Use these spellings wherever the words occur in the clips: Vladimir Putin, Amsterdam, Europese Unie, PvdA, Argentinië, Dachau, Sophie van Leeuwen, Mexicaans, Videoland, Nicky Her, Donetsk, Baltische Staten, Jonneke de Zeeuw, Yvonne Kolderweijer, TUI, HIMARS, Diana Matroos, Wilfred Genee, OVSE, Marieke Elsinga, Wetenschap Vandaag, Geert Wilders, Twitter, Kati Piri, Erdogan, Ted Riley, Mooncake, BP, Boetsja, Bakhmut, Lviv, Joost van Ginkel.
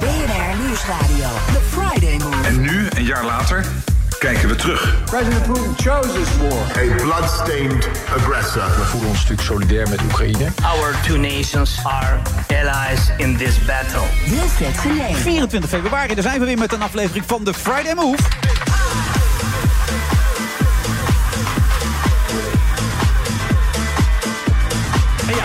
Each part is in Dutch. BNR Nieuwsradio. The Friday Move. En nu, een jaar later, kijken we terug. President Putin chose this war. A bloodstained aggressor. We voelen ons natuurlijk solidair met Oekraïne. Our two nations are allies in this battle. 24 februari, daar zijn we weer met een aflevering van The Friday Move.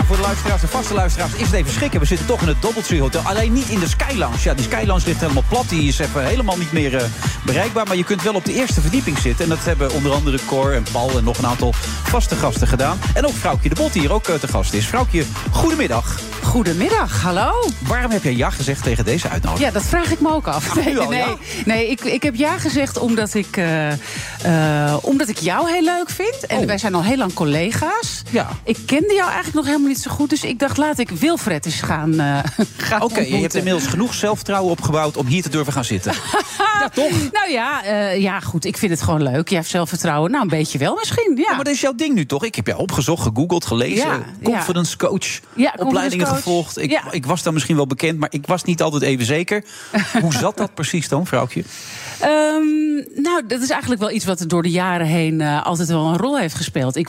Voor de luisteraars en vaste luisteraars is het even schrikken. We zitten toch in het Doubletree Hotel. Alleen niet in de Sky Lounge. Ja, die Sky Lounge ligt helemaal plat. Die is even helemaal niet meer bereikbaar. Maar je kunt wel op de eerste verdieping zitten. En dat hebben onder andere Cor en Paul en nog een aantal vaste gasten gedaan. En ook Froukje de Both, die hier ook te gast is. Froukje, goedemiddag. Goedemiddag, hallo. Waarom heb jij ja gezegd tegen deze uitnodiging? Ja, dat vraag ik me ook af. Ik heb ja gezegd omdat ik jou heel leuk vind. En wij zijn al heel lang collega's. Ja. Ik kende jou eigenlijk nog helemaal niet zo goed. Dus ik dacht, laat ik Wilfred eens gaan Oké, je hebt inmiddels genoeg zelfvertrouwen opgebouwd om hier te durven gaan zitten. Ja, toch? Nou ja, goed. Ik vind het gewoon leuk. Jij hebt zelfvertrouwen. Nou, een beetje wel misschien. Ja. Ja, maar dat is jouw ding nu, toch? Ik heb jou opgezocht, gegoogeld, gelezen. Ja, confidence coach. Ja, opleidingen gevolgd. Ik was dan misschien wel bekend, maar ik was niet altijd even zeker. Hoe zat dat precies dan, Froukje? Nou, dat is eigenlijk wel iets wat er door de jaren heen altijd wel een rol heeft gespeeld. Ik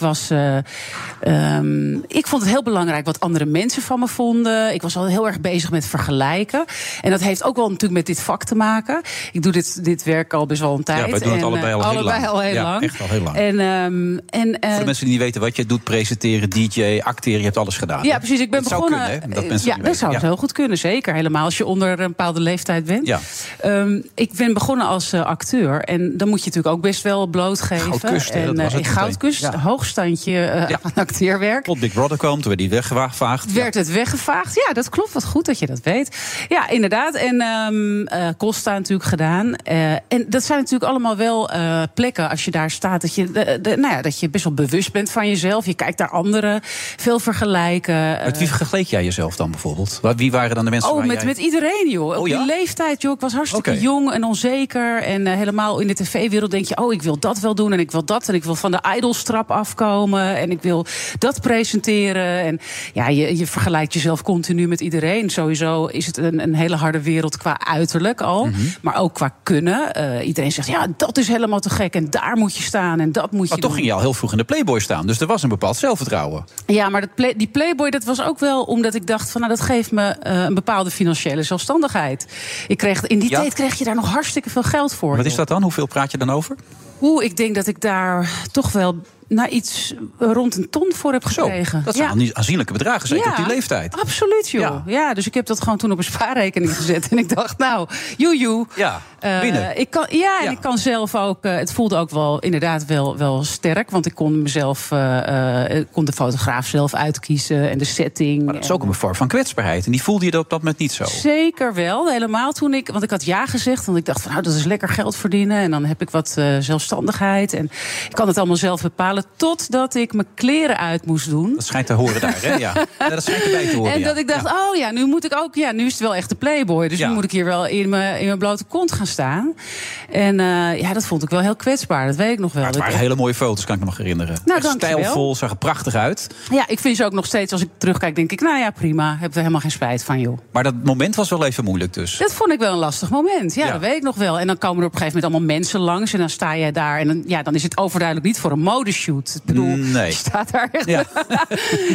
vond het heel belangrijk wat andere mensen van me vonden. Ik was al heel erg bezig met vergelijken. En dat heeft ook wel natuurlijk met dit vak te maken. Ik doe dit werk al best wel een tijd. Ja, wij doen het allebei al heel lang. Echt al heel lang. Voor de mensen die niet weten wat je doet, presenteren, DJ, acteren, je hebt alles gedaan. Ja, precies. Ik ben begonnen. Dat zou heel goed kunnen, zeker. Helemaal als je onder een bepaalde leeftijd bent. Ja. Ik ben begonnen als acteur. En dan moet je natuurlijk ook best wel blootgeven. Goudkust, hoogstandje aan acteerwerk. Tot Big Brother kwam, toen werd die weggevaagd. Werd het weggevaagd? Ja, dat klopt. Wat goed dat je dat weet. Ja, inderdaad. En Costa natuurlijk gedaan. En dat zijn natuurlijk allemaal wel plekken als je daar staat. Dat je, dat je best wel bewust bent van jezelf. Je kijkt naar anderen. Veel vergelijken. Met wie vergeleek jij jezelf dan bijvoorbeeld? Wie waren dan de mensen waar jij... met iedereen, joh. Op die leeftijd, joh. Ik was hartstikke jong en onzeker. En helemaal in de tv-wereld denk je... ik wil dat wel doen en ik wil dat. En ik wil van de idolstrap afkomen. En ik wil dat presenteren. En ja, je vergelijkt jezelf continu met iedereen. Sowieso is het een hele harde wereld qua uiterlijk al. Mm-hmm. Maar ook qua kunnen. Iedereen zegt, dat is helemaal te gek. En daar moet je staan en dat moet je doen. Maar toch ging je al heel vroeg in de Playboy staan. Dus er was een bepaald zelfvertrouwen. Ja, maar die Playboy, dat was ook wel omdat ik dacht... van, dat geeft me een bepaalde financiële zelfstandigheid. Ik kreeg, in die tijd kreeg je daar nog hartstikke veel geld voor. Wat is dat dan? Hoeveel praat je dan over? Ik denk dat ik daar toch wel... iets rond een ton voor heb gekregen. Zo, dat zijn aanzienlijke bedragen, zeker op die leeftijd. Absoluut, joh. Ja. Dus ik heb dat gewoon toen op een spaarrekening gezet. En ik dacht, binnen. Ik kan zelf ook... het voelde ook wel inderdaad wel sterk. Want ik kon mezelf... ik kon de fotograaf zelf uitkiezen en de setting. Maar dat is ook een vorm van kwetsbaarheid. En die voelde je op dat moment niet zo? Zeker wel. Helemaal toen ik... Want ik had ja gezegd. Want ik dacht, dat is lekker geld verdienen. En dan heb ik wat zelfstandigheid. En ik kan het allemaal zelf bepalen. Totdat ik mijn kleren uit moest doen. Dat schijnt te horen daar, hè? Ja. Dat schijnt erbij te horen. En dat ik dacht, nu moet ik ook... nu is het wel echt de Playboy. Dus nu moet ik hier wel in mijn blote kont gaan staan. En dat vond ik wel heel kwetsbaar. Dat weet ik nog wel. Maar het waren hele mooie foto's, kan ik me nog herinneren. Nou, stijlvol, zag er prachtig uit. Ja, ik vind ze ook nog steeds, als ik terugkijk, denk ik... prima, heb er helemaal geen spijt van, joh. Maar dat moment was wel even moeilijk dus. Dat vond ik wel een lastig moment. Ja, dat weet ik nog wel. En dan komen er op een gegeven moment allemaal mensen langs... en dan sta jij daar en dan is het overduidelijk niet voor een mode shoot. Ik bedoel, staat daar.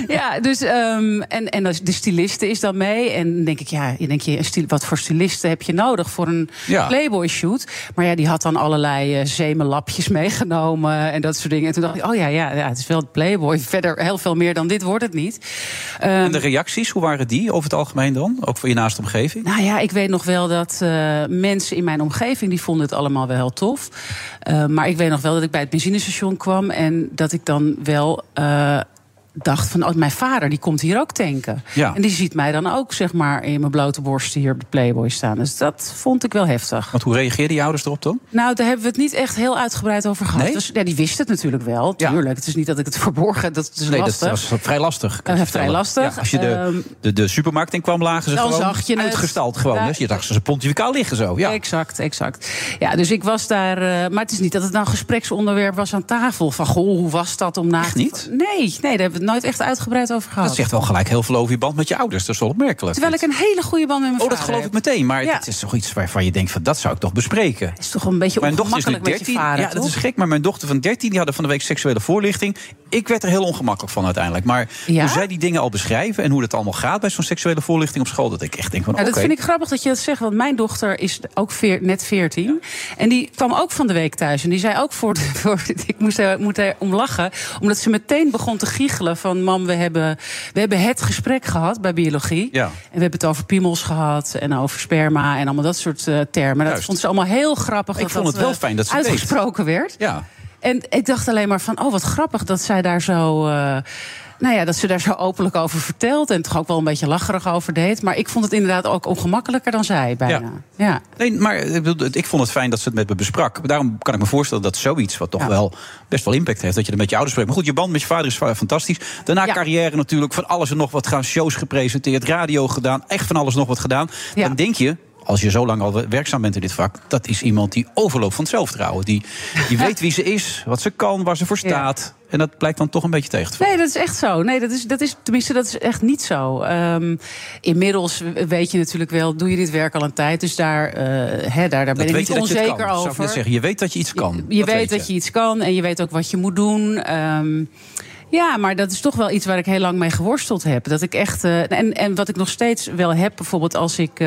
Ja, dus en de styliste is dan mee. En dan denk ik, wat voor styliste heb je nodig voor een Playboy shoot? Maar die had dan allerlei zemenlapjes meegenomen en dat soort dingen. En toen dacht ik, het is wel de Playboy. Verder heel veel meer dan dit wordt het niet. En de reacties, hoe waren die over het algemeen dan? Ook voor je naaste omgeving? Nou ja, ik weet nog wel dat mensen in mijn omgeving, die vonden het allemaal wel heel tof. Maar ik weet nog wel dat ik bij het benzinestation kwam en dat ik dan wel dacht van, oh, mijn vader die komt hier ook tanken. Ja. En die ziet mij dan ook, zeg maar, in mijn blote borst hier op de Playboy staan. Dus dat vond ik wel heftig. Want hoe reageerden je ouders erop dan? Nou, daar hebben we het niet echt heel uitgebreid over gehad. Nee? Dus, ja, die wisten het natuurlijk wel, tuurlijk. Ja. Het is niet dat ik het verborgen, dat is lastig. Dat is vrij lastig. Vrij lastig. Ja, als je de supermarkt in kwam, lagen ze dan gewoon zag je uitgestald. Het. Gewoon, ja. Dus je dacht, ze pontificaal liggen zo. Ja. Exact. Ja, dus ik was daar... maar het is niet dat het nou een gespreksonderwerp was aan tafel. Van, goh, hoe was dat om na... Echt niet? Nee, daar hebben we het nooit echt uitgebreid over gehad. Dat zegt wel gelijk heel veel over je band met je ouders. Dat is wel opmerkelijk. Terwijl ik een hele goede band met mijn vader heb. Dat geloof ik meteen. Maar het is toch iets waarvan je denkt, van dat zou ik toch bespreken. Het is toch een beetje ongemakkelijk met je vader, ja, toch? Dat is gek, maar mijn dochter van 13, die hadden van de week seksuele voorlichting. Ik werd er heel ongemakkelijk van uiteindelijk. Maar hoe zij die dingen al beschrijven en hoe dat allemaal gaat bij zo'n seksuele voorlichting op school, dat ik echt denk van, oké. Dat vind ik grappig dat je dat zegt, want mijn dochter is ook net 14. En die kwam ook van de week thuis. En die zei ook ik moet er om lachen, omdat ze meteen begon te giechelen van, mam, we hebben het gesprek gehad bij biologie. Ja. En we hebben het over piemels gehad en over sperma en allemaal dat soort termen. Dat vond ze allemaal heel grappig. Ik vond het wel fijn dat ze uitgesproken werd. Ja. En ik dacht alleen maar van, oh, wat grappig dat zij daar zo... dat ze daar zo openlijk over vertelt en toch ook wel een beetje lacherig over deed. Maar ik vond het inderdaad ook ongemakkelijker dan zij bijna. Ja. Ja. Nee, maar ik vond het fijn dat ze het met me besprak. Daarom kan ik me voorstellen dat zoiets wat toch wel best wel impact heeft. Dat je er met je ouders spreekt. Maar goed, je band met je vader is fantastisch. Daarna carrière natuurlijk, van alles en nog wat gaan. Shows gepresenteerd, radio gedaan, echt van alles en nog wat gedaan. Ja. Dan denk je... Als je zo lang al werkzaam bent in dit vak... dat is iemand die overloopt van het zelfvertrouwen. Die weet wie ze is, wat ze kan, waar ze voor staat. Ja. En dat blijkt dan toch een beetje tegen te vallen. Nee, dat is echt zo. Nee, dat is echt niet zo. Inmiddels weet je natuurlijk wel, doe je dit werk al een tijd. Dus daar ben ik niet onzeker over. Zou ik net zeggen, je weet dat je iets kan. Je weet dat je iets kan en je weet ook wat je moet doen. Ja, maar dat is toch wel iets waar ik heel lang mee geworsteld heb. Dat ik echt. En wat ik nog steeds wel heb, bijvoorbeeld als ik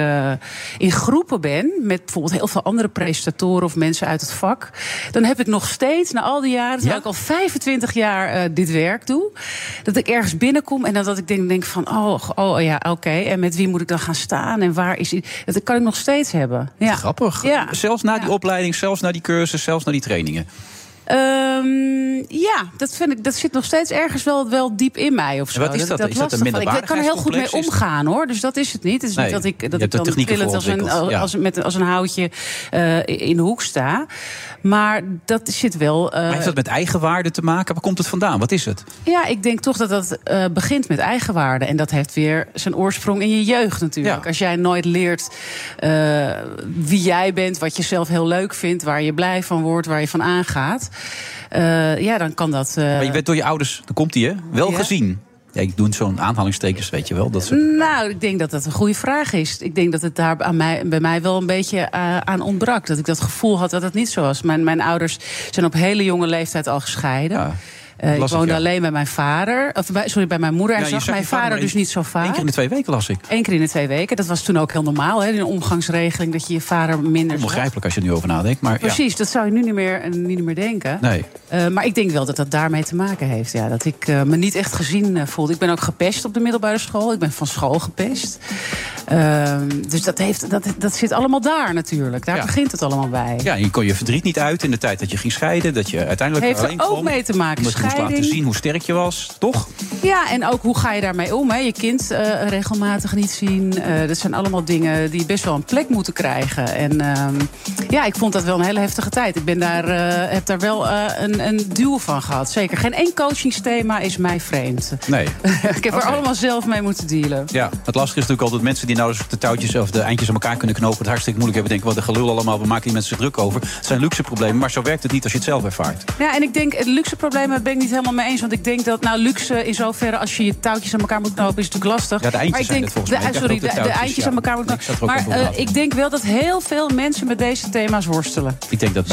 in groepen ben, met bijvoorbeeld heel veel andere presentatoren of mensen uit het vak, dan heb ik nog steeds, na al die jaren, terwijl ik al 25 jaar dit werk doe, dat ik ergens binnenkom en dat ik denk van, oké, en met wie moet ik dan gaan staan en waar is... Dat kan ik nog steeds hebben. Ja. Grappig. Ja. Zelfs na die opleiding, zelfs na die cursus, zelfs na die trainingen. Dat zit nog steeds ergens wel diep in mij of zo. Wat is dat? Is dat een minderwaardigheidscomplex? Ik kan er heel goed mee omgaan, hoor. Dus dat is het niet. Het is niet dat ik dan trillend als een houtje in de hoek sta. Maar dat zit wel... Maar heeft dat met eigenwaarde te maken? Waar komt het vandaan? Wat is het? Ja, ik denk toch dat dat begint met eigenwaarde. En dat heeft weer zijn oorsprong in je jeugd natuurlijk. Ja. Als jij nooit leert wie jij bent, wat je zelf heel leuk vindt, waar je blij van wordt, waar je van aangaat. Dan kan dat... Maar je werd door je ouders, dan komt die, hè? Wel gezien. Ja, ik doe zo'n aanhalingstekens, weet je wel. Dat ze... Nou, ik denk dat dat een goede vraag is. Ik denk dat het daar bij mij wel een beetje aan ontbrak. Dat ik dat gevoel had dat het niet zo was. Mijn ouders zijn op hele jonge leeftijd al gescheiden. Ja. Ik woonde alleen bij mijn vader. Bij mijn moeder. En zag mijn vader dus niet zo vaak. 1 keer in de 2 weken las ik. 1 keer in de 2 weken. Dat was toen ook heel normaal. Hè, in de omgangsregeling dat je je vader minder... Onbegrijpelijk als je er nu over nadenkt. Maar, precies, dat zou je nu niet meer denken. Nee. Maar ik denk wel dat dat daarmee te maken heeft. Ja, dat ik me niet echt gezien voelde. Ik ben ook gepest op de middelbare school. Ik ben van school gepest. Dus dat zit allemaal daar natuurlijk. Daar begint het allemaal bij. Ja, je kon je verdriet niet uit in de tijd dat je ging scheiden. Dat je uiteindelijk heeft alleen kwam. Heeft er ook mee te maken. Laten zien hoe sterk je was, toch? Ja, en ook hoe ga je daarmee om? Hè? Je kind regelmatig niet zien. Dat zijn allemaal dingen die best wel een plek moeten krijgen. En ik vond dat wel een hele heftige tijd. Ik ben heb daar wel een duw van gehad. Zeker. Geen één coachingsthema is mij vreemd. Nee. Ik heb er allemaal zelf mee moeten dealen. Ja, het lastige is natuurlijk altijd mensen die nou de touwtjes of de eindjes aan elkaar kunnen knopen. Het hartstikke moeilijk hebben. Denken, wat de gelul allemaal. We maken die mensen druk over. Het zijn luxe problemen, maar zo werkt het niet als je het zelf ervaart. Ja, en ik denk, het luxe problemen ben ik niet helemaal mee eens, want ik denk dat luxe in zoverre als je je touwtjes aan elkaar moet knopen is natuurlijk lastig. Ja, de eindjes maar ik denk, de eindjes aan elkaar moeten knopen. Ik denk wel dat heel veel mensen met deze thema's worstelen. Ik denk dat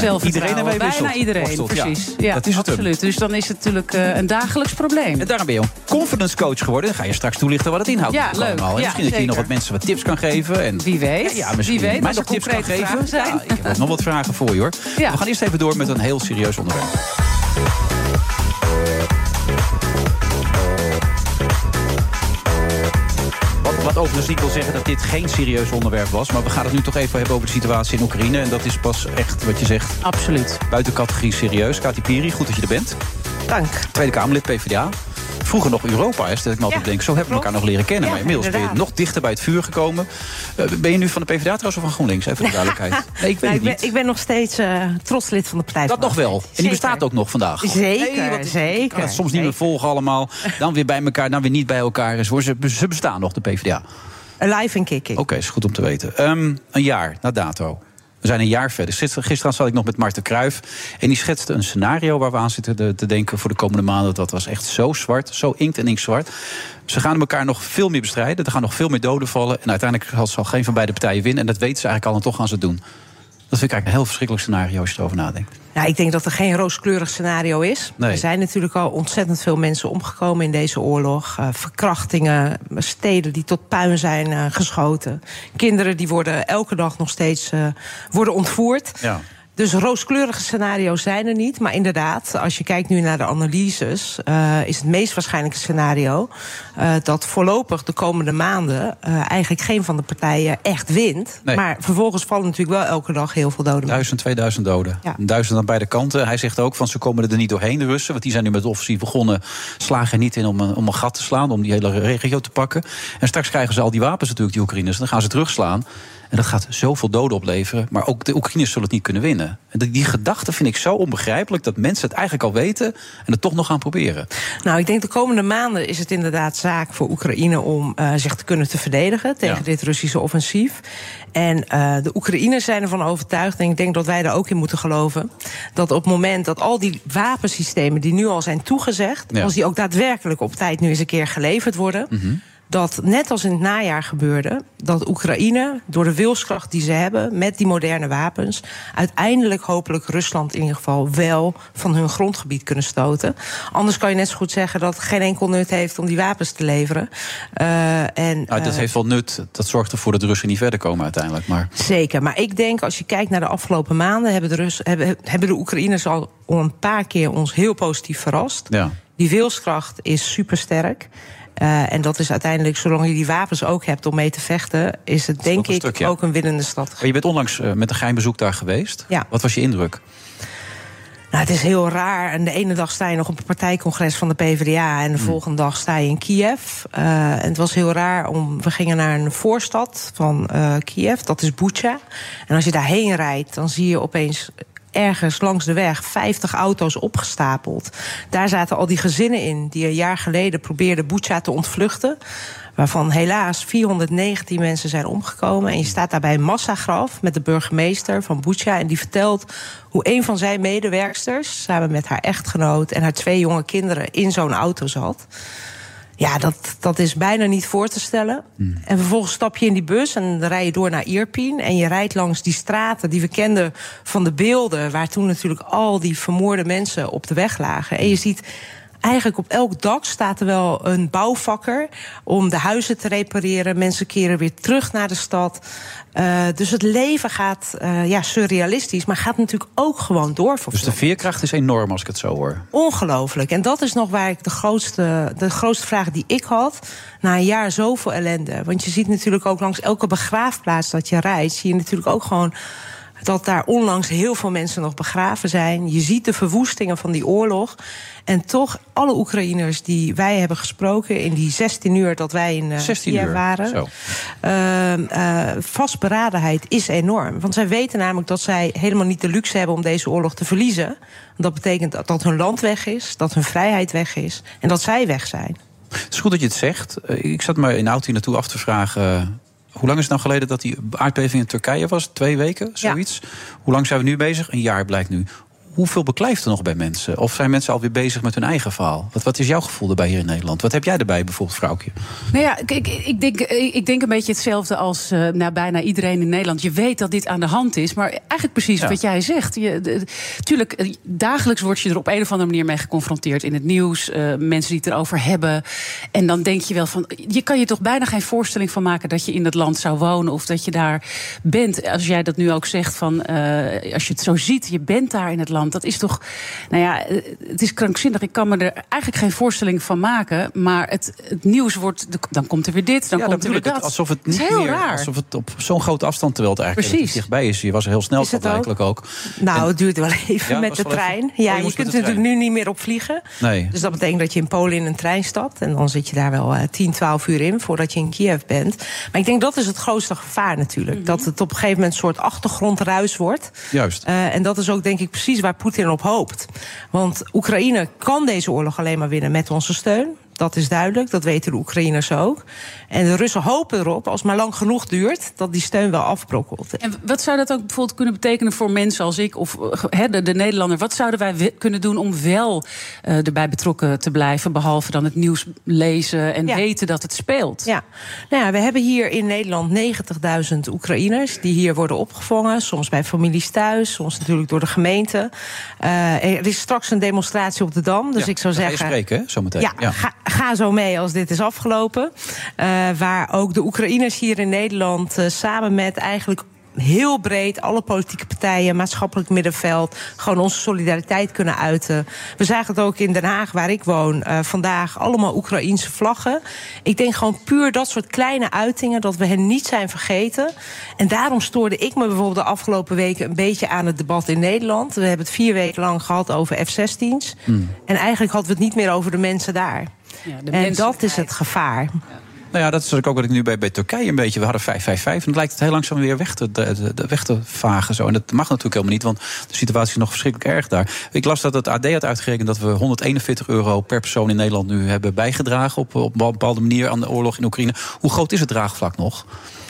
bijna iedereen precies. Ja, dat is absoluut. Dus dan is het natuurlijk een dagelijks probleem. En daarom ben je een confidence coach geworden. Dan ga je straks toelichten wat het inhoudt. Ja, leuk. Ja, misschien dat je nog wat mensen wat tips kan geven. En wie weet. Ja, misschien. Wie weet. Mij nog tips kan geven. Ja, ik heb nog wat vragen voor je, hoor. Ja. We gaan eerst even door met een heel serieus onderwerp. Wat overigens niet wil zeggen dat dit geen serieus onderwerp was. Maar we gaan het nu toch even hebben over de situatie in Oekraïne. En dat is pas echt wat je zegt. Absoluut. Buiten categorie serieus. Kati Piri, goed dat je er bent. Dank. Tweede Kamerlid, PvdA. vroeger nog Europa is. Dat ik me altijd denk, zo hebben we elkaar nog leren kennen. Ja, maar inmiddels ben je nog dichter bij het vuur gekomen. Ben je nu van de PvdA trouwens of van GroenLinks? Even de duidelijkheid. Nee, ik weet het niet. Ik ben nog steeds trots lid van de partij. Dat nog wel. En die bestaat ook nog vandaag. Zeker, Ik kan het soms niet meer volgen allemaal. Dan weer bij elkaar, dan weer niet bij elkaar. Ze bestaan nog, de PvdA. Alive and kicking. Oké, is goed om te weten. Een jaar na dato. We zijn een jaar verder. Gisteren zat ik nog met Marten Cruijff. En die schetste een scenario waar we aan zitten te denken voor de komende maanden. Dat was echt zo zwart, zo inkt en inktzwart. Ze gaan elkaar nog veel meer bestrijden. Er gaan nog veel meer doden vallen. En uiteindelijk zal geen van beide partijen winnen. En dat weten ze eigenlijk al en toch gaan ze het doen. Dat vind ik eigenlijk een heel verschrikkelijk scenario als je erover nadenkt. Ja, ik denk dat er geen rooskleurig scenario is. Nee. Er zijn natuurlijk al ontzettend veel mensen omgekomen in deze oorlog. Verkrachtingen, steden die tot puin zijn geschoten. Kinderen die worden elke dag nog steeds worden ontvoerd. Ja. Dus rooskleurige scenario's zijn er niet. Maar inderdaad, als je kijkt nu naar de analyses, is het meest waarschijnlijke scenario dat voorlopig de komende maanden eigenlijk geen van de partijen echt wint. Nee. Maar vervolgens vallen natuurlijk wel elke dag heel veel doden. 1000, 2000 doden. Ja. 1000 aan beide kanten. Hij zegt ook, van ze komen er niet doorheen, de Russen. Want die zijn nu met het offensief begonnen. Slagen er niet in om een gat te slaan, om die hele regio te pakken. En straks krijgen ze al die wapens natuurlijk, die Oekraïners. Dan gaan ze terugslaan. En dat gaat zoveel doden opleveren. Maar ook de Oekraïners zullen het niet kunnen winnen. En die gedachte vind ik zo onbegrijpelijk, dat mensen het eigenlijk al weten en het toch nog gaan proberen. Nou, ik denk de komende maanden is het inderdaad zaak voor Oekraïne om zich te kunnen te verdedigen tegen dit Russische offensief. En de Oekraïners zijn ervan overtuigd, en ik denk dat wij er ook in moeten geloven, dat op het moment dat al die wapensystemen die nu al zijn toegezegd, als die ook daadwerkelijk op tijd nu eens een keer geleverd worden, dat net als in het najaar gebeurde, dat Oekraïne door de wilskracht die ze hebben met die moderne wapens uiteindelijk hopelijk Rusland in ieder geval wel van hun grondgebied kunnen stoten. Anders kan je net zo goed zeggen dat het geen enkel nut heeft om die wapens te leveren. Dat heeft wel nut. Dat zorgt ervoor dat de Russen niet verder komen uiteindelijk. Maar zeker. Maar ik denk, als je kijkt naar de afgelopen maanden, hebben de Oekraïners al een paar keer ons heel positief verrast. Ja. Die wilskracht is supersterk. En dat is uiteindelijk, zolang je die wapens ook hebt om mee te vechten, is het denk ik ook een winnende strategie. Je bent onlangs met een geheim bezoek daar geweest. Ja. Wat was je indruk? Nou, het is heel raar. En de ene dag sta je nog op een partijcongres van de PvdA en de volgende dag sta je in Kiev. En het was heel raar. We gingen naar een voorstad van Kiev, dat is Boetsja. En als je daarheen rijdt, dan zie je opeens ergens langs de weg 50 auto's opgestapeld. Daar zaten al die gezinnen in die een jaar geleden probeerden Boetsja te ontvluchten, waarvan helaas 419 mensen zijn omgekomen. En je staat daar bij een massagraf met de burgemeester van Boetsja en die vertelt hoe een van zijn medewerksters samen met haar echtgenoot en haar 2 jonge kinderen in zo'n auto zat. Ja, dat is bijna niet voor te stellen. En vervolgens stap je in die bus en dan rij je door naar Irpin. En je rijdt langs die straten die we kenden van de beelden, waar toen natuurlijk al die vermoorde mensen op de weg lagen. En je ziet eigenlijk op elk dak staat er wel een bouwvakker om de huizen te repareren. Mensen keren weer terug naar de stad. Dus het leven gaat surrealistisch, maar gaat natuurlijk ook gewoon door. Dus de veerkracht is enorm als ik het zo hoor. Ongelooflijk. En dat is nog waar ik de grootste vraag die ik had. Na een jaar zoveel ellende. Want je ziet natuurlijk ook langs elke begraafplaats dat je rijdt, zie je natuurlijk ook gewoon dat daar onlangs heel veel mensen nog begraven zijn. Je ziet de verwoestingen van die oorlog. En toch, alle Oekraïners die wij hebben gesproken in die 16 uur dat wij in Kiev waren, vastberadenheid is enorm. Want zij weten namelijk dat zij helemaal niet de luxe hebben om deze oorlog te verliezen. Dat betekent dat hun land weg is, dat hun vrijheid weg is en dat zij weg zijn. Het is goed dat je het zegt. Ik zat me in de auto hier naartoe af te vragen, hoe lang is het nou geleden dat die aardbeving in Turkije was? 2 weken, zoiets. Ja. Hoe lang zijn we nu bezig? Een jaar blijkt nu. Hoeveel beklijft er nog bij mensen? Of zijn mensen alweer bezig met hun eigen verhaal? Wat is jouw gevoel erbij hier in Nederland? Wat heb jij erbij bijvoorbeeld, Froukje? Nou ja, ik denk een beetje hetzelfde als bijna iedereen in Nederland. Je weet dat dit aan de hand is, maar eigenlijk precies wat jij zegt. Tuurlijk, dagelijks word je er op een of andere manier mee geconfronteerd in het nieuws. Mensen die het erover hebben. En dan denk je wel van, je kan je toch bijna geen voorstelling van maken dat je in dat land zou wonen of dat je daar bent. Als jij dat nu ook zegt, van als je het zo ziet, je bent daar in het land. Rusland. Dat is toch, nou ja, het is krankzinnig. Ik kan me er eigenlijk geen voorstelling van maken. Maar het nieuws wordt, dan komt er weer dit, dan komt er weer dat. Het, alsof het niet heel meer, raar. Alsof het op zo'n grote afstand, terwijl het eigenlijk dichtbij is. Je was er heel snel, dat eigenlijk ook. Nou, het duurt wel even met de trein. Even... Ja, je kunt er natuurlijk nu niet meer op vliegen. Nee. Dus dat betekent dat je in Polen in een trein stapt. En dan zit je daar wel 10, 12 uur in voordat je in Kiev bent. Maar ik denk dat is het grootste gevaar natuurlijk. Mm-hmm. Dat het op een gegeven moment een soort achtergrondruis wordt. Juist. En dat is ook denk ik precies waar Poetin op hoopt. Want Oekraïne kan deze oorlog alleen maar winnen met onze steun. Dat is duidelijk, dat weten de Oekraïners ook. En de Russen hopen erop, als het maar lang genoeg duurt... dat die steun wel afbrokkelt. En wat zou dat ook bijvoorbeeld kunnen betekenen voor mensen als ik... of de Nederlander? Wat zouden wij kunnen doen om wel erbij betrokken te blijven... behalve dan het nieuws lezen en weten dat het speelt? Ja, nou ja, we hebben hier in Nederland 90.000 Oekraïners... die hier worden opgevangen, soms bij families thuis... soms natuurlijk door de gemeente. Er is straks een demonstratie op de Dam, dus ik zou zeggen... Ga je spreken, hè, zometeen? Ja. Ga zo mee als dit is afgelopen. Waar ook de Oekraïners hier in Nederland samen met eigenlijk... heel breed, alle politieke partijen, maatschappelijk middenveld... gewoon onze solidariteit kunnen uiten. We zagen het ook in Den Haag, waar ik woon, vandaag allemaal Oekraïense vlaggen. Ik denk gewoon puur dat soort kleine uitingen, dat we hen niet zijn vergeten. En daarom stoorde ik me bijvoorbeeld de afgelopen weken... een beetje aan het debat in Nederland. We hebben het 4 weken lang gehad over F-16's. Mm. En eigenlijk hadden we het niet meer over de mensen daar. Ja, en dat is het gevaar. Ja. Nou ja, dat is ook wat ik nu bij Turkije een beetje... We hadden 555 en het lijkt het heel langzaam weer weg te vagen. Zo. En dat mag natuurlijk helemaal niet, want de situatie is nog verschrikkelijk erg daar. Ik las dat het AD had uitgerekend dat we €141 per persoon in Nederland... nu hebben bijgedragen op een bepaalde manier aan de oorlog in Oekraïne. Hoe groot is het draagvlak nog?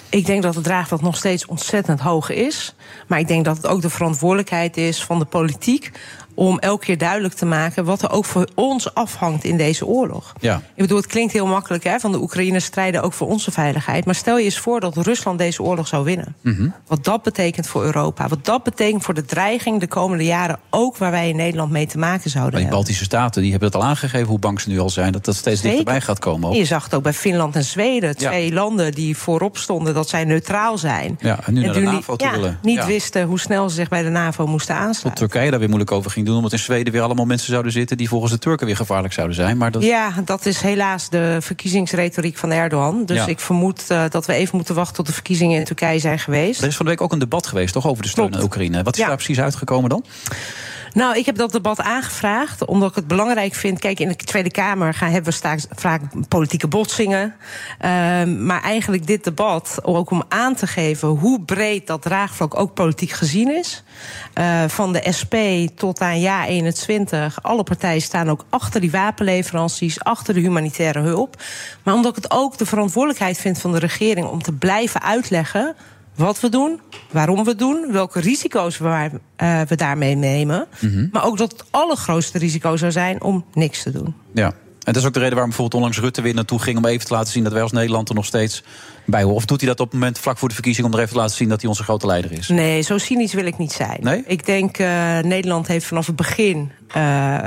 Ik denk dat het draagvlak nog steeds ontzettend hoog is. Maar ik denk dat het ook de verantwoordelijkheid is van de politiek... om elke keer duidelijk te maken wat er ook voor ons afhangt in deze oorlog. Ja. Ik bedoel, het klinkt heel makkelijk, hè, van de Oekraïners strijden ook voor onze veiligheid. Maar stel je eens voor dat Rusland deze oorlog zou winnen. Mm-hmm. Wat dat betekent voor Europa. Wat dat betekent voor de dreiging de komende jaren... ook waar wij in Nederland mee te maken zouden hebben. Die Baltische Staten die hebben dat al aangegeven, hoe bang ze nu al zijn... dat steeds dichterbij gaat komen. Ook. Je zag het ook bij Finland en Zweden. 2 landen die voorop stonden dat zij neutraal zijn. Ja, en nu naar de NAVO toe willen. Niet wisten hoe snel ze zich bij de NAVO moesten aansluiten. Tot Turkije daar weer moeilijk over ging. Omdat in Zweden weer allemaal mensen zouden zitten... die volgens de Turken weer gevaarlijk zouden zijn. Maar dat... Ja, dat is helaas de verkiezingsretoriek van Erdogan. Dus ik vermoed dat we even moeten wachten... tot de verkiezingen in Turkije zijn geweest. Er is van de week ook een debat geweest, toch, over de steun aan Oekraïne. Wat is daar precies uitgekomen dan? Nou, ik heb dat debat aangevraagd, omdat ik het belangrijk vind... Kijk, in de Tweede Kamer hebben we vaak politieke botsingen. Maar eigenlijk dit debat, ook om aan te geven... hoe breed dat draagvlak ook politiek gezien is. Van de SP tot aan JA21. Alle partijen staan ook achter die wapenleveranties, achter de humanitaire hulp. Maar omdat ik het ook de verantwoordelijkheid vind van de regering... om te blijven uitleggen... wat we doen, waarom we doen, welke risico's we daarmee nemen. Mm-hmm. Maar ook dat het allergrootste risico zou zijn om niks te doen. Ja, en dat is ook de reden waarom bijvoorbeeld onlangs Rutte weer naartoe ging... om even te laten zien dat wij als Nederland er nog steeds bij horen. Of doet hij dat op het moment vlak voor de verkiezing... om er even te laten zien dat hij onze grote leider is? Nee, zo cynisch wil ik niet zijn. Nee? Ik denk, Nederland heeft vanaf het begin...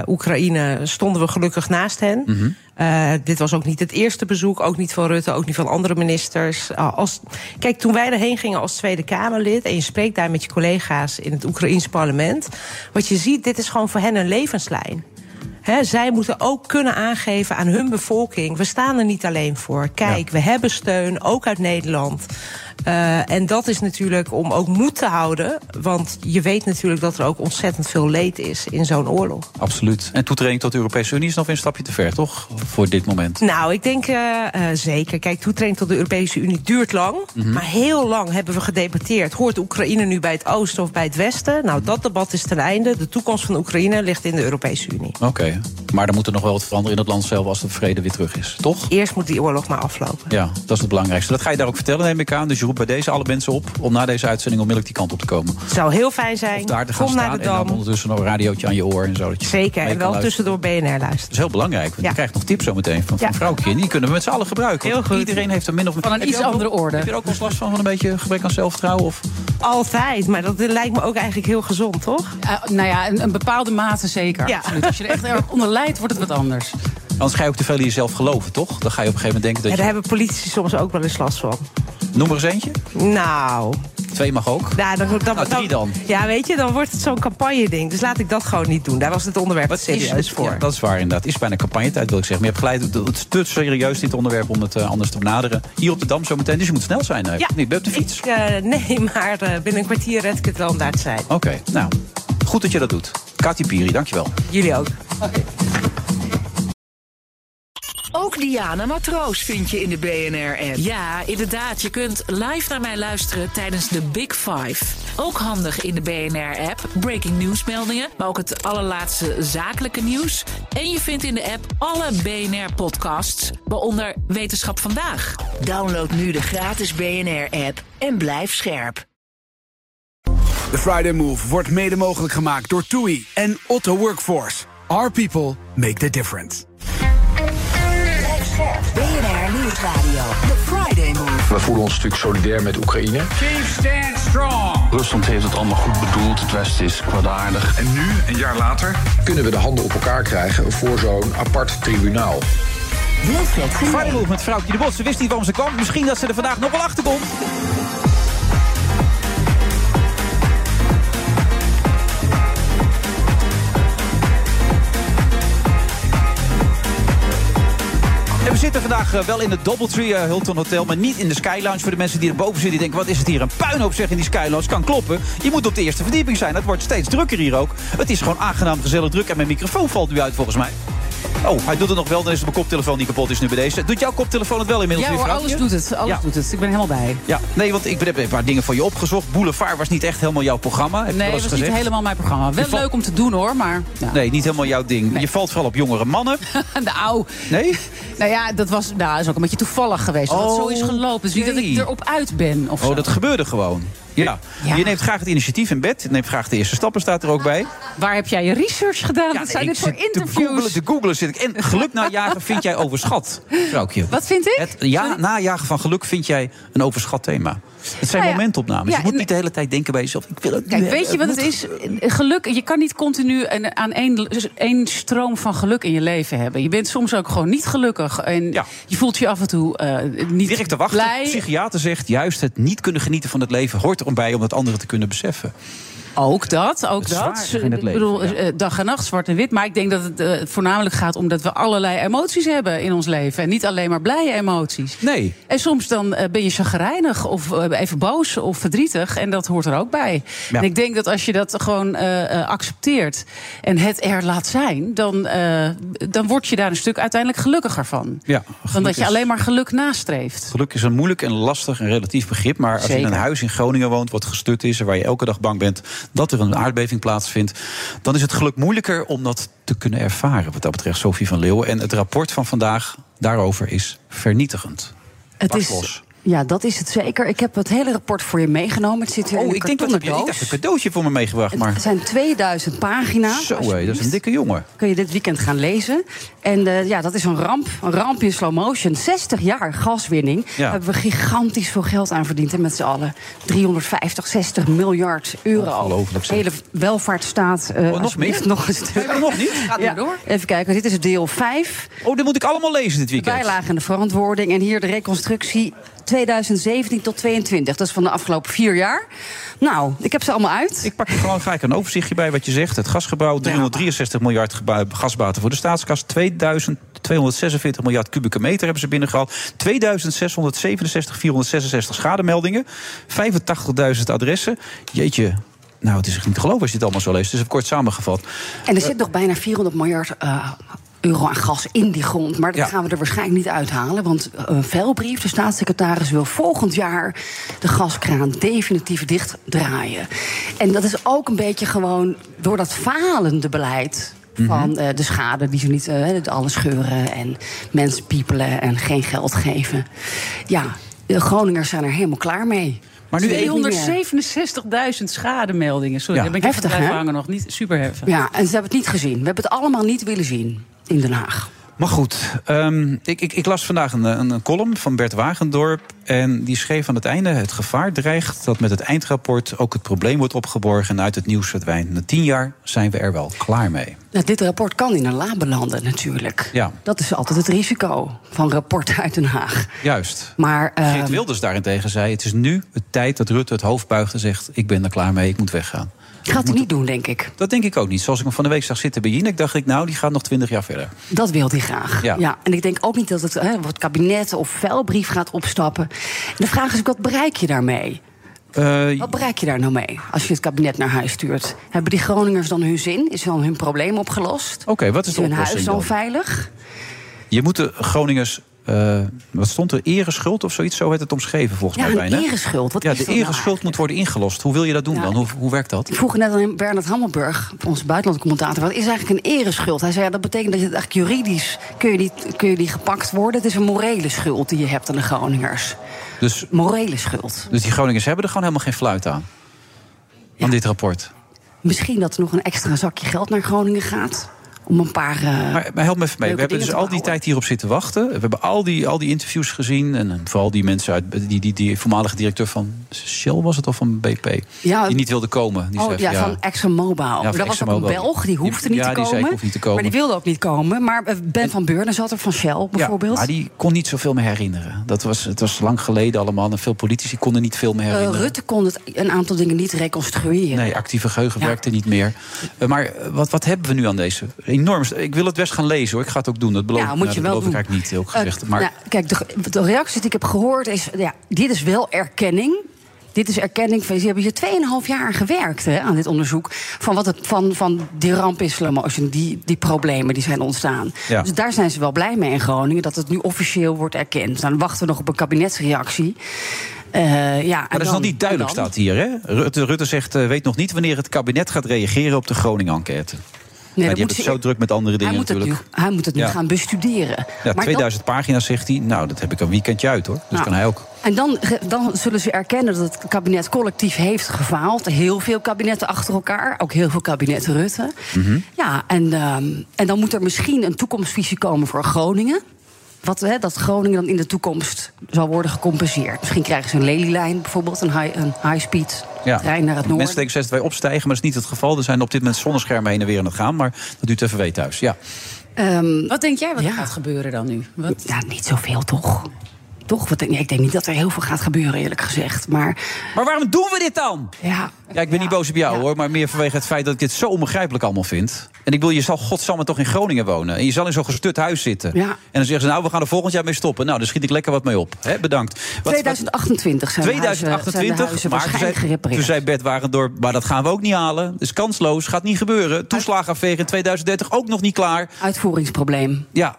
Oekraïne stonden we gelukkig naast hen. Mm-hmm. Dit was ook niet het eerste bezoek, ook niet van Rutte, ook niet van andere ministers. Kijk, toen wij erheen gingen als Tweede Kamerlid... en je spreekt daar met je collega's in het Oekraïns parlement... wat je ziet, dit is gewoon voor hen een levenslijn. Zij moeten ook kunnen aangeven aan hun bevolking... we staan er niet alleen voor. Kijk, we hebben steun, ook uit Nederland... en dat is natuurlijk om ook moed te houden. Want je weet natuurlijk dat er ook ontzettend veel leed is in zo'n oorlog. Absoluut. En toetreding tot de Europese Unie is nog een stapje te ver, toch? Voor dit moment. Nou, ik denk zeker. Kijk, toetreding tot de Europese Unie duurt lang. Mm-hmm. Maar heel lang hebben we gedebatteerd. Hoort Oekraïne nu bij het oosten of bij het westen? Nou, dat debat is ten einde. De toekomst van Oekraïne ligt in de Europese Unie. Oké. Maar dan moet er nog wel wat veranderen in het land zelf... als de vrede weer terug is, toch? Eerst moet die oorlog maar aflopen. Ja, dat is het belangrijkste. Dat ga je daar ook vertellen, neem ik aan. Dus je roept bij deze alle mensen op om na deze uitzending onmiddellijk die kant op te komen. Het zou heel fijn zijn. Of daar te gaan staan naar de Dam. En dan ondertussen een radiootje aan je oor en zo. Dat je zeker, en wel tussendoor BNR luisteren. Dat is heel belangrijk, want je krijgt nog tips zometeen van Froukje. Die kunnen we met z'n allen gebruiken. Heel goed. Iedereen heeft een min of meer... Van een iets andere orde. Heb je er ook wel last van een beetje gebrek aan zelfvertrouwen? Of? Altijd, maar dat lijkt me ook eigenlijk heel gezond, toch? Nou ja, een bepaalde mate zeker. Ja. Als je er echt erg onder lijdt, wordt het wat anders. Anders ga je ook te veel in jezelf geloven, toch? Dan ga je op een gegeven moment denken dat je... Daar hebben politici soms ook wel eens last van. Noem er eens eentje. Nou, 2 mag ook. Ja, drie dan. Ja, weet je, dan wordt het zo'n campagne-ding. Dus laat ik dat gewoon niet doen. Daar was het onderwerp serieus voor. Ja, dat is waar inderdaad. Het is bijna campagnetijd, wil ik zeggen. Maar je hebt gelijk, het is te serieus dit onderwerp om het anders te benaderen. Hier op de Dam zometeen, dus je moet snel zijn. Ja, niet op de fiets. Maar binnen een kwartier red ik het wel om daar te zijn. Oké, nou, goed dat je dat doet. Kati Piri, dankjewel. Jullie ook. Okay. Ook Diana Matroos vind je in de BNR-app. Ja, inderdaad. Je kunt live naar mij luisteren tijdens de Big Five. Ook handig in de BNR-app. Breaking nieuwsmeldingen, maar ook het allerlaatste zakelijke nieuws. En je vindt in de app alle BNR-podcasts, waaronder Wetenschap Vandaag. Download nu de gratis BNR-app en blijf scherp. The Friday Move wordt mede mogelijk gemaakt door TUI en Otto Workforce. Our people make the difference. BNR Nieuwsradio, The Friday Move. We voelen ons natuurlijk solidair met Oekraïne. Keep stand strong. Rusland heeft het allemaal goed bedoeld, het Westen is kwaadaardig. En nu, een jaar later, kunnen we de handen op elkaar krijgen voor zo'n apart tribunaal. The Friday Move met Froukje de Both. Ze wist niet waarom ze kwam, misschien dat ze er vandaag nog wel achter komt. We zitten vandaag wel in het DoubleTree Hilton Hotel, maar niet in de Skylounge. Voor de mensen die erboven zitten, die denken, wat is het hier? Een puinhoop zeg in die Skylounge. Kan kloppen. Je moet op de eerste verdieping zijn. Het wordt steeds drukker hier ook. Het is gewoon aangenaam gezellig druk. En mijn microfoon valt nu uit volgens mij. Oh, hij doet het nog wel. Dan is mijn koptelefoon niet kapot is nu bij deze. Doet jouw koptelefoon het wel inmiddels? Ja hoor, alles doet het. Ik ben helemaal bij. Ja, nee, want ik heb een paar dingen van je opgezocht. Boulevard was niet echt helemaal jouw programma. Nee, dat was niet helemaal mijn programma. Wel leuk om te doen hoor, maar... Ja. Nee, niet helemaal jouw ding. Nee. Je valt vooral op jongere mannen. Nou. Nee? Nou ja, dat is ook een beetje toevallig geweest. Dat het zo is gelopen. Dus niet dat ik erop uit ben of zo. Oh, dat gebeurde gewoon. Ja. Je neemt graag het initiatief in bed. Je neemt graag de eerste stappen, staat er ook bij. Waar heb jij je research gedaan? Wat zijn dit voor interviews? Te googlen zit ik. En geluk najagen vind jij overschat, Froukje. Wat vind ik? Het najagen van geluk vind jij een overschat thema. Het zijn momentopnames. Ja, je moet niet de hele tijd denken bij jezelf. Ik wil het niet. Weet je wat het is? Geluk, je kan niet continu aan één stroom van geluk in je leven hebben. Je bent soms ook gewoon niet gelukkig. En je voelt je af en toe niet direct te wachten. Blij. De psychiater zegt juist het niet kunnen genieten van het leven hoort erbij om het anderen te kunnen beseffen. Ook dat. Ik bedoel, dag en nacht, zwart en wit. Maar ik denk dat het voornamelijk gaat om dat we allerlei emoties hebben in ons leven. En niet alleen maar blije emoties. Nee. En soms dan ben je chagrijnig of even boos of verdrietig. En dat hoort er ook bij. Ja. En ik denk dat als je dat gewoon accepteert en het er laat zijn... Dan word je daar een stuk uiteindelijk gelukkiger van. Ja, dan dat je alleen maar geluk nastreeft. Geluk is een moeilijk en lastig en relatief begrip. Maar als je in een huis in Groningen woont wat gestut is... en waar je elke dag bang bent... dat er een aardbeving plaatsvindt... dan is het geluk moeilijker om dat te kunnen ervaren. Wat dat betreft Sophie van Leeuwen. En het rapport van vandaag daarover is vernietigend. Het is los. Ja, dat is het zeker. Ik heb het hele rapport voor je meegenomen. Het zit hier in een kartonnen doos. Ik dacht, een cadeautje voor me meegebracht. Maar... Het zijn 2000 pagina's. Zo, dat is een dikke jongen. Kun je dit weekend gaan lezen. En dat is een ramp. Een ramp in slow motion. 60 jaar gaswinning. Ja. Daar hebben we gigantisch veel geld aan verdiend. En met z'n allen 60 miljard euro. Ongelooflijk. De hele welvaartsstaat. Nog meer? Nog een stuk. Nee, nog niet. Gaat maar door. Even kijken, dit is deel 5. Oh, dit moet ik allemaal lezen dit weekend. Bijlage en de verantwoording. En hier de reconstructie... 2017 tot 2022, dat is van de afgelopen 4 jaar. Nou, ik heb ze allemaal uit. Ik pak er gewoon gelijk een overzichtje bij wat je zegt. Het gasgebouw, 363 miljard gasbaten voor de staatskast. 246 miljard kubieke meter hebben ze binnengehaald. 2667, 466 schademeldingen. 85.000 adressen. Jeetje. Nou, het is echt niet te geloven als je het allemaal zo leest. Dus even kort samengevat. En er zit nog bijna 400 miljard... euro aan gas in die grond. Maar dat gaan we er waarschijnlijk niet uithalen. Want een veilbrief, de staatssecretaris wil volgend jaar... de gaskraan definitief dichtdraaien. En dat is ook een beetje gewoon door dat falende beleid... van de schade die ze niet... alle scheuren en mensen piepelen en geen geld geven. Ja, de Groningers zijn er helemaal klaar mee. Maar nu 267.000 schademeldingen. Sorry, daar ben ik heftig, even hangen nog. Niet super heftig. Ja, en ze hebben het niet gezien. We hebben het allemaal niet willen zien in Den Haag. Maar goed, ik las vandaag een column van Bert Wagendorp... En die schreef aan het einde: het gevaar dreigt dat met het eindrapport ook het probleem wordt opgeborgen en uit het nieuws verdwijnt. Na 10 jaar zijn we er wel klaar mee. Nou, dit rapport kan in een la belanden natuurlijk. Ja. Dat is altijd het risico van rapporten uit Den Haag. Juist. Maar, Geert Wilders daarentegen zei: het is nu de tijd dat Rutte het hoofd buigt en zegt: ik ben er klaar mee, ik moet weggaan. Gaat hij niet doen, denk ik. Dat denk ik ook niet. Zoals ik hem van de week zag zitten bij Jinek, dacht ik, nou, die gaat nog 20 jaar verder. Dat wil hij graag. Ja. Ja. En ik denk ook niet dat het kabinet of vuilbrief gaat opstappen. En de vraag is ook, wat bereik je daarmee? Wat bereik je daar nou mee als je het kabinet naar huis stuurt? Hebben die Groningers dan hun zin? Is dan hun probleem opgelost? Oké, wat is de oplossing? Is hun huis dan veilig? Je moet de Groningers... wat stond er? Ereschuld of zoiets? Zo werd het omschreven volgens mij bijna. Ja, ereschuld. Wat is de ereschuld nou moet worden ingelost. Hoe wil je dat doen dan? Hoe werkt dat? Ik vroeg net aan Bernard Hammelburg, onze buitenlandcommentator, wat is eigenlijk een ereschuld? Hij zei, dat betekent dat je eigenlijk juridisch kun je die gepakt worden. Het is een morele schuld die je hebt aan de Groningers. Dus, morele schuld. Dus die Groningers hebben er gewoon helemaal geen fluit aan? Ja. Aan dit rapport? Misschien dat er nog een extra zakje geld naar Groningen gaat. Om een paar. Maar help me even mee. We hebben dus al die tijd hierop zitten wachten. We hebben al die interviews gezien. En vooral die mensen uit. Die voormalige directeur van Shell was het of van BP. Ja, die niet wilde komen. Die zei, van ExxonMobil. Ja, dat was ook een Belg. Die hoefde niet te komen. Niet te komen. Maar die wilde ook niet komen. Maar Ben van Beurden zat er van Shell bijvoorbeeld. Ja, maar die kon niet zoveel meer herinneren. Het was lang geleden allemaal. En veel politici konden niet veel meer herinneren. Rutte kon een aantal dingen niet reconstrueren. Nee, actieve geheugen werkte niet meer. Maar wat hebben we nu aan deze? Enorm. Ik wil het best gaan lezen, hoor. Ik ga het ook doen. Dat beloof, moet je dat wel beloof doen. Ik eigenlijk niet, heel gezegd. Maar... kijk, de reactie die ik heb gehoord is... dit is wel erkenning. Dit is erkenning van... Ze hebben hier 2,5 jaar gewerkt aan dit onderzoek... van die ramp in slow motion, die problemen die zijn ontstaan. Ja. Dus daar zijn ze wel blij mee in Groningen... dat het nu officieel wordt erkend. Dan wachten we nog op een kabinetsreactie... maar dat is nog niet duidelijk, staat hier. Hè? Rutte zegt, weet nog niet wanneer het kabinet gaat reageren... op de Groningen-enquête. Nee, die hebben het zo druk met andere dingen natuurlijk. Hij moet het nu gaan bestuderen. Ja, maar 2000 pagina's zegt hij. Nou, dat heb ik een weekendje uit, hoor. Dus kan hij ook. En dan zullen ze erkennen dat het kabinet collectief heeft gefaald. Heel veel kabinetten achter elkaar. Ook heel veel kabinetten Rutte. Mm-hmm. Ja, en dan moet er misschien een toekomstvisie komen voor Groningen. Dat Groningen dan in de toekomst zal worden gecompenseerd. Misschien krijgen ze een lelielijn bijvoorbeeld, een high-speed trein naar het noorden. Mensen denken steeds dat wij opstijgen, maar dat is niet het geval. Er zijn op dit moment zonneschermen heen en weer aan het gaan, maar dat duurt even weet thuis. Ja. Wat denk jij, wat gaat gebeuren dan nu? Wat? Ja, niet zoveel toch? Toch? Ik denk niet dat er heel veel gaat gebeuren, eerlijk gezegd. Maar waarom doen we dit dan? Ja, ik ben niet boos op jou, hoor. Maar meer vanwege het feit dat ik dit zo onbegrijpelijk allemaal vind. En ik bedoel, je zal godsamme toch in Groningen wonen. En je zal in zo'n gestut huis zitten. Ja. En dan zeggen ze, nou, we gaan er volgend jaar mee stoppen. Nou, daar schiet ik lekker wat mee op. Hè, bedankt. 2028 zijn 2028, maar toen zei Bert Wagendorp, maar dat gaan we ook niet halen. Dus kansloos, gaat niet gebeuren. Toeslagenaffaire in 2030 ook nog niet klaar. Uitvoeringsprobleem. Ja,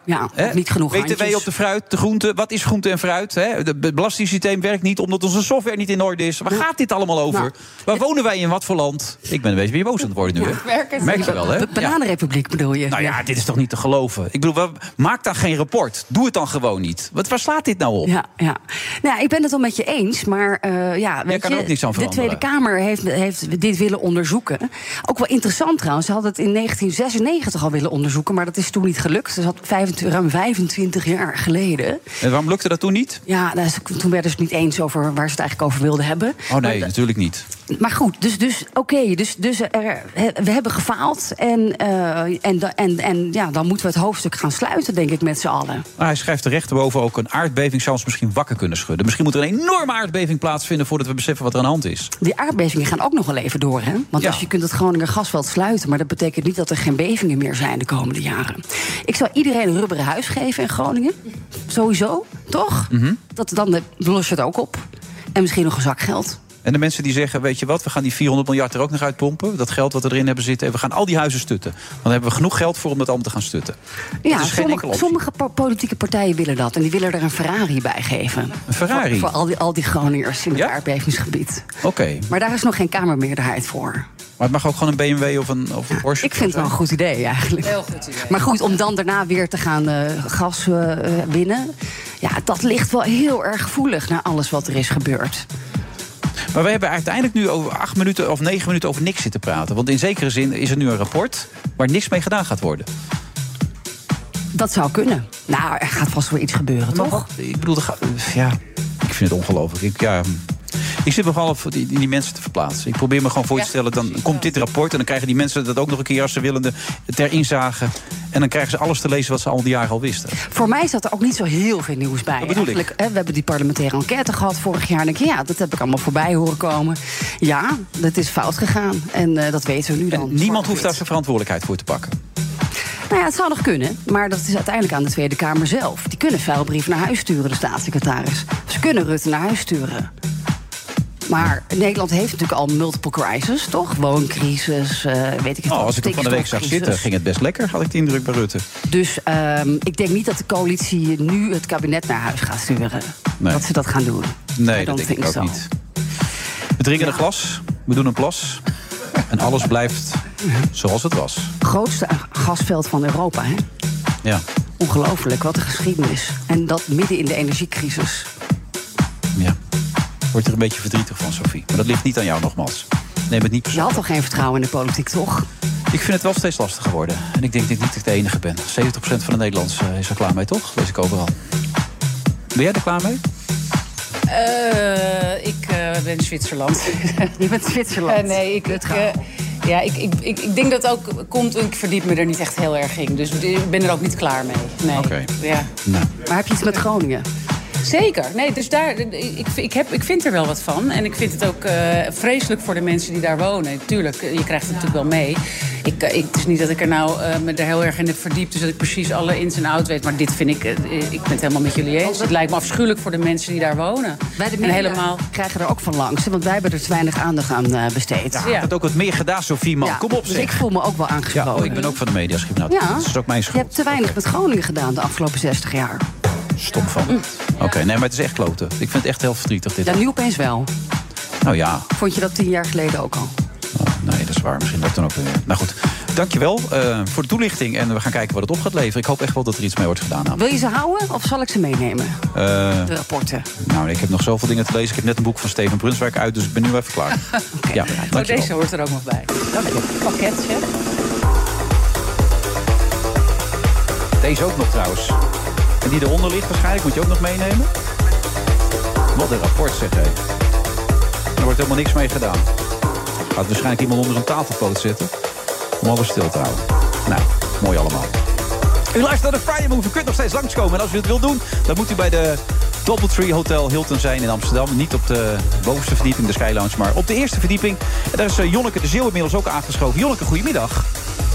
niet genoeg handjes. BTW op de fruit, de groente. Wat is groente en fruit? Het belastingssysteem werkt niet omdat onze software niet in orde is. Waar gaat dit allemaal over? Waar wonen wij in wat voor land? Ik ben een beetje boos aan het worden nu. Merk je wel, hè? Bananenrepubliek bedoel je? Nou ja, dit is toch niet te geloven? Ik bedoel, maak dan geen rapport. Doe het dan gewoon niet. Waar slaat dit nou op? Ja. Nou, ik ben het wel met je eens, maar kan ook niks aan veranderen. De Tweede Kamer heeft dit willen onderzoeken. Ook wel interessant trouwens. Ze hadden het in 1996 al willen onderzoeken, maar dat is toen niet gelukt. Dat is ruim 25 jaar geleden. En waarom lukte dat toen niet? Ja, toen werden ze het niet eens over waar ze het eigenlijk over wilden hebben. Oh nee, natuurlijk niet. Maar goed, dus oké, dus we hebben gefaald. En dan moeten we het hoofdstuk gaan sluiten, denk ik, met z'n allen. Hij schrijft terecht boven ook, een aardbeving zou ons misschien wakker kunnen schudden. Misschien moet er een enorme aardbeving plaatsvinden voordat we beseffen wat er aan de hand is. Die aardbevingen gaan ook nog wel even door, hè? Want als je kunt het Groninger gasveld sluiten... maar dat betekent niet dat er geen bevingen meer zijn de komende jaren. Ik zou iedereen een rubberen huis geven in Groningen. Sowieso, toch? Mm-hmm. Dan los je het ook op. En misschien nog een zak geld. En de mensen die zeggen, weet je wat, we gaan die 400 miljard er ook nog uitpompen. Dat geld wat we erin hebben zitten. En we gaan al die huizen stutten. Dan hebben we genoeg geld voor om dat allemaal te gaan stutten. Ja, dat is sommige politieke partijen willen dat. En die willen er een Ferrari bij geven. Een Ferrari? Voor al die Groningers in het aardbevingsgebied. Oké. Maar daar is nog geen kamermeerderheid voor. Maar het mag ook gewoon een BMW of een Porsche. Ik vind het wel een goed idee eigenlijk. Heel goed idee. Maar goed, om dan daarna weer te gaan gas winnen. Ja, dat ligt wel heel erg gevoelig naar alles wat er is gebeurd. Maar we hebben uiteindelijk nu over 8 minuten of 9 minuten over niks zitten praten. Want in zekere zin is er nu een rapport waar niks mee gedaan gaat worden. Dat zou kunnen. Nou, er gaat vast wel iets gebeuren, toch? Ik bedoel, ik vind het ongelooflijk. Ik zit nogal in die mensen te verplaatsen. Ik probeer me gewoon voor te stellen, dan komt dit rapport... en dan krijgen die mensen dat ook nog een keer als ze willen ter inzage... en dan krijgen ze alles te lezen wat ze al die jaren al wisten. Voor mij zat er ook niet zo heel veel nieuws bij. We hebben die parlementaire enquête gehad vorig jaar. En ik dat heb ik allemaal voorbij horen komen. Ja, dat is fout gegaan. En dat weten we nu dan. En niemand hoeft daar zijn verantwoordelijkheid voor te pakken. Nou ja, het zou nog kunnen, maar dat is uiteindelijk aan de Tweede Kamer zelf. Die kunnen vuilbrieven naar huis sturen, de staatssecretaris. Ze kunnen Rutte naar huis sturen. Maar Nederland heeft natuurlijk al multiple crises, toch? Wooncrisis, weet ik het al. Als ik er van de week zag zitten, ging het best lekker, had ik de indruk bij Rutte. Dus ik denk niet dat de coalitie nu het kabinet naar huis gaat sturen. Nee. Dat ze dat gaan doen. Nee, dat denk ik ook niet. We drinken een glas, we doen een plas... en alles blijft zoals het was. Grootste gasveld van Europa, hè? Ja. Ongelooflijk, wat een geschiedenis. En dat midden in de energiecrisis. Ja. Wordt er een beetje verdrietig van, Sophie. Maar dat ligt niet aan jou, nogmaals. Neem het niet persoonlijk. Je had toch geen vertrouwen in de politiek, toch? Ik vind het wel steeds lastiger geworden. En ik denk dat ik niet de enige ben. 70% van de Nederlanders is er klaar mee, toch? Lees ik overal. Ben jij er klaar mee? Ik ben Zwitserland. Je bent Zwitserland. Nee, ik denk dat ook komt... Ik verdiep me er niet echt heel erg in. Dus ik ben er ook niet klaar mee. Nee. Okay. Ja. Nou. Maar heb je iets met Groningen? Zeker. Nee, dus daar, ik vind er wel wat van. En ik vind het ook vreselijk voor de mensen die daar wonen. Tuurlijk, je krijgt het natuurlijk wel mee. Het is niet dat ik er nou me er heel erg in heb verdiept... dus dat ik precies alle ins en outs weet. Maar dit vind ik... ik ben het helemaal met jullie eens. Het lijkt me afschuwelijk voor de mensen die daar wonen. Wij de media krijgen er ook van langs. Want wij hebben er te weinig aandacht aan besteed. Ja, dat ook wat meer gedaan, Sophie, man. Ja, kom op, zeg. Dus ik voel me ook wel aangesproken. Ja, ik ben ook van de media. Dat is ook mijn schuld. Je hebt te weinig met Groningen gedaan de afgelopen 60 jaar. Stom van. Ja. Oké, nee, maar het is echt kloten. Ik vind het echt heel verdrietig dit. Ja, nu opeens wel. Nou ja. Vond je dat 10 jaar geleden ook al? Oh, nee, dat is waar. Misschien dat dan ook weer. Nou goed, dankjewel voor de toelichting. En we gaan kijken wat het op gaat leveren. Ik hoop echt wel dat er iets mee wordt gedaan. Wil je ze houden of zal ik ze meenemen? De rapporten. Nou, ik heb nog zoveel dingen te lezen. Ik heb net een boek van Steven Brunswijk uit, dus ik ben nu even klaar. Okay. Ja, dankjewel. Deze hoort er ook nog bij. Dankjewel. Pakketje. Deze ook nog trouwens. En die eronder ligt waarschijnlijk, moet je ook nog meenemen. Wat een rapport, zeg hij. Er wordt helemaal niks mee gedaan. Gaat waarschijnlijk iemand onder zijn tafelpoot zitten... om alles stil te houden. Nou, mooi allemaal. U luistert naar de Friday Move. U kunt nog steeds langskomen. En als u het wilt doen, dan moet u bij de DoubleTree Hotel Hilton zijn in Amsterdam. Niet op de bovenste verdieping, de Sky Lounge, maar op de eerste verdieping. En daar is Jonneke de Zeeuw inmiddels ook aangeschoven. Jonneke, goedemiddag.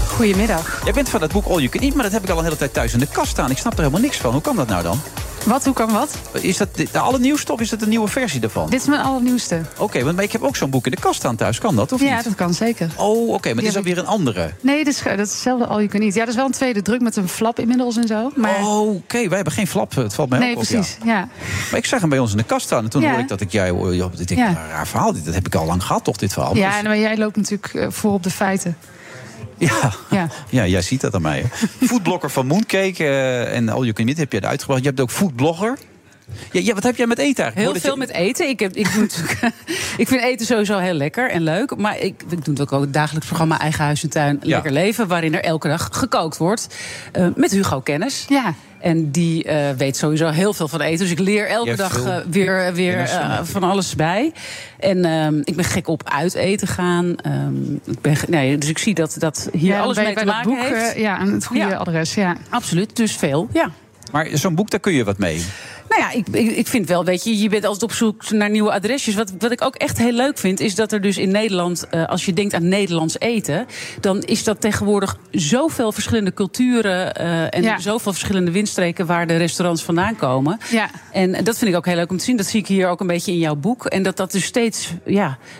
Goedemiddag. Jij bent van dat boek All You Can Eat, maar dat heb ik al een hele tijd thuis in de kast staan. Ik snap er helemaal niks van. Hoe kan dat nou dan? Wat? Hoe kan wat? Is dat de allernieuwste of is dat een nieuwe versie daarvan? Dit is mijn allernieuwste. Oké, want ik heb ook zo'n boek in de kast staan thuis. Kan dat of niet? Ja, dat kan zeker. Oh, oké, maar dit is dan weer een andere. Nee, dat is hetzelfde All You Can Eat. Ja, dat is wel een tweede druk met een flap inmiddels en zo. Maar... Oh, oké, wij hebben geen flap. Het valt mij ook op. Nee, precies, ja. Maar ik zag hem bij ons in de kast staan en toen hoorde ik dat ik jij... Dit een raar verhaal, dat heb ik al lang gehad toch, dit verhaal? Ja, maar jij loopt natuurlijk voor op de feiten. Ja, jij ziet dat aan mij. Foodblogger van Mooncake en All You Can Eat heb je uitgebracht. Je hebt ook foodblogger. Ja, wat heb jij met eten eigenlijk? Heel veel met eten. Ik vind eten sowieso heel lekker en leuk. Maar ik doe ook het dagelijks programma Eigen Huis en Tuin Lekker Leven... waarin er elke dag gekookt wordt met Hugo Kennis. Ja. En die weet sowieso heel veel van eten. Dus ik leer elke dag weer van alles bij. En ik ben gek op uit eten gaan. Dus ik zie dat hier alles mee te maken boek, heeft. Aan het goede adres. Ja. Absoluut, dus veel. Ja. Maar zo'n boek, daar kun je wat mee. Nou ja, ik vind wel, weet je, je bent altijd op zoek naar nieuwe adresjes. Wat ik ook echt heel leuk vind, is dat er dus in Nederland... als je denkt aan Nederlands eten, dan is dat tegenwoordig zoveel verschillende culturen... en zoveel verschillende windstreken waar de restaurants vandaan komen. Ja. En dat vind ik ook heel leuk om te zien. Dat zie ik hier ook een beetje in jouw boek. En dat dus steeds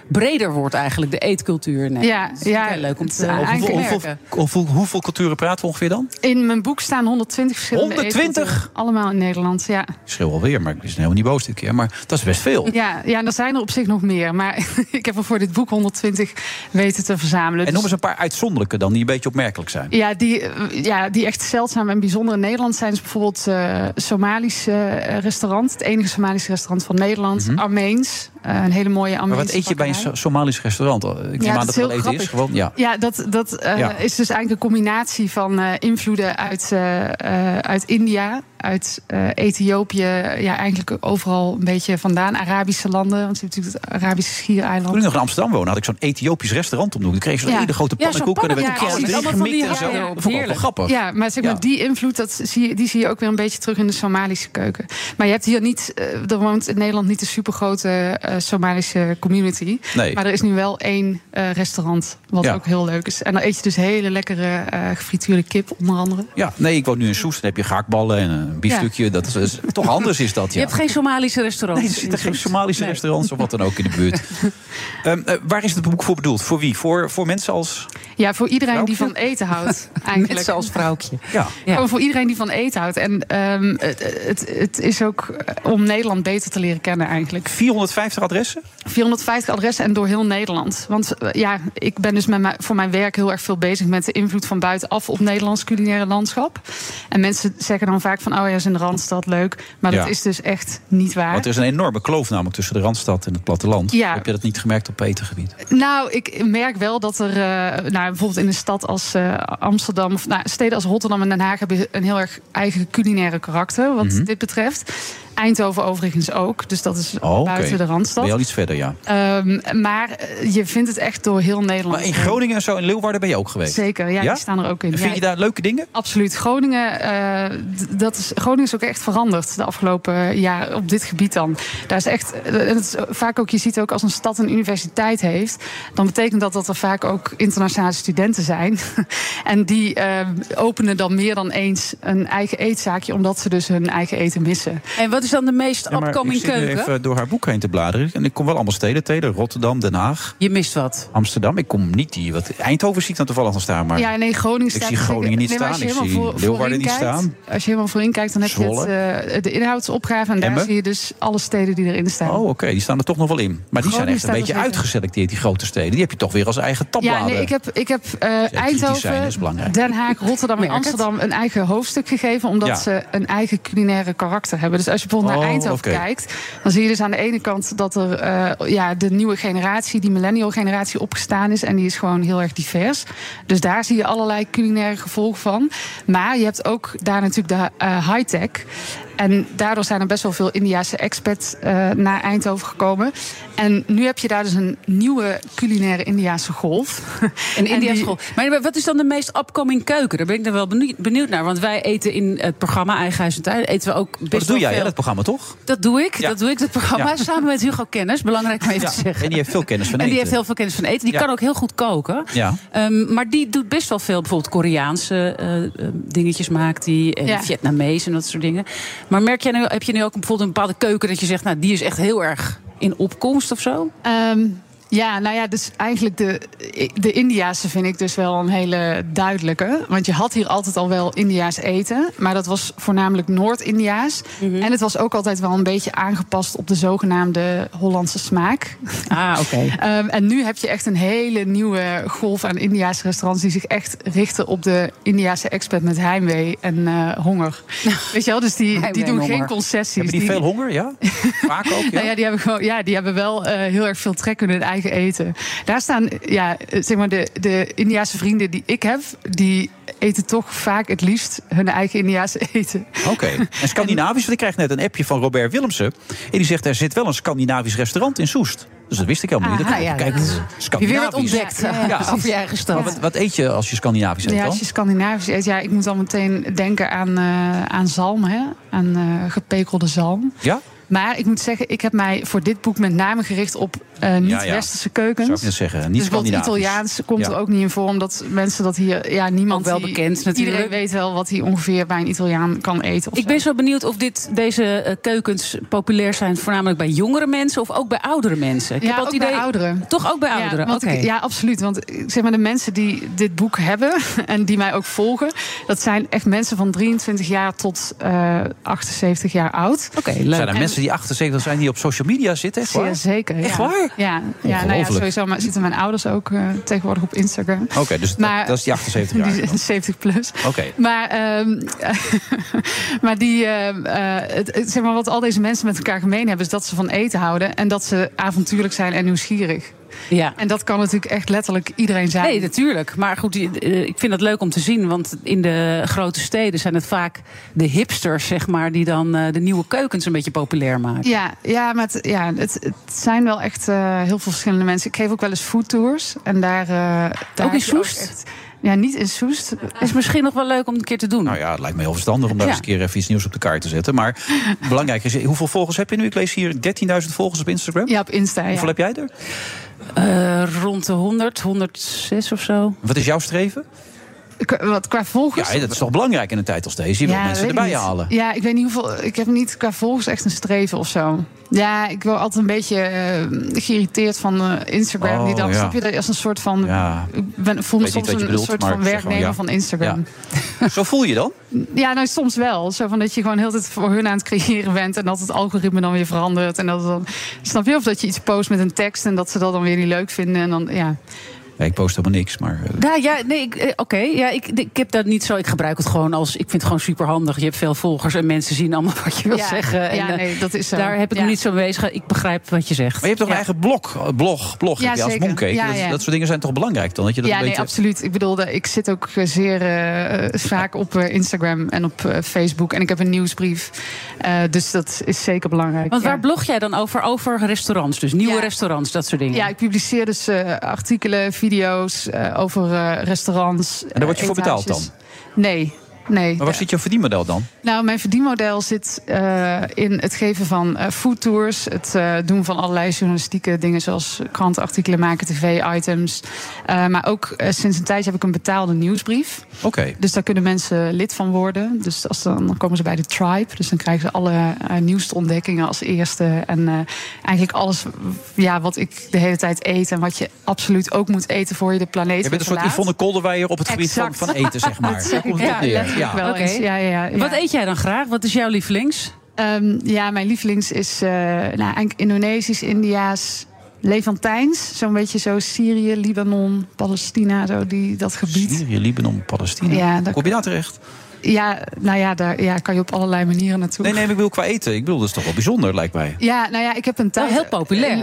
breder wordt eigenlijk, de eetcultuur. Nee, ja, dat is heel leuk om te merken. Hoeveel culturen praten we ongeveer dan? In mijn boek staan 120 verschillende eetculturen. Allemaal in Nederland, ja. Schreeuw alweer, maar ik ben helemaal niet boos dit keer. Maar dat is best veel. Ja, en er zijn er op zich nog meer. Maar ik heb er voor dit boek 120 weten te verzamelen. En noem eens een paar uitzonderlijke dan, die een beetje opmerkelijk zijn. Ja, die echt zeldzaam en bijzonder in Nederland zijn. Dus bijvoorbeeld Somalisch restaurant. Het enige Somalische restaurant van Nederland. Mm-hmm. Armeens. Een hele mooie Amerikaanse. Maar wat eet je bij een Somalisch restaurant? Ik neem aan dat het wel eten is. Gewoon, ja, ja, dat is dus eigenlijk een combinatie van invloeden uit India, uit Ethiopië. Ja, eigenlijk overal een beetje vandaan. Arabische landen, want je hebt natuurlijk het Arabische schiereiland. Toen ik nog in Amsterdam woonde, had ik zo'n Ethiopisch restaurant om doen. Ik kreeg zo'n hele grote pannenkoeken. Dat vond ik wel grappig. Ja, maar zeg maar, die invloed, die zie je ook weer een beetje terug in de Somalische keuken. Maar je hebt hier niet, er woont in Nederland niet een supergrote Somalische community. Nee. Maar er is nu wel één restaurant, wat ook heel leuk is. En dan eet je dus hele lekkere gefrituurde kip, onder andere. Ja, nee, ik woon nu in Soest. Dan heb je gehaktballen en een biefstukje. Ja. Dat is toch anders is dat, ja. Je hebt geen Somalische restaurants. Nee, er zitten geen Somalische restaurants of wat dan ook in de buurt. Waar is het boek voor bedoeld? Voor wie? Voor mensen als... Ja, voor iedereen vrouwtje? Die van eten houdt. Mensen als vrouwtje. Ja. Ja. Voor iedereen die van eten houdt. En het is ook om Nederland beter te leren kennen eigenlijk. 450 adressen? 450 adressen en door heel Nederland. Want ja, ik ben dus voor mijn werk heel erg veel bezig met de invloed van buitenaf op Nederlands culinaire landschap. En mensen zeggen dan vaak van, oh ja, is in de Randstad leuk. Maar dat is dus echt niet waar. Want er is een enorme kloof namelijk tussen de Randstad en het platteland. Ja. Heb je dat niet gemerkt op etengebied? Nou, ik merk wel dat er bijvoorbeeld in een stad als Amsterdam, of steden als Rotterdam en Den Haag hebben een heel erg eigen culinaire karakter wat dit betreft. Eindhoven overigens ook, dus dat is buiten de Randstad. Ben je al iets verder, ja. Maar je vindt het echt door heel Nederland. Maar in Groningen en zo, in Leeuwarden ben je ook geweest? Zeker, ja, die staan er ook in. En vind je daar leuke dingen? Absoluut. Groningen is ook echt veranderd de afgelopen jaar op dit gebied dan. Daar is echt, vaak ook, je ziet ook als een stad een universiteit heeft, dan betekent dat er vaak ook internationale studenten zijn. En die openen dan meer dan eens een eigen eetzaakje, omdat ze dus hun eigen eten missen. En wat is dan de meest upcoming keuken? Ik zit even door haar boek heen te bladeren. En ik kom wel allemaal steden tegen. Rotterdam, Den Haag. Je mist wat. Amsterdam. Ik kom niet hier. Eindhoven zie ik dan toevallig nog staan. Maar ja, nee, Groningen staat. Ik zie Groningen niet staan. Ik zie Leeuwarden niet staan. Als je helemaal voorin kijkt, dan heb Zwolle. Je het, de inhoudsopgave. En daar zie je dus alle steden die erin staan. Oh, oké. Die staan er toch nog wel in. Maar die zijn echt een beetje uitgeselecteerd, die grote steden. Die heb je toch weer als eigen tabbladen. Ja, nee, ik heb Eindhoven, Den Haag, Rotterdam en Amsterdam een eigen hoofdstuk gegeven, omdat ze een eigen culinaire karakter hebben. Dus als je bijvoorbeeld naar Eindhoven kijkt, dan zie je dus aan de ene kant dat er de nieuwe generatie, die millennial generatie, opgestaan is. En die is gewoon heel erg divers. Dus daar zie je allerlei culinaire gevolgen van. Maar je hebt ook daar natuurlijk de high-tech. En daardoor zijn er best wel veel Indiase expats naar Eindhoven gekomen. En nu heb je daar dus een nieuwe culinaire Indiase golf. Een Indiase golf. Maar wat is dan de meest upcoming keuken? Daar ben ik dan wel benieuwd naar. Want wij eten in het programma Eigen Huis en Tuin eten we ook best wel veel. Dat doe jij, dat programma, toch? Dat doe ik. Ja. Dat doe ik, dat programma. Ja. Samen met Hugo Kennis. Belangrijk om even te zeggen. En die heeft veel kennis van eten. Die kan ook heel goed koken. Ja. Maar die doet best wel veel. Bijvoorbeeld Koreaanse dingetjes maakt die. En Vietnamees en dat soort dingen. Maar heb je nu ook bijvoorbeeld een bepaalde keuken dat je zegt, nou, die is echt heel erg in opkomst of zo? Ja, nou ja, dus eigenlijk de Indiaanse vind ik dus wel een hele duidelijke. Want je had hier altijd al wel Indiaas eten. Maar dat was voornamelijk Noord-Indiaas. Mm-hmm. En het was ook altijd wel een beetje aangepast op de zogenaamde Hollandse smaak. Ah, oké. En nu heb je echt een hele nieuwe golf aan Indiaanse restaurants die zich echt richten op de Indiaanse expert met heimwee en honger. Weet je wel, dus die doen geen concessies. Hebben die veel honger, ja? Vaak ook, ja? Nou ja, die hebben wel heel erg veel trek in hun eigen eten. Daar staan, zeg maar, de Indiaanse vrienden die ik heb, die eten toch vaak het liefst hun eigen Indiaanse eten. Oké. En Scandinavisch, want ik krijg net een appje van Robert Willemsen. En die zegt, er zit wel een Scandinavisch restaurant in Soest. Dus dat wist ik helemaal niet. Kijk, Scandinavisch. Je weer wat ontdekt over je eigen stad. Wat eet je als je Scandinavisch eet dan? Ja, als je Scandinavisch eet, ik moet dan meteen denken aan zalm, hè? Aan gepekelde zalm. Ja? Maar ik moet zeggen, ik heb mij voor dit boek met name gericht op niet-westerse keukens. Zou ik net zeggen, niet Scandinavisch. Dus Italiaans komt er ook niet in voor, omdat mensen dat hier niemand ook wel bekend natuurlijk. Iedereen weet wel wat hij ongeveer bij een Italiaan kan eten. Ik ben zo benieuwd of deze keukens populair zijn, voornamelijk bij jongere mensen of ook bij oudere mensen. Ik heb ook bij ouderen. Toch ook bij ouderen? Ja, ja, absoluut. Want zeg maar, de mensen die dit boek hebben en die mij ook volgen, dat zijn echt mensen van 23 jaar tot 78 jaar oud. Oké, leuk. Zijn er mensen mensen die 78 zijn die op social media zitten? Echt waar? Zeker. Ja. Echt waar? Ja, ja, nou ja, sowieso zitten mijn ouders ook tegenwoordig op Instagram. Oké, dus dat is die 78 jaar. Die 70 plus. Oké. Maar, maar die, zeg maar, wat al deze mensen met elkaar gemeen hebben... is dat ze van eten houden en dat ze avontuurlijk zijn en nieuwsgierig. Ja. En dat kan natuurlijk echt letterlijk iedereen zijn. Nee, natuurlijk. Maar goed, ik vind dat leuk om te zien. Want in de grote steden zijn het vaak de hipsters, zeg maar... die dan de nieuwe keukens een beetje populair maken. Ja, ja, maar het zijn wel echt heel veel verschillende mensen. Ik geef ook wel eens foodtours. En daar ook in Soest? Ja, niet in Soest. Is misschien nog wel leuk om een keer te doen. Nou ja, het lijkt me heel verstandig om daar eens een keer even iets nieuws op de kaart te zetten. Maar belangrijk is, hoeveel volgers heb je nu? Ik lees hier 13.000 volgers op Instagram. Ja, op Insta. Hoeveel heb jij er? Rond de 100, 106 of zo. Wat is jouw streven? Qua volgers? Ja, dat is toch belangrijk in een tijd als deze? Je wil mensen erbij halen. Ja, ik weet niet hoeveel. Ik heb niet qua volgers echt een streven of zo. Ja, ik word altijd een beetje geïrriteerd van Instagram. Die dan snap je dat als een soort van. Ja. Ik voel me soms een soort van werknemer van Instagram. Ja. Zo voel je dan? Ja, nou soms wel. Zo van dat je gewoon heel tijd voor hun aan het creëren bent en dat het algoritme dan weer verandert en dat dan. Snap je? Of dat je iets post met een tekst en dat ze dat dan weer niet leuk vinden en dan ja. Ja, ik post helemaal niks, maar... Ik heb dat niet zo. Ik gebruik het gewoon als... Ik vind het gewoon superhandig. Je hebt veel volgers en mensen zien allemaal wat je wil zeggen. En ja, nee, dat is zo. Daar heb ik me niet zo bezig. Ik begrijp wat je zegt. Maar je hebt toch een eigen blog ja, als mooncake. Ja, ja. Dat soort dingen zijn toch belangrijk dan? Dat je dat absoluut. Ik bedoel, ik zit ook zeer vaak op Instagram en op Facebook. En ik heb een nieuwsbrief. Dus dat is zeker belangrijk. Want waar blog jij dan over? Over restaurants, dus nieuwe restaurants, dat soort dingen? Ja, ik publiceer dus artikelen... video's over restaurants. En daar word je voor betaald dan? Nee. Maar waar zit jouw verdienmodel dan? Nou, mijn verdienmodel zit in het geven van foodtours... het doen van allerlei journalistieke dingen... zoals krantenartikelen maken, tv-items. Maar ook sinds een tijdje heb ik een betaalde nieuwsbrief. Oké. Dus daar kunnen mensen lid van worden. Dus dan komen ze bij de tribe. Dus dan krijgen ze alle nieuwste ontdekkingen als eerste. En eigenlijk alles wat ik de hele tijd eet... en wat je absoluut ook moet eten voor je de planeet. Je bent een soort Yvonne Kolderweijer op het gebied van eten, zeg maar. Dat komt het neer. Ja. Wel eens. Ja. Wat eet jij dan graag? Wat is jouw lievelings? Mijn lievelings is eigenlijk Indonesisch, India's, Levantijns. Zo'n beetje zo Syrië, Libanon, Palestina, zo dat gebied. Syrië, Libanon, Palestina. Ja, kom je daar terecht? Ja, nou ja, daar kan je op allerlei manieren naartoe. Nee, ik bedoel qua eten. Ik bedoel, dat is toch wel bijzonder, lijkt mij. Ja, nou ja, ik heb een tijd... Heel populair.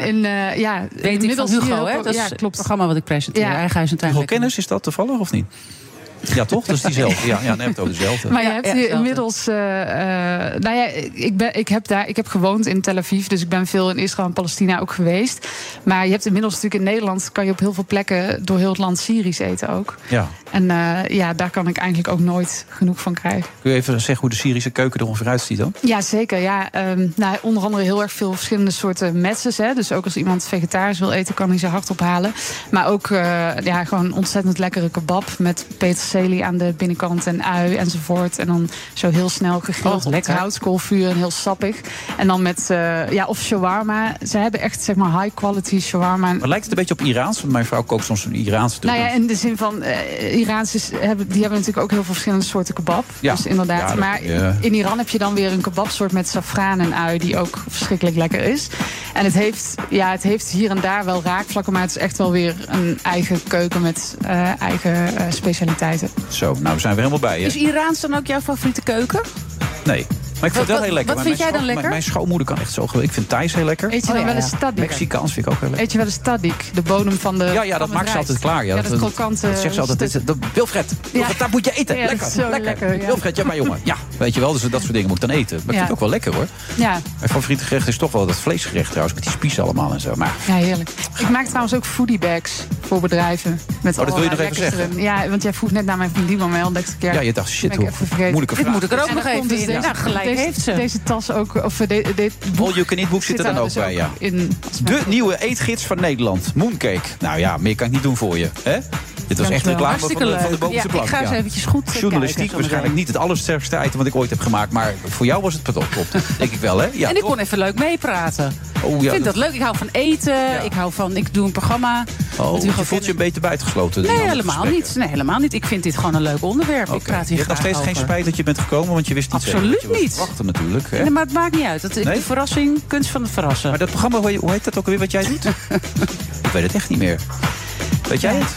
Weet ik van Hugo, hè? Dat is klopt. Het programma wat ik presenteer. Ja. Eigen Huis en Tuin. Hugo Kennis, is dat toevallig of niet? Ja, toch? Dat is diezelfde. Ja, neemt ook dezelfde. Maar je hebt hier inmiddels... ik heb gewoond in Tel Aviv, dus ik ben veel in Israël en Palestina ook geweest. Maar je hebt inmiddels natuurlijk in Nederland... kan je op heel veel plekken door heel het land Syrisch eten ook. Ja. En daar kan ik eigenlijk ook nooit genoeg van krijgen. Kun je even zeggen hoe de Syrische keuken er ongeveer uitziet dan? Ja, zeker. Ja. Onder andere heel erg veel verschillende soorten mezes. Dus ook als iemand vegetarisch wil eten, kan hij ze hard ophalen. Maar ook gewoon ontzettend lekkere kebab met peterselie aan de binnenkant en ui enzovoort. En dan zo heel snel gegrild op het houtkoolvuur en heel sappig. En dan met, of shawarma. Ze hebben echt, zeg maar, high quality shawarma. Maar lijkt het een beetje op Iraans? Want mijn vrouw kookt soms een Iraans. Nou ja, in de zin van, Iraans die hebben natuurlijk ook heel veel verschillende soorten kebab. Ja. Dus inderdaad. Ja, maar in Iran heb je dan weer een kebabsoort met saffraan en ui, die ook verschrikkelijk lekker is. En het heeft hier en daar wel raakvlakken, maar het is echt wel weer een eigen keuken met eigen specialiteiten. Zo, nou zijn we helemaal bij. Hè? Is Iraans dan ook jouw favoriete keuken? Nee. Maar ik vind het wel heel lekker. Wat vind jij dan lekker? Mijn schoonmoeder kan echt zo geweldig. Ik vind Thais heel lekker. Eet je dan wel eens tadik? Mexicaans vind ik ook heel lekker. Eet je wel eens tadik? De bodem van de... Ja, dat maakt ze altijd klaar. Ja, dat krokante... Dat zegt ze altijd. Wilfred, dat moet je eten. Ja, lekker, zo lekker. Ja. Wilfred, jij maar jongen. Ja, weet je wel. Dus dat soort dingen moet ik dan eten. Maar ik vind het ook wel lekker, hoor. Ja. Mijn favoriete gerecht is toch wel dat vleesgerecht trouwens. Met die spies allemaal en zo. Maar... Ja, heerlijk. Ik maak trouwens ook foodie bags voor bedrijven. Met dat wil je nog even zeggen? Ja, want jij vroeg net naar mijn vriendin om mij ontdekte keer. Ja, je dacht, shit, moeilijke vraag. Dit moet ik er ook nog even. Deze tas ook. Of dit boek, All You Can Eat boek zit er dan ook bij, ja. De nieuwe eetgids van Nederland. Mooncake. Nou ja, meer kan ik niet doen voor je. Hè? Dit was echt een reclame van de bovenste plank. Ik ga eens eventjes goed journalistiek kijken, waarschijnlijk niet het allersterkste item wat ik ooit heb gemaakt. Maar voor jou was het top. Denk ik wel, hè? Ja, en ik kon even leuk meepraten. Oh, ja, ik vind dat leuk. Ik hou van eten. Ik doe een programma. Oh, je voelt je een beetje buitengesloten? Nee, helemaal niet. Ik vind dit gewoon een leuk onderwerp. Okay. Ik praat hier. Je hebt nog steeds over. Geen spijt dat je bent gekomen, want je wist niet zeker. Absoluut niet. Wachten natuurlijk. Hè? Nee, maar het maakt niet uit. De verrassing, kunst van het verrassen. Maar dat programma, hoe heet dat ook alweer wat jij doet? Ik weet het echt niet meer. Weet jij het?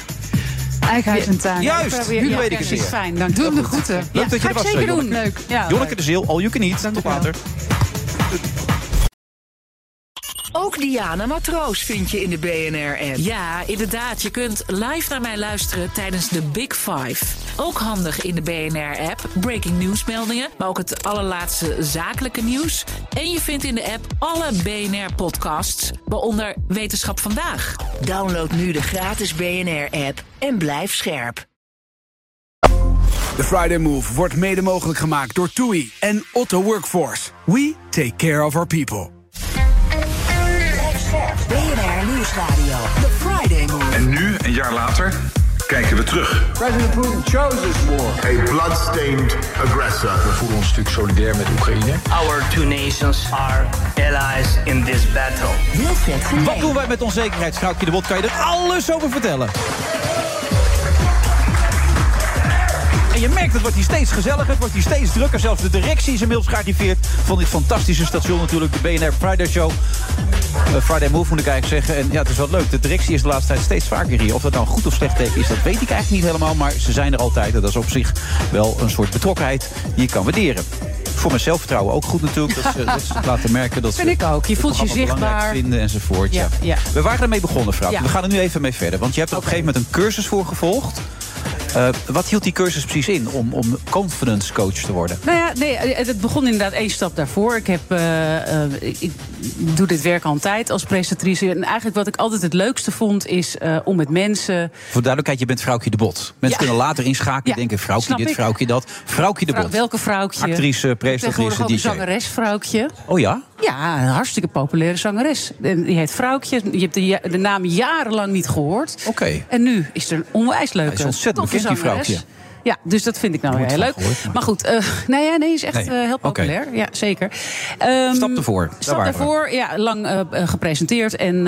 Eigen Huis en Tuin. Juist, nu weet ik het weer. Fijn, dank. Doe hem de groeten. Leuk dat je er was. Zeker doen. Leuk. Jonneke de Zeel, all you can eat. Tot later. Ook Diana Matroos vind je in de BNR-app. Ja, inderdaad. Je kunt live naar mij luisteren tijdens de Big Five. Ook handig in de BNR-app. Breaking nieuwsmeldingen, maar ook het allerlaatste zakelijke nieuws. En je vindt in de app alle BNR-podcasts, waaronder Wetenschap Vandaag. Download nu de gratis BNR-app en blijf scherp. The Friday Move wordt mede mogelijk gemaakt door TUI en Otto Workforce. We take care of our people. BNR Nieuwsradio, The Friday Move. En nu, een jaar later, kijken we terug. President Putin chose this war. A bloodstained aggressor. We voelen ons natuurlijk solidair met Oekraïne. Our two nations are allies in this battle. Wilfred, wat doen wij met onzekerheid? Froukje de Both, kan je er alles over vertellen. En je merkt, het wordt hier steeds gezelliger, het wordt hier steeds drukker. Zelfs de directie is inmiddels gearriveerd van dit fantastische station natuurlijk. De BNR Friday Show. Friday Move moet ik eigenlijk zeggen. En ja, het is wel leuk. De directie is de laatste tijd steeds vaker hier. Of dat nou een goed of slecht teken is, dat weet ik eigenlijk niet helemaal. Maar ze zijn er altijd. En dat is op zich wel een soort betrokkenheid die je kan waarderen. Voor mijn zelfvertrouwen ook goed natuurlijk. Dat ze laten merken dat ze vind ik ook. Je voelt je zichtbaar vinden enzovoort. Ja, ja. Ja. We waren ermee begonnen, vrouw. Ja. We gaan er nu even mee verder. Want je hebt er op een gegeven moment een cursus voor gevolgd. Wat hield die cursus precies in om confidence coach te worden? Nou ja, nee, het begon inderdaad één stap daarvoor. Ik doe dit werk al een tijd als presentatrice. En eigenlijk wat ik altijd het leukste vond is om met mensen... Voor duidelijkheid, je bent Froukje de Both. Mensen kunnen later inschakelen en denken Froukje dit, Froukje dat. Froukje de Both. Welke Froukje? Actrice, presentatrice, DJ. Zangeres Froukje. Oh ja? Ja, een hartstikke populaire zangeres. En die heet Froukje. Je hebt de naam jarenlang niet gehoord. Oké. En nu is er een onwijs leuke. Hij is ontzettend bekend, die Froukje. Ja, dus dat vind ik nou heel leuk. Gehoord, maar goed, is echt heel populair. Okay. Ja, zeker. Stap ervoor. Lang gepresenteerd. En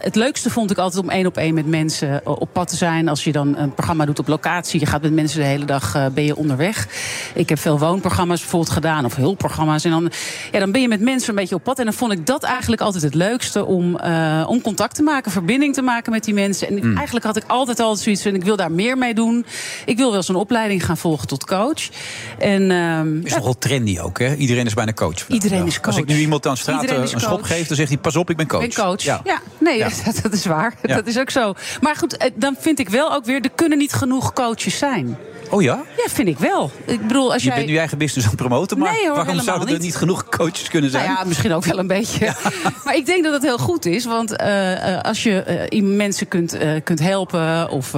het leukste vond ik altijd om 1-op-1 met mensen op pad te zijn. Als je dan een programma doet op locatie, je gaat met mensen de hele dag ben je onderweg. Ik heb veel woonprogramma's bijvoorbeeld gedaan, of hulpprogramma's. En dan ben je met mensen een beetje op pad. En dan vond ik dat eigenlijk altijd het leukste om contact te maken, verbinding te maken met die mensen. En eigenlijk had ik altijd al zoiets van, ik wil daar meer mee doen. Ik wil wel zo'n opleiding gaan volgen tot coach. En, is nogal trendy ook, hè? Iedereen is bijna coach. Iedereen is coach. Als ik nu iemand aan straat een schop geef, dan zegt hij, pas op, ik ben coach. Ik ben coach. Dat is waar. Ja. Dat is ook zo. Maar goed, dan vind ik wel ook weer, er kunnen niet genoeg coaches zijn. Oh ja? Ja, vind ik wel. Ik bedoel, als je bent nu eigen business aan het promoten, maar hoor, waarom zouden er niet genoeg coaches kunnen zijn? Nou ja, misschien ook wel een beetje. Ja. Maar ik denk dat het heel goed is, want als je mensen kunt helpen of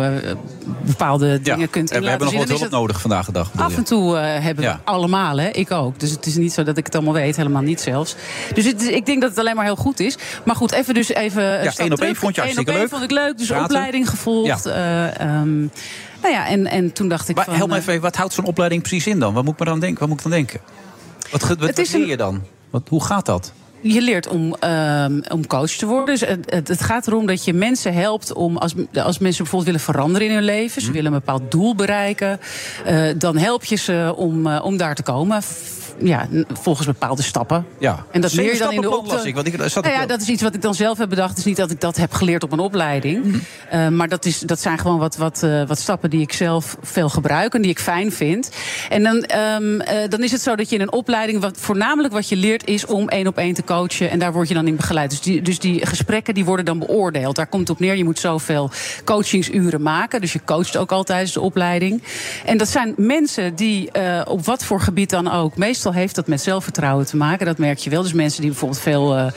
bepaalde dingen kunt laten zien. We hebben nog wat hulp nodig vandaag de dag. Af en toe hebben we allemaal, hè? Ik ook. Dus het is niet zo dat ik het allemaal weet, helemaal niet zelfs. Dus ik denk dat het alleen maar heel goed is. Maar goed, even ja, 1-op-1 vond je hartstikke leuk. 1-op-1 vond ik leuk, dus praten. Opleiding gevolgd. Ja. En toen dacht ik maar, van... Help me even, wat houdt zo'n opleiding precies in dan? Wat moet ik dan denken? Wat leer je dan? Hoe gaat dat? Je leert om coach te worden. Dus het gaat erom dat je mensen helpt om... Als mensen bijvoorbeeld willen veranderen in hun leven... ze willen een bepaald doel bereiken... dan help je ze om daar te komen... Ja, volgens bepaalde stappen. Ja. En dat leer je dan in de opleiding. Dat is iets wat ik dan zelf heb bedacht. Het is niet dat ik dat heb geleerd op een opleiding. Maar dat zijn gewoon wat stappen die ik zelf veel gebruik... en die ik fijn vind. En dan is het zo dat je in een opleiding... voornamelijk wat je leert is om 1-op-1 te coachen... en daar word je dan in begeleid. Dus die gesprekken die worden dan beoordeeld. Daar komt het op neer. Je moet zoveel coachingsuren maken. Dus je coacht ook al tijdens de opleiding. En dat zijn mensen die op wat voor gebied dan ook... meestal heeft dat met zelfvertrouwen te maken. Dat merk je wel. Dus mensen die bijvoorbeeld veel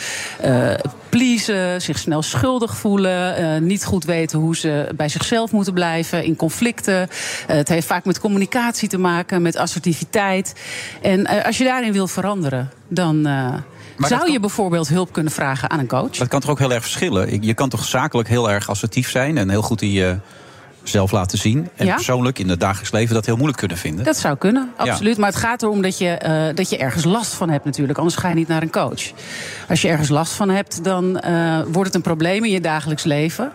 pleasen, zich snel schuldig voelen... niet goed weten hoe ze bij zichzelf moeten blijven, in conflicten. Het heeft vaak met communicatie te maken, met assertiviteit. En als je daarin wil veranderen, dan... Zou je bijvoorbeeld hulp kunnen vragen aan een coach? Dat kan toch ook heel erg verschillen? Je kan toch zakelijk heel erg assertief zijn en heel goed die... zelf laten zien. En persoonlijk in het dagelijks leven dat heel moeilijk kunnen vinden. Dat zou kunnen, absoluut. Ja. Maar het gaat erom dat je ergens last van hebt natuurlijk. Anders ga je niet naar een coach. Als je ergens last van hebt, dan wordt het een probleem in je dagelijks leven.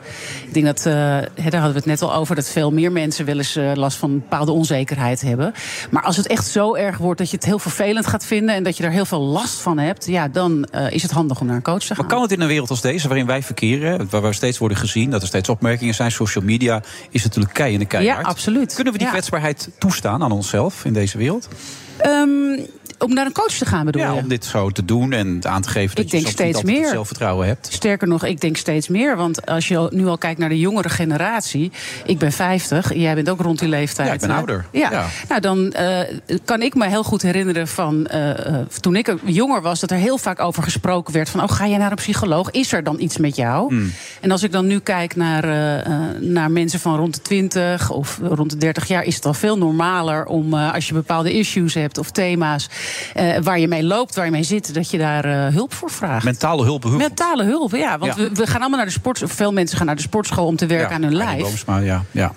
Ik denk dat, daar hadden we het net al over, dat veel meer mensen wel eens last van een bepaalde onzekerheid hebben. Maar als het echt zo erg wordt dat je het heel vervelend gaat vinden en dat je daar heel veel last van hebt, ja, dan is het handig om naar een coach te gaan. Maar kan het in een wereld als deze, waarin wij verkeren, waar we steeds worden gezien, dat er steeds opmerkingen zijn, social media is natuurlijk keihard. Ja, absoluut. Kunnen we die kwetsbaarheid toestaan aan onszelf in deze wereld? Om naar een coach te gaan, bedoel je? Ja, om dit zo te doen en aan te geven dat je steeds meer zelfvertrouwen hebt. Sterker nog, ik denk steeds meer. Want als je nu al kijkt naar de jongere generatie. Ik ben 50, jij bent ook rond die leeftijd. Ja, ik ben ouder. Ja. Nou, dan kan ik me heel goed herinneren van toen ik jonger was, dat er heel vaak over gesproken werd van, oh, ga je naar een psycholoog? Is er dan iets met jou? Mm. En als ik dan nu kijk naar mensen van rond de 20 of rond de 30 jaar, is het al veel normaler om, als je bepaalde issues hebt of thema's, waar je mee loopt, waar je mee zit, dat je daar hulp voor vraagt. Mentale hulp, ja. Want we gaan allemaal naar de sportschool. Veel mensen gaan naar de sportschool om te werken aan hun lijf. Boomsma,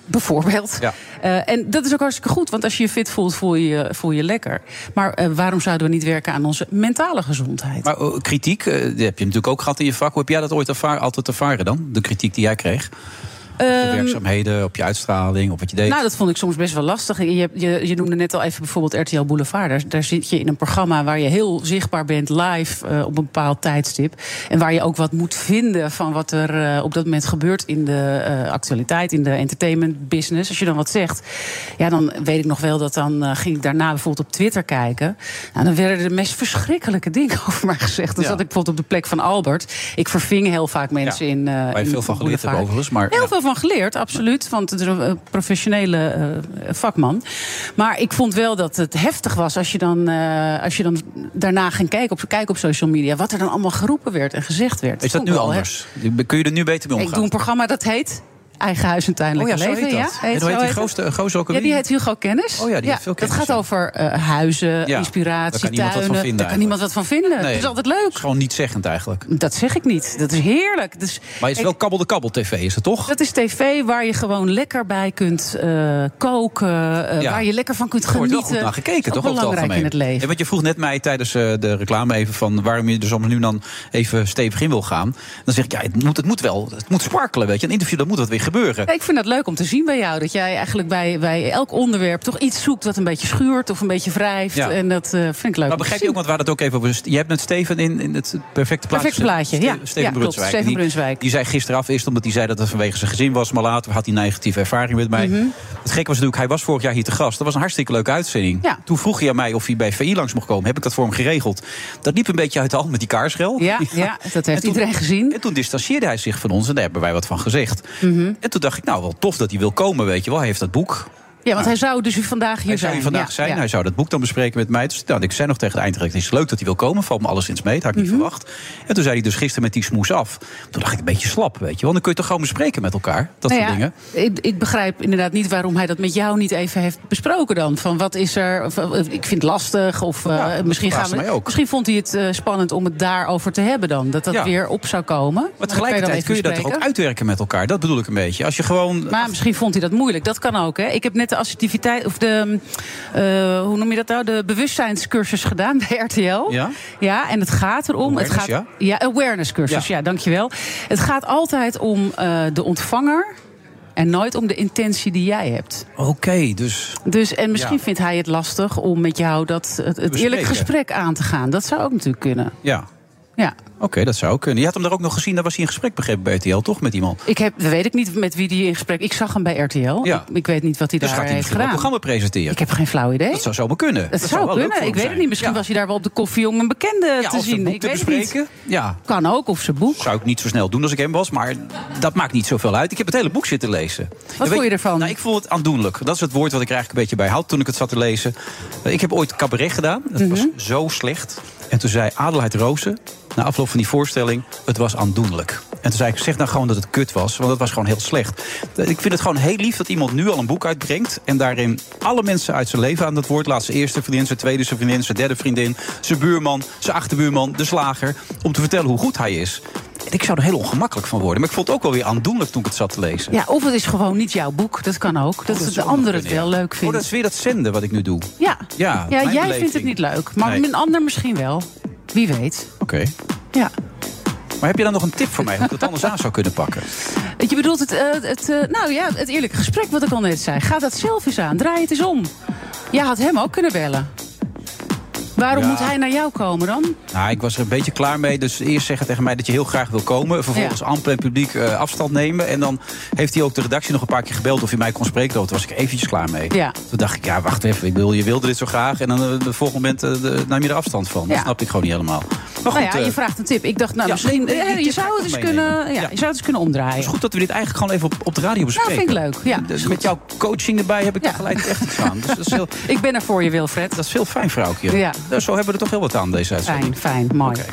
bijvoorbeeld. Ja. En dat is ook hartstikke goed. Want als je je fit voelt, voel je lekker. Maar waarom zouden we niet werken aan onze mentale gezondheid? Maar kritiek, die heb je natuurlijk ook gehad in je vak. Hoe heb jij dat ooit altijd ervaren dan? De kritiek die jij kreeg? Op je werkzaamheden, op je uitstraling, op wat je deed. Nou, dat vond ik soms best wel lastig. Je noemde net al even bijvoorbeeld RTL Boulevard. Daar zit je in een programma waar je heel zichtbaar bent, live op een bepaald tijdstip. En waar je ook wat moet vinden van wat er op dat moment gebeurt in de actualiteit, in de entertainment business. Als je dan wat zegt, ja, dan weet ik nog wel dat dan ging ik daarna bijvoorbeeld op Twitter kijken. Nou, dan werden de meest verschrikkelijke dingen over mij gezegd. Dan zat ik bijvoorbeeld op de plek van Albert. Ik verving heel vaak mensen in Boulevard. Waar je veel van geleerd hebt overigens, maar heel veel van geleerd, absoluut, want het is een professionele vakman. Maar ik vond wel dat het heftig was als je dan daarna ging kijken op social media, wat er dan allemaal geroepen werd en gezegd werd. Is dat nu anders? Kun je er nu beter mee omgaan? Ik doe een programma dat heet Eigen Huis en Tuin. Leven. Ja, die heet Hugo Kennis. Oh ja, die heeft veel kennis. Dat gaat over huizen, inspiratie, tuinen. Daar kan niemand wat van vinden. Nee, dat is altijd leuk. Het is gewoon nietszeggend eigenlijk. Dat zeg ik niet. Dat is heerlijk. Dus, maar het is wel kabbel-de-kabbel tv, is het toch? Dat is tv waar je gewoon lekker bij kunt koken. Waar je lekker van kunt genieten. Er wordt wel goed naar gekeken, toch? Belangrijk in het leven. Ja, want je vroeg net mij tijdens de reclame even van waarom je er soms nu dan even stevig in wil gaan. Dan zeg ik, ja, het moet sparkelen, weet je. Een interview, dat moet wat weer gebeuren. Ja, ik vind dat leuk om te zien bij jou. Dat jij eigenlijk bij elk onderwerp toch iets zoekt wat een beetje schuurt of een beetje wrijft. Ja. En dat vind ik leuk. Maar begrijp je ook, want waar dat ook even over is. Je hebt met Steven in het perfecte plaatje. Steven Brunswijk. Die zei gisteravond eerst, omdat hij zei dat het vanwege zijn gezin was. Maar later had hij een negatieve ervaring met mij. Mm-hmm. Het gekke was natuurlijk, hij was vorig jaar hier te gast. Dat was een hartstikke leuke uitzending. Ja. Toen vroeg hij aan mij of hij bij VI langs mocht komen. Heb ik dat voor hem geregeld? Dat liep een beetje uit de hand met die kaarschel. Ja, dat heeft iedereen gezien. En toen distancieerde hij zich van ons. En daar hebben wij wat van gezegd. Mm-hmm. En toen dacht ik, nou, wel tof dat hij wil komen, weet je wel. Hij heeft dat boek. Ja, want hij zou dus vandaag hier zijn. Hij zou dat boek dan bespreken met mij. Dus nou, ik zei nog tegen de eindredacteur, het is leuk dat hij wil komen. Valt me alleszins mee, dat had ik niet verwacht. En toen zei hij dus gisteren met die smoes af. Toen dacht ik, een beetje slap, weet je wel. Dan kun je toch gewoon bespreken met elkaar, dat soort dingen. Ik begrijp inderdaad niet waarom hij dat met jou niet even heeft besproken dan. Van wat is er, of, ik vind het lastig. Of misschien vond hij het spannend om het daarover te hebben dan. Dat weer op zou komen. Maar tegelijkertijd kun je dat toch ook uitwerken met elkaar. Dat bedoel ik een beetje. Als je gewoon, maar misschien vond hij dat moeilijk, dat kan ook, hè. Ik heb net de assertiviteit, of de hoe noem je dat nou? De bewustzijnscursus gedaan bij RTL. Ja, en het gaat erom. Awareness cursus, dankjewel. Het gaat altijd om de ontvanger. En nooit om de intentie die jij hebt. Oké, dus. En misschien vindt hij het lastig om met jou het eerlijk gesprek aan te gaan. Dat zou ook natuurlijk kunnen. Ja. Oké, dat zou kunnen. Je had hem daar ook nog gezien, daar was hij in gesprek begrepen bij RTL, toch? Met iemand. Dat weet ik niet met wie die in gesprek. Ik zag hem bij RTL. Ja. Ik weet niet wat hij daar heeft gedaan. Dus gaat hij een programma presenteren? Ik heb geen flauw idee. Dat zou zomaar kunnen. Dat zou wel kunnen. Ik weet het niet. Misschien was hij daar wel op de koffie om een bekende te zien. Ik weet het niet. Ja. Kan ook, of zijn boek. Zou ik niet zo snel doen als ik hem was, maar dat maakt niet zoveel uit. Ik heb het hele boek zitten lezen. Wat voel je ervan? Nou, ik voel het aandoenlijk. Dat is het woord wat ik er eigenlijk een beetje bij had toen ik het zat te lezen. Ik heb ooit cabaret gedaan. Dat was zo slecht. En toen zei Adelheid Roosen, na afloop van die voorstelling, het was aandoenlijk. En toen zei ik, zeg nou gewoon dat het kut was, want het was gewoon heel slecht. Ik vind het gewoon heel lief dat iemand nu al een boek uitbrengt en daarin alle mensen uit zijn leven aan dat woord laat. Zijn eerste vriendin, zijn tweede vriendin, zijn derde vriendin, zijn buurman, zijn achterbuurman, de slager, om te vertellen hoe goed hij is. Ik zou er heel ongemakkelijk van worden. Maar ik vond het ook wel weer aandoenlijk toen ik het zat te lezen. Ja, of het is gewoon niet jouw boek. Dat kan ook. Dat de ander het wel leuk vindt. Oh, dat is weer dat zenden wat ik nu doe. Ja, jij vindt het niet leuk. Maar een ander misschien wel. Wie weet. Oké. Ja. Maar heb je dan nog een tip voor mij hoe ik dat anders aan zou kunnen pakken? Je bedoelt het eerlijke gesprek wat ik al net zei. Ga dat zelf eens aan. Draai het eens om. Jij had hem ook kunnen bellen. Waarom moet hij naar jou komen dan? Nou, ik was er een beetje klaar mee. Dus eerst zeggen tegen mij dat je heel graag wil komen. Vervolgens amper en publiek afstand nemen. En dan heeft hij ook de redactie nog een paar keer gebeld of hij mij kon spreken. Daar was ik eventjes klaar mee. Ja. Toen dacht ik, wacht even. Ik bedoel, je wilde dit zo graag. En dan op het volgende moment nam je er afstand van. Ja. Dat snapte ik gewoon niet helemaal. Maar goed, je vraagt een tip. Ik dacht, misschien... Je zou het eens kunnen omdraaien. Het is goed dat we dit eigenlijk gewoon even op de radio bespreken. Dat vind ik leuk, ja. Dus met jouw coaching erbij heb ik gelijk echt iets aan. Dus dat is heel... Ik ben er voor je, Wilfred. Dat is veel fijn, vrouwtje. Ja. Nou, zo hebben we er toch heel wat aan, deze uitzending. Fijn, mooi. Okay.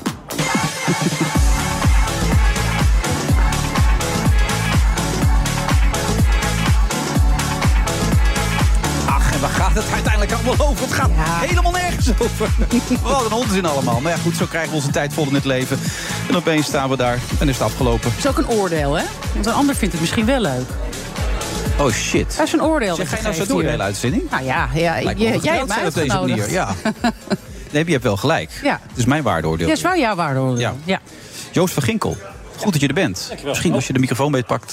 Ach, en waar gaat het uiteindelijk allemaal over? Het gaat helemaal nergens over. Wat een onzin allemaal. Maar ja, goed, zo krijgen we onze tijd vol in het leven. En opeens staan we daar en is het afgelopen. Het is ook een oordeel, hè? Want een ander vindt het misschien wel leuk. Oh shit. Dat is een oordeel. Ga je nou zo door de hele uitzending? Nou jij hebt mij uitgenodigd. Ja. Nee, je hebt wel gelijk. Ja. Het is mijn waardeoordeel. Ja, het is wel jouw waardeoordeel. Ja. Ja. Joost van Ginkel, goed dat je er bent. Dankjewel. Misschien als je de microfoon beetpakt,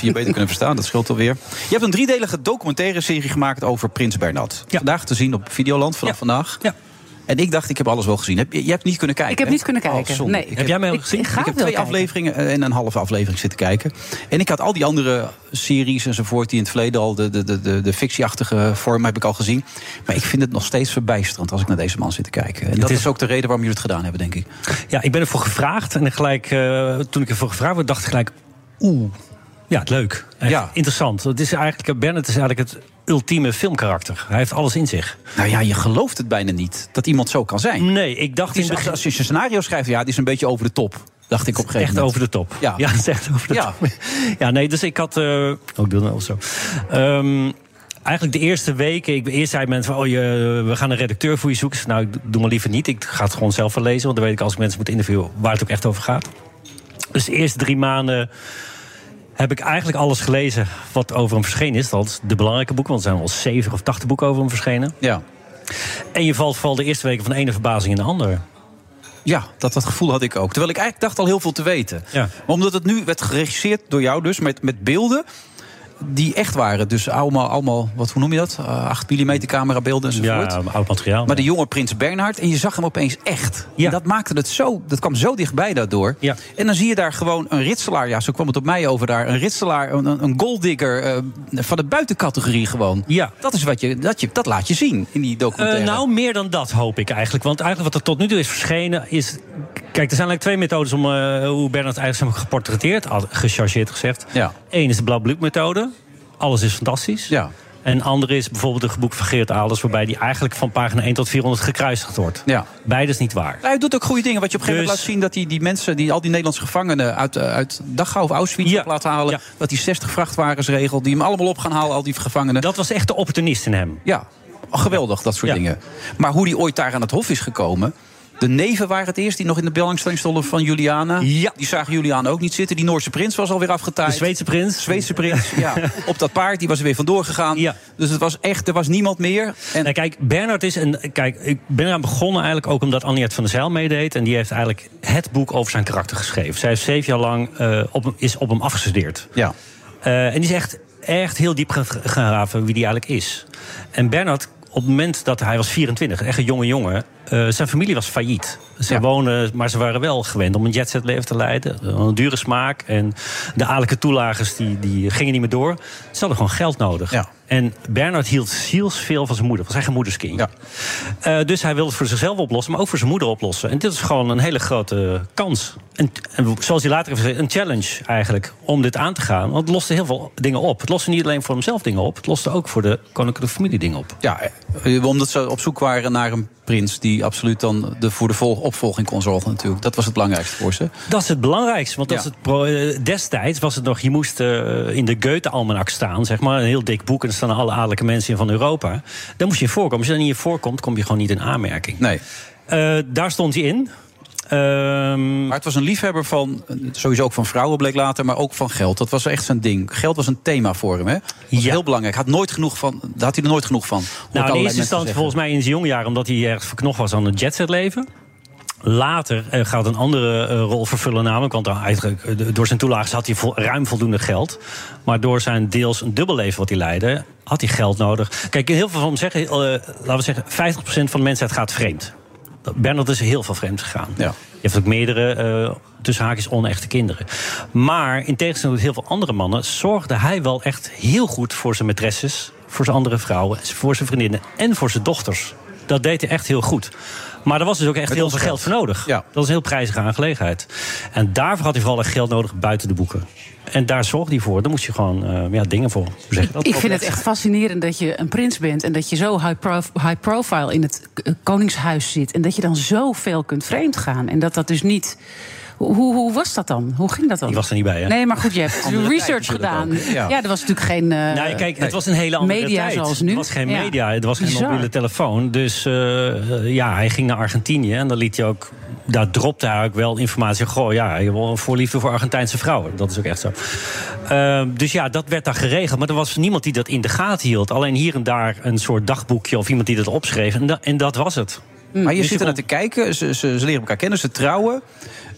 je beter kunnen verstaan. Dat scheelt alweer. Je hebt een 3-delige documentaire serie gemaakt over Prins Bernhard. Ja. Vandaag te zien op Videoland vanaf vandaag. Ja. En ik dacht, ik heb alles wel gezien. Je hebt niet kunnen kijken. Ik heb niet kunnen kijken. Oh, nee. Heb jij mij al gezien? Ik heb 2 afleveringen en een halve aflevering zitten kijken. En ik had al die andere series enzovoort die in het verleden al de fictieachtige vorm heb ik al gezien. Maar ik vind het nog steeds verbijsterend als ik naar deze man zit te kijken. En dat is ook de reden waarom jullie het gedaan hebben, denk ik. Ja, ik ben ervoor gevraagd. En gelijk, toen ik ervoor gevraagd werd, dacht ik gelijk... Ja, leuk. Ja. Interessant. Bernhard is eigenlijk het ultieme filmkarakter. Hij heeft alles in zich. Nou ja, je gelooft het bijna niet dat iemand zo kan zijn. Nee, ik dacht... Als je een scenario schrijft, die is een beetje over de top. Dacht ik op een gegeven moment. Echt over de top. Ja, het is echt over de top. Ja, nee, dus ik had... ik bedoel nou zo. Eigenlijk de eerste weken... Eerst zei mensen van, we gaan een redacteur voor je zoeken. Nou, ik doe maar liever niet. Ik ga het gewoon zelf wel lezen. Want dan weet ik als ik mensen moet interviewen waar het ook echt over gaat. Dus de eerste 3 maanden... heb ik eigenlijk alles gelezen wat over hem verschenen is. Dat is de belangrijke boeken, want er zijn wel 70 of 80 boeken over hem verschenen. Ja. En je valt vooral de eerste weken van de ene verbazing in de andere. Ja, dat gevoel had ik ook. Terwijl ik eigenlijk dacht al heel veel te weten. Ja. Maar omdat het nu werd geregisseerd door jou dus, met beelden... die echt waren. Dus allemaal hoe noem je dat? 8 mm camerabeelden enzovoort. Ja, oud materiaal. Maar de jonge Prins Bernhard, en je zag hem opeens echt. Ja. En dat maakte het zo, dat kwam zo dichtbij daardoor. Ja. En dan zie je daar gewoon een ritselaar, zo kwam het op mij over daar, een ritselaar, een golddigger van de buitencategorie gewoon. Ja. Dat is dat laat je zien in die documentaire. Meer dan dat hoop ik eigenlijk. Want eigenlijk wat er tot nu toe is verschenen is... Kijk, er zijn eigenlijk 2 methodes om hoe Bernhard eigenlijk is geportretteerd, gechargeerd gezegd. Ja. Eén is de blauw-bloed-methode. Alles is fantastisch. Ja. En andere is bijvoorbeeld het boek van Geert Wilders, waarbij die eigenlijk van pagina 1 tot 400 gekruisigd wordt. Ja. Beide is niet waar. Hij doet ook goede dingen. Wat je op een gegeven moment laat zien, dat die mensen, die al die Nederlandse gevangenen uit Dachau of Auschwitz op laat halen, dat die 60 vrachtwagens regelt, die hem allemaal op gaan halen, al die gevangenen. Dat was echt de opportunist in hem. Ja, geweldig, dat soort dingen. Maar hoe die ooit daar aan het hof is gekomen... De neven waren het eerst die nog in de belangstelling stonden van Juliana. Ja. Die zagen Juliana ook niet zitten. Die Noorse prins was alweer afgetaaid. De Zweedse prins, op dat paard, die was er weer vandoor gegaan. Ja. Dus het was echt, er was niemand meer. En... Nou, kijk, Bernhard is een... Kijk, ik ben eraan begonnen eigenlijk ook omdat Annejet van der Zijl meedeed. En die heeft eigenlijk het boek over zijn karakter geschreven. Zij heeft 7 jaar lang op hem afgestudeerd. Ja. En die is echt heel diep gaan raven wie die eigenlijk is. En Bernhard... Op het moment dat hij was 24, echt een jonge jongen... zijn familie was failliet. Ze wonen, maar ze waren wel gewend om een jetset leven te leiden. Een dure smaak. En de adellijke toelagers die gingen niet meer door. Ze hadden gewoon geld nodig. Ja. En Bernhard hield zielsveel van zijn moeder. Was zijn moederskind. Ja. Dus hij wilde het voor zichzelf oplossen, maar ook voor zijn moeder oplossen. En dit is gewoon een hele grote kans. En zoals hij later heeft gezegd, een challenge eigenlijk om dit aan te gaan. Want het loste heel veel dingen op. Het loste niet alleen voor hemzelf dingen op. Het loste ook voor de koninklijke familie dingen op. Ja, omdat ze op zoek waren naar een prins die absoluut dan voor de opvolging kon zorgen natuurlijk. Dat was het belangrijkste voor ze. Dat is het belangrijkste, want destijds was het nog... Je moest in de Goethe-almanak staan, zeg maar. Een heel dik boek en er staan alle adellijke mensen in van Europa. Daar moest je in voorkomen. Als je dan niet in voorkomt, kom je gewoon niet in aanmerking. Nee. Daar stond hij in. Maar het was een liefhebber van, sowieso ook van vrouwen bleek later, maar ook van geld. Dat was echt zijn ding. Geld was een thema voor hem, hè? Was heel belangrijk. Had hij er nooit genoeg van. Nou, in eerste instantie volgens mij in zijn jonge jaren, omdat hij erg verknocht was aan het jetset leven. Later gaat een andere rol vervullen namelijk. Want door zijn toelage had hij ruim voldoende geld. Maar door zijn deels een dubbelleven wat hij leidde, had hij geld nodig. Kijk, heel veel van hem zeggen, laten we zeggen, 50% van de mensheid gaat vreemd. Bernhard is heel veel vreemd gegaan. Ja. Je hebt ook meerdere, tussen haakjes, onechte kinderen. Maar in tegenstelling tot heel veel andere mannen zorgde hij wel echt heel goed voor zijn maîtresses, voor zijn andere vrouwen, voor zijn vriendinnen en voor zijn dochters. Dat deed hij echt heel goed. Maar er was dus ook echt heel veel geld voor nodig. Ja. Dat is een heel prijzige aangelegenheid. En daarvoor had hij vooral echt geld nodig buiten de boeken. En daar zorgde hij voor. Daar moest je gewoon dingen voor zeggen. Ik vind het echt fascinerend dat je een prins bent en dat je zo high profile in het koningshuis zit. En dat je dan zoveel kunt vreemd gaan. En dat dus niet. Hoe was dat dan? Hoe ging dat dan? Ik was er niet bij, hè? Nee, maar goed, je hebt research gedaan. Ja, er was natuurlijk geen kijk, het was een hele andere media tijd. Zoals nu. Er was geen media, er was geen mobiele telefoon. Dus hij ging naar Argentinië en dan liet hij ook. Daar dropte hij ook wel informatie. Je hebt wel een voorliefde voor Argentijnse vrouwen. Dat is ook echt zo. Dus dat werd daar geregeld. Maar er was niemand die dat in de gaten hield. Alleen hier en daar een soort dagboekje of iemand die dat opschreef. En dat was het. Maar je zit ernaar te kijken. Ze leren elkaar kennen, ze trouwen.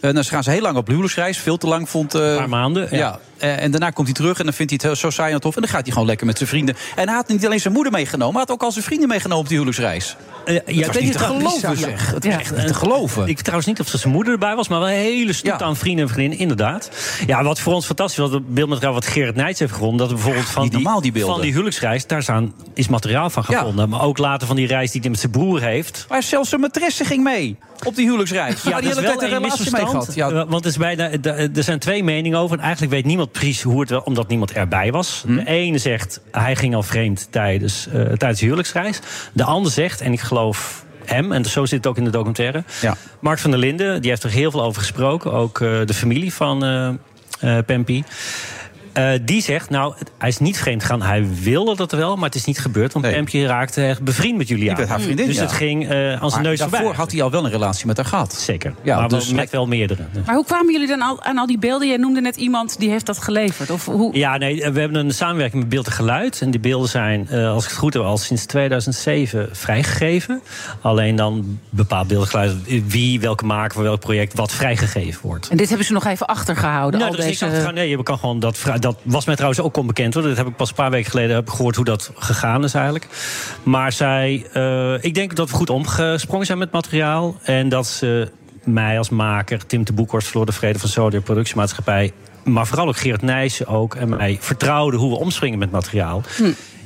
Ze gaan heel lang op huwelijksreis. Veel te lang vond. Een paar maanden. Ja. En daarna komt hij terug en dan vindt hij het heel saai en tof. En dan gaat hij gewoon lekker met zijn vrienden. En hij had niet alleen zijn moeder meegenomen, maar hij had ook al zijn vrienden meegenomen op die huwelijksreis. Dat is niet te geloven, zeg. Het is echt niet te geloven. Ik trouwens niet of zijn moeder erbij was, maar wel een hele stoet aan vrienden en vriendinnen, inderdaad. Ja, wat voor ons fantastisch was, dat beeld met wat Gerrit Nijts heeft gevonden, dat er bijvoorbeeld van die huwelijksreis, is materiaal van gevonden. Ja. Maar ook later van die reis die hij met zijn broer heeft. Maar zelfs zijn maîtresse ging mee op die huwelijksreis. Ja, die hele tijd een relatie mee gehad. Ja. Want er zijn twee meningen over en eigenlijk weet niemand precies hoe het wel, omdat niemand erbij was. De ene zegt, hij ging al vreemd tijdens de huwelijksreis. De ander zegt, en ik geloof hem, en zo zit het ook in de documentaire. Ja. Mark van der Linden, die heeft er heel veel over gesproken. Ook de familie van Pempi. Die zegt, hij is niet vreemd gegaan. Hij wilde dat wel, maar het is niet gebeurd. Want Pempje raakte echt bevriend met Juliana. Haar vriendin, dus het ging als een neus voorbij. Daarvoor had hij al wel een relatie met haar gehad. Zeker, ja, maar dus met wel meerdere. Maar hoe kwamen jullie dan aan al die beelden? Jij noemde net iemand die heeft dat geleverd. Of hoe? Ja, nee, we hebben een samenwerking met Beeld en Geluid. En die beelden zijn, als ik het goed heb, al sinds 2007 vrijgegeven. Alleen dan bepaald Beeld en Geluid wie, welke maker, voor welk project, wat vrijgegeven wordt. En dit hebben ze nog even achtergehouden? Nou, je kan gewoon dat was mij trouwens ook onbekend, hoor. Dat heb ik pas een paar weken geleden gehoord hoe dat gegaan is eigenlijk. Maar ik denk dat we goed omgesprongen zijn met materiaal. En dat ze mij als maker, Tim de Boekhorst, Floor de Vrede van Zodiac Productiemaatschappij, maar vooral ook Geert Nijssen en mij vertrouwden hoe we omspringen met materiaal.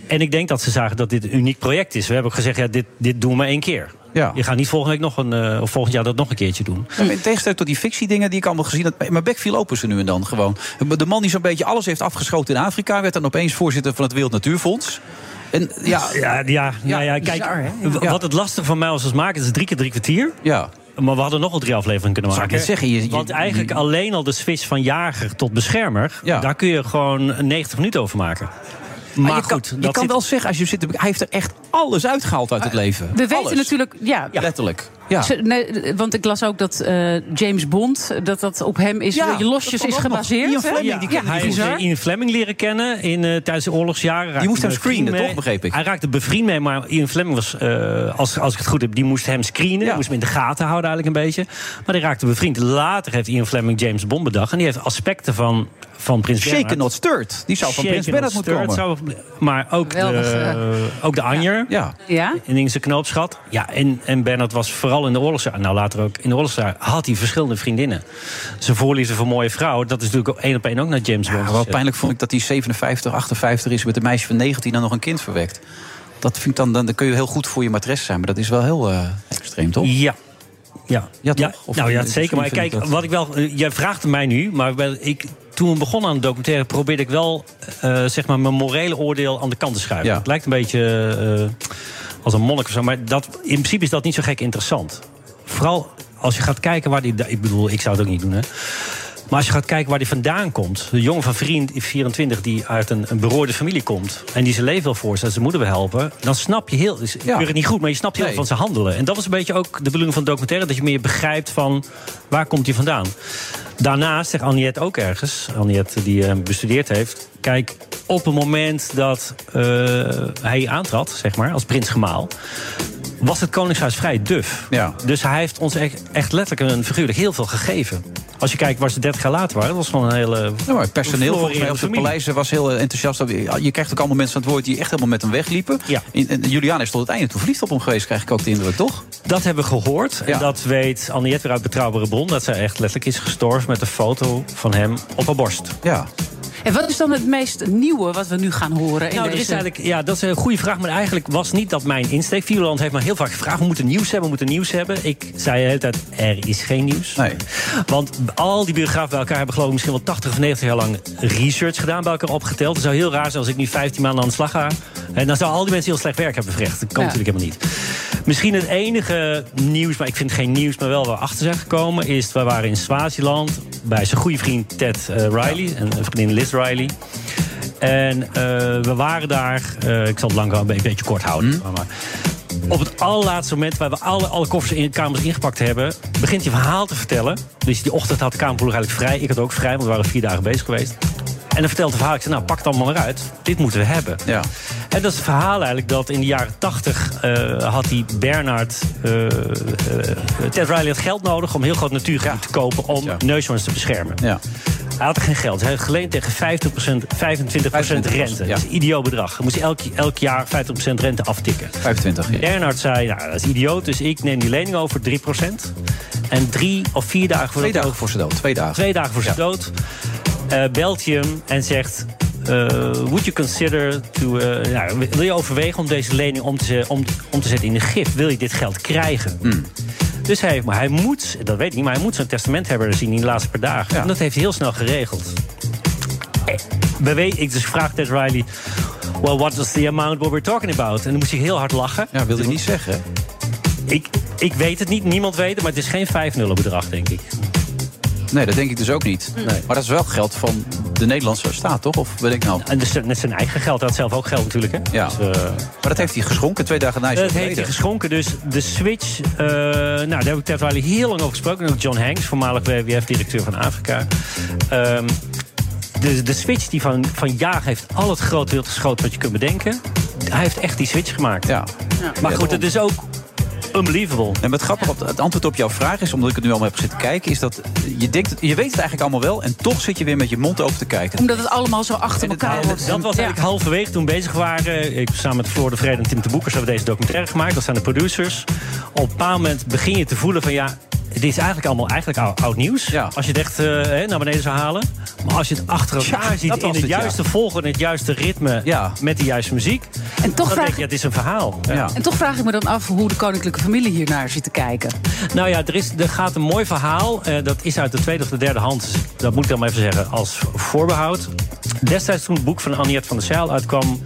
En ik denk dat ze zagen dat dit een uniek project is. We hebben ook gezegd, dit doen we maar één keer. Ja. Je gaat niet volgende week of volgend jaar dat nog een keertje doen. Ja, in tegenstelling tot die fictiedingen die ik allemaal gezien had. Mijn bek viel open ze nu en dan gewoon. De man die zo'n beetje alles heeft afgeschoten in Afrika werd dan opeens voorzitter van het Wereld Natuurfonds. En kijk, bizar, wat het lastige van mij was als maker is 3 keer 3 kwartier. Ja. Maar we hadden nogal 3 afleveringen kunnen maken. Zou ik zeggen, want eigenlijk alleen al de switch van jager tot beschermer, daar kun je gewoon 90 minuten over maken. Maar je kan wel zeggen, als je zit, hij heeft er echt alles uitgehaald uit het leven. We weten natuurlijk, letterlijk. Ja. Want ik las ook dat James Bond, dat op hem is, losjes is gebaseerd. Ian Fleming, hij heeft Ian Fleming leren kennen tijdens de oorlogsjaren. Die moest hem screenen, toch, begreep ik? Hij raakte bevriend mee, maar Ian Fleming was, als ik het goed heb, die moest hem screenen. Ja. Moest hem in de gaten houden eigenlijk een beetje. Maar die raakte bevriend. Later heeft Ian Fleming James Bond bedacht. En die heeft aspecten van Prins Bernhard. Shaken not stirred. Die zou van Prins Bernhard moeten komen. Maar ook de Anjer. Ja. In zijn knoopsgat. Ja, en Bernhard was vooral in de oorlogsjaren, later ook in de oorlogsjaren, had hij verschillende vriendinnen. Zijn voorliefde voor mooie vrouwen, dat is natuurlijk één op één ook naar James Bond. Wel pijnlijk vond ik dat hij 57, 58 is met een meisje van 19 en nog een kind verwekt. Dat vind ik dan kun je heel goed voor je maîtresse zijn, maar dat is wel heel extreem, toch? Ja. Ja toch? Zeker. Maar kijk, wat ik wel. Jij vraagt mij nu, maar toen we begonnen aan de documentaire probeerde ik wel mijn morele oordeel aan de kant te schuiven. Ja. Het lijkt een beetje als een monnik of zo, maar in principe is dat niet zo gek interessant. Vooral als je gaat kijken waar ik bedoel, ik zou het ook niet doen, hè. Maar als je gaat kijken waar die vandaan komt. De jongen van vriend 24 die uit een beroerde familie komt. En die zijn leven wil voorstellen, zijn moeder wil helpen. Dan snap je heel... Ik weet het niet goed, maar je snapt heel veel van zijn handelen. En dat was een beetje ook de bedoeling van de documentaire. Dat je meer begrijpt van waar komt die vandaan. Daarnaast zegt Annejet ook ergens. Annejet die bestudeerd heeft. Kijk, op het moment dat hij aantrad, zeg maar, als prinsgemaal, was het Koningshuis vrij duf. Ja. Dus hij heeft ons echt letterlijk en figuurlijk heel veel gegeven. Als je kijkt waar ze 30 jaar later waren, dat was gewoon een hele... Nou, het personeel volgens mij op de paleizen was heel enthousiast. Je krijgt ook allemaal mensen aan het woord die echt helemaal met hem wegliepen. Ja. En Juliana is tot het einde toe verliefd op hem geweest, krijg ik ook de indruk, toch? Dat hebben we gehoord. Ja. En dat weet Annejet weer uit betrouwbare bron, dat zij echt letterlijk is gestorven met een foto van hem op haar borst. Ja. En wat is dan het meest nieuwe wat we nu gaan horen? Nou, er is eigenlijk, dat is een goede vraag, maar eigenlijk was niet dat mijn insteek. Vierland heeft me heel vaak gevraagd, we moeten nieuws hebben. Ik zei de hele tijd, er is geen nieuws. Nee. Want al die biografen bij elkaar hebben geloof ik misschien wel 80 of 90 jaar lang research gedaan, bij elkaar opgeteld. Het zou heel raar zijn als ik nu 15 maanden aan de slag ga. En dan zou al die mensen heel slecht werk hebben verricht. Dat kan natuurlijk helemaal niet. Misschien het enige nieuws, maar ik vind geen nieuws, maar wel waar we achter zijn gekomen, is we waren in Swaziland bij zijn goede vriend Ted Riley en een vriendin Liz Riley. En we waren daar, ik zal het lang een beetje kort houden, maar op het allerlaatste moment, waar we alle koffers in de kamers ingepakt hebben, begint hij verhaal te vertellen. Dus die ochtend had de kamerploeg eigenlijk vrij, ik had ook vrij, want we waren 4 dagen bezig geweest. En dan vertelt het verhaal, ik zei, nou, pak het allemaal maar uit. Dit moeten we hebben. Ja. En dat is het verhaal eigenlijk dat in de jaren 80 had die Bernhard... Ted Riley had geld nodig om heel groot natuurgebied te kopen om neushoorns te beschermen. Ja. Hij had er geen geld. Hij heeft geleend tegen 25% rente. Ja. Dat is een idioot bedrag. Dan moest hij elk jaar 50% rente aftikken. 25, ja. Bernhard zei, nou, dat is idioot, dus ik neem die lening over 3%. En 3 of 4 dagen voor zijn dood. 2 dagen voor zijn dood. Belt je hem en zegt, would you consider to... wil je overwegen om deze lening om te zetten in een gift? Wil je dit geld krijgen? Dus hij moet, dat weet ik niet, maar hij moet zo'n testamenthebber zien in de laatste paar dagen. Ja. En dat heeft hij heel snel geregeld. Dus vraag Ted Riley, well, what is the amount what we're talking about? En dan moest hij heel hard lachen. Ja, wilde hij niet zeggen. Ik weet het niet, niemand weet het, maar het is geen 5-0 bedrag, denk ik. Nee, dat denk ik dus ook niet. Nee. Maar dat is wel geld van de Nederlandse staat, toch? Of weet ik nou? En dus net zijn eigen geld. Hij had zelf ook geld natuurlijk, hè? Ja. Dus, maar dat heeft hij geschonken 2 dagen na zijn overleden. Dat heeft hij geschonken. Dus de switch... daar heb ik terwijl heel lang over gesproken. En ook John Hanks, voormalig WWF-directeur van Afrika. De switch die van Jaag heeft al het groot wild geschoten wat je kunt bedenken. Hij heeft echt die switch gemaakt. Ja. Maar goed, het is ook... Unbelievable. En wat grappig, het antwoord op jouw vraag is, omdat ik het nu allemaal heb zitten kijken, is dat je weet het eigenlijk allemaal wel en toch zit je weer met je mond open te kijken. Omdat het allemaal zo achter elkaar wordt. Dat was eigenlijk halverwege toen bezig waren. Ik samen met Floor de Vrede en Tim de Boekers hebben deze documentaire gemaakt. Dat zijn de producers. Op een bepaald moment begin je te voelen van dit is eigenlijk allemaal oud nieuws. Ja. Als je het echt naar beneden zou halen. Maar als je het achter elkaar ziet in het juiste volgen, in het juiste ritme, met de juiste muziek. En toch denk je, het is een verhaal. Ja. En toch vraag ik me dan af hoe de koninklijke familie hiernaar zit te kijken. Nou ja, er gaat een mooi verhaal. Dat is uit de tweede of de derde hand. Dat moet ik dan maar even zeggen, als voorbehoud. Destijds toen het boek van Annejet van der Zijl uitkwam...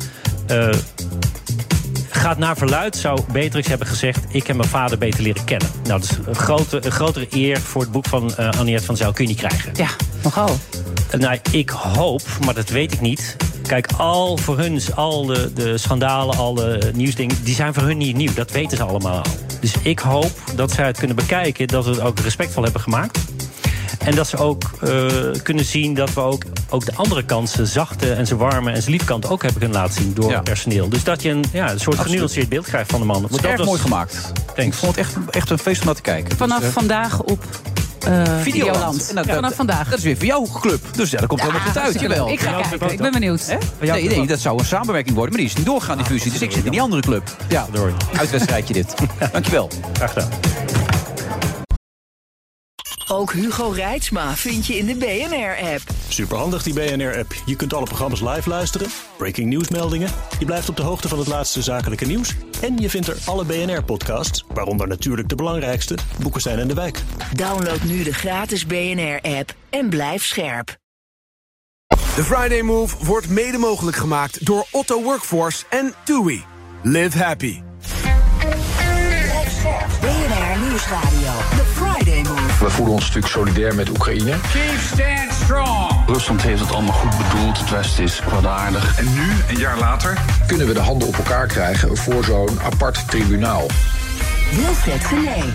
Gaat naar verluid, zou Beatrix hebben gezegd, ik heb mijn vader beter leren kennen. Nou, dat is een grotere eer voor het boek van Annejet van der Zijl kun je niet krijgen. Ja, nogal. Ik hoop, maar dat weet ik niet. Kijk, voor hun is al de schandalen, alle nieuwsdingen, die zijn voor hun niet nieuw. Dat weten ze allemaal. Dus ik hoop dat zij het kunnen bekijken, dat we het ook respectvol hebben gemaakt. En dat ze ook kunnen zien dat we ook de andere kant, zijn zachte en zijn warme en zijn lieve kant ook hebben kunnen laten zien door het personeel. Dus dat je een soort genuanceerd beeld krijgt van de man. Het is erg mooi gemaakt. Thanks. Ik vond het echt een feest om naar te kijken. Vanaf vandaag op... Videoland. Vanaf vandaag. Dat is weer voor jouw club. Dus dat komt helemaal goed uit. Jawel. Ik ga kijken. Ik ben benieuwd. Nee, dat zou een samenwerking worden. Maar die is niet doorgegaan, die fusie. Dus ik zit in die andere club. Ja, uitwedstrijdje dit. Dankjewel. Graag gedaan. Ook Hugo Reitsma vind je in de BNR-app. Superhandig die BNR-app. Je kunt alle programma's live luisteren, breaking nieuwsmeldingen, je blijft op de hoogte van het laatste zakelijke nieuws en je vindt er alle BNR-podcasts, waaronder natuurlijk de belangrijkste, Boeken zijn in de wijk. Download nu de gratis BNR-app en blijf scherp. The Friday Move wordt mede mogelijk gemaakt door Otto Workforce en TUI. Live happy. BNR Nieuwsradio. The Friday Move. We voelen ons natuurlijk solidair met Oekraïne. Kyiv stands strong. Rusland heeft het allemaal goed bedoeld. Het Westen is kwaadaardig. En nu, een jaar later, kunnen we de handen op elkaar krijgen voor zo'n apart tribunaal.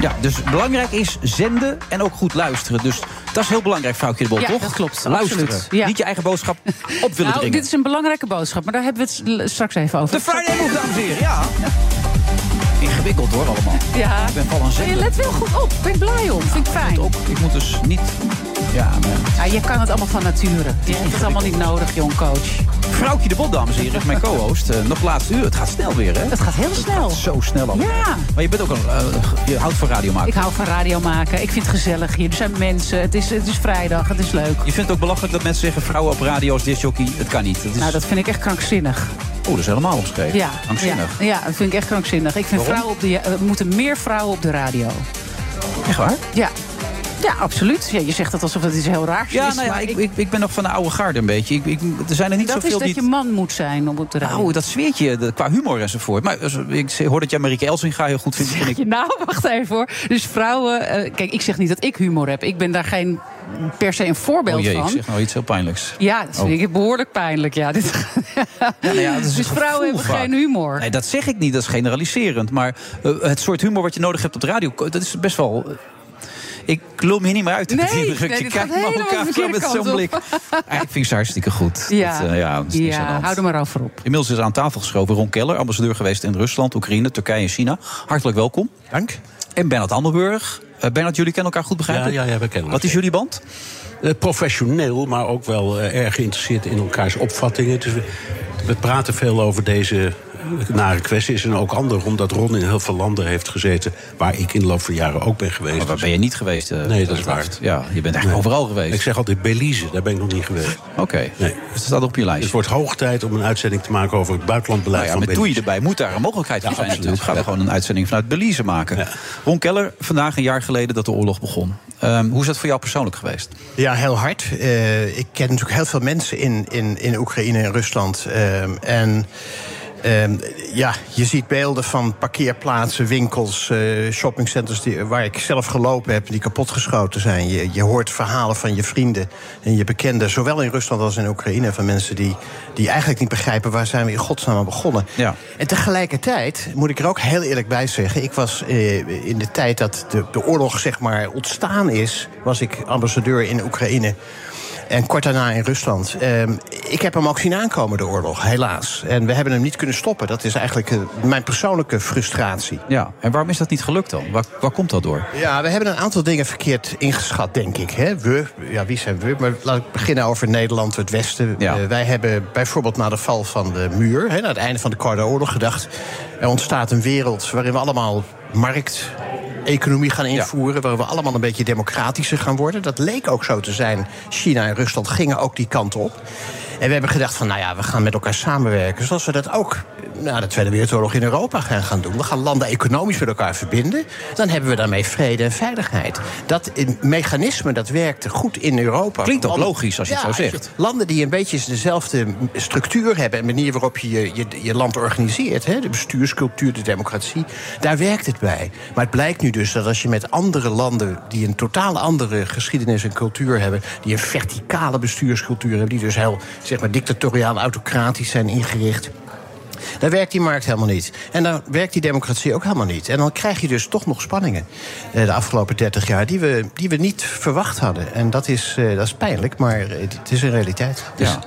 Ja, dus belangrijk is zenden en ook goed luisteren. Dus dat is heel belangrijk, Froukje de Both, toch? Ja, dat klopt. Luisteren. Ja. Niet je eigen boodschap op willen dringen. Dit is een belangrijke boodschap, maar daar hebben we het straks even over. The Friday Move, dames en heren, ja. Ingewikkeld hoor, allemaal. Ja. Ik ben van een zender. Je let wel goed op. Ben ik blij om. Ja, vind ik fijn. Ik moet dus niet... Ja, maar... je kan het allemaal van nature. Je hebt het allemaal niet nodig, jong coach. Froukje de Both, dames en heren, mijn co-host. Nog laatste uur. Het gaat snel weer, hè? Het gaat heel snel. Het gaat zo snel al. Ja. Maar je bent ook je houdt van radio maken. Ik hou van radio maken. Ik vind het gezellig hier. Er zijn mensen. Het is vrijdag. Het is leuk. Je vindt het ook belachelijk dat mensen zeggen... vrouwen op radio als discjockey. Het kan niet. Het is... Nou, dat vind ik echt krankzinnig. Oh, dat is helemaal omschreven. Ja. Krankzinnig. Ja, dat vind ik echt krankzinnig. Ik vind vrouwen op de, moeten meer vrouwen op de radio. Echt waar? Ja. Ja, absoluut. Ja, je zegt dat alsof dat iets heel raars is. Nou ja, maar ik ben nog van de oude garde een beetje. Er zijn er niet zoveel die... Dat is dat je man moet zijn om op te rijden. Nou, dat sfeertje qua humor enzovoort. Maar ik hoor dat jij Marieke Elsinga heel goed vindt. Nou, wacht even hoor. Dus vrouwen... kijk, ik zeg niet dat ik humor heb. Ik ben daar geen... per se een voorbeeld van. Ik zeg nou iets heel pijnlijks. Ja, dat vind ik behoorlijk pijnlijk. Ja, dit... dus vrouwen hebben geen humor. Nee, dat zeg ik niet. Dat is generaliserend. Maar het soort humor wat je nodig hebt op de radio... dat is best wel... Ik klom hier niet meer uit. Je kijkt naar elkaar met zo'n blik. Eigenlijk vind ik ze hartstikke goed. Ja, hou er maar over op. Inmiddels is aan tafel geschoven Ron Keller, ambassadeur geweest in Rusland, Oekraïne, Turkije en China. Hartelijk welkom. Dank. En Bernhard Andelburg. Bernhard, jullie kennen elkaar goed, begrijp ik? Ja, we kennen elkaar. Wat is jullie band? Professioneel, maar ook wel erg geïnteresseerd in elkaars opvattingen. Dus we praten veel over deze... nare kwestie is en ook ander, omdat Ron in heel veel landen heeft gezeten... waar ik in de loop van jaren ook ben geweest. Maar waar ben je niet geweest? Nee, dat is waar. Ja, je bent eigenlijk overal geweest. Ik zeg altijd Belize, daar ben ik nog niet geweest. Oké, dus dat staat op je lijst. Het wordt hoog tijd om een uitzending te maken over het buitenlandbeleid van Belize. Met TUI erbij moet daar een mogelijkheid voor zijn natuurlijk. Gaan we gewoon een uitzending vanuit Belize maken. Ja. Ron Keller, vandaag een jaar geleden dat de oorlog begon. Hoe is dat voor jou persoonlijk geweest? Ja, heel hard. Ik ken natuurlijk heel veel mensen in Oekraïne en Rusland. Ja, je ziet beelden van parkeerplaatsen, winkels, shoppingcenters... waar ik zelf gelopen heb, die kapotgeschoten zijn. Je hoort verhalen van je vrienden en je bekenden... zowel in Rusland als in Oekraïne... van mensen die eigenlijk niet begrijpen... waar zijn we in godsnaam aan begonnen. Ja. En tegelijkertijd moet ik er ook heel eerlijk bij zeggen... ik was in de tijd dat de oorlog zeg maar ontstaan is... was ik ambassadeur in Oekraïne... en kort daarna in Rusland. Ik heb hem ook zien aankomen, de oorlog, helaas. En we hebben hem niet kunnen stoppen. Dat is eigenlijk mijn persoonlijke frustratie. Ja, en waarom is dat niet gelukt dan? Waar komt dat door? Ja, we hebben een aantal dingen verkeerd ingeschat, denk ik. Hè? Wie zijn we? Maar laat ik beginnen over Nederland, het Westen. Ja. Wij hebben bijvoorbeeld na de val van de muur... na het einde van de Koude Oorlog gedacht... er ontstaat een wereld waarin we allemaal markt-economie gaan invoeren... waar we allemaal een beetje democratischer gaan worden. Dat leek ook zo te zijn. China en Rusland gingen ook die kant op. En we hebben gedacht van, nou ja, we gaan met elkaar samenwerken... zoals we dat ook na de Tweede Wereldoorlog in Europa gaan doen. We gaan landen economisch met elkaar verbinden. Dan hebben we daarmee vrede en veiligheid. Dat mechanisme, dat werkte goed in Europa. Klinkt ook logisch als je het zo zegt. Landen die een beetje dezelfde structuur hebben... en manier waarop je land organiseert, hè, de bestuurscultuur, de democratie... daar werkt het bij. Maar het blijkt nu dus dat als je met andere landen... die een totaal andere geschiedenis en cultuur hebben... die een verticale bestuurscultuur hebben, die dus heel... zeg maar dictatoriaal, autocratisch zijn ingericht... dan werkt die markt helemaal niet. En dan werkt die democratie ook helemaal niet. En dan krijg je dus toch nog spanningen de afgelopen 30 jaar... die we niet verwacht hadden. En dat is pijnlijk, maar het is een realiteit. Dus, ja.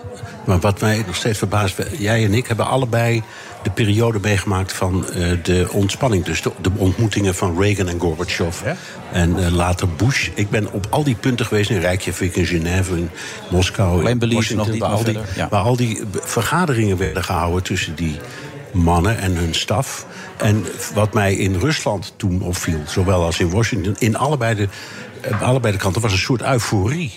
Maar wat mij nog steeds verbaast... jij en ik hebben allebei de periode meegemaakt van de ontspanning. Dus de ontmoetingen van Reagan en Gorbachev. Ja? En later Bush. Ik ben op al die punten geweest in Reykjavik, in Genève, in Moskou... Alleen Belize nog niet al die, ja. Waar al die vergaderingen werden gehouden tussen die mannen en hun staf. En wat mij in Rusland toen opviel, zowel als in Washington... in allebei de kanten was een soort euforie.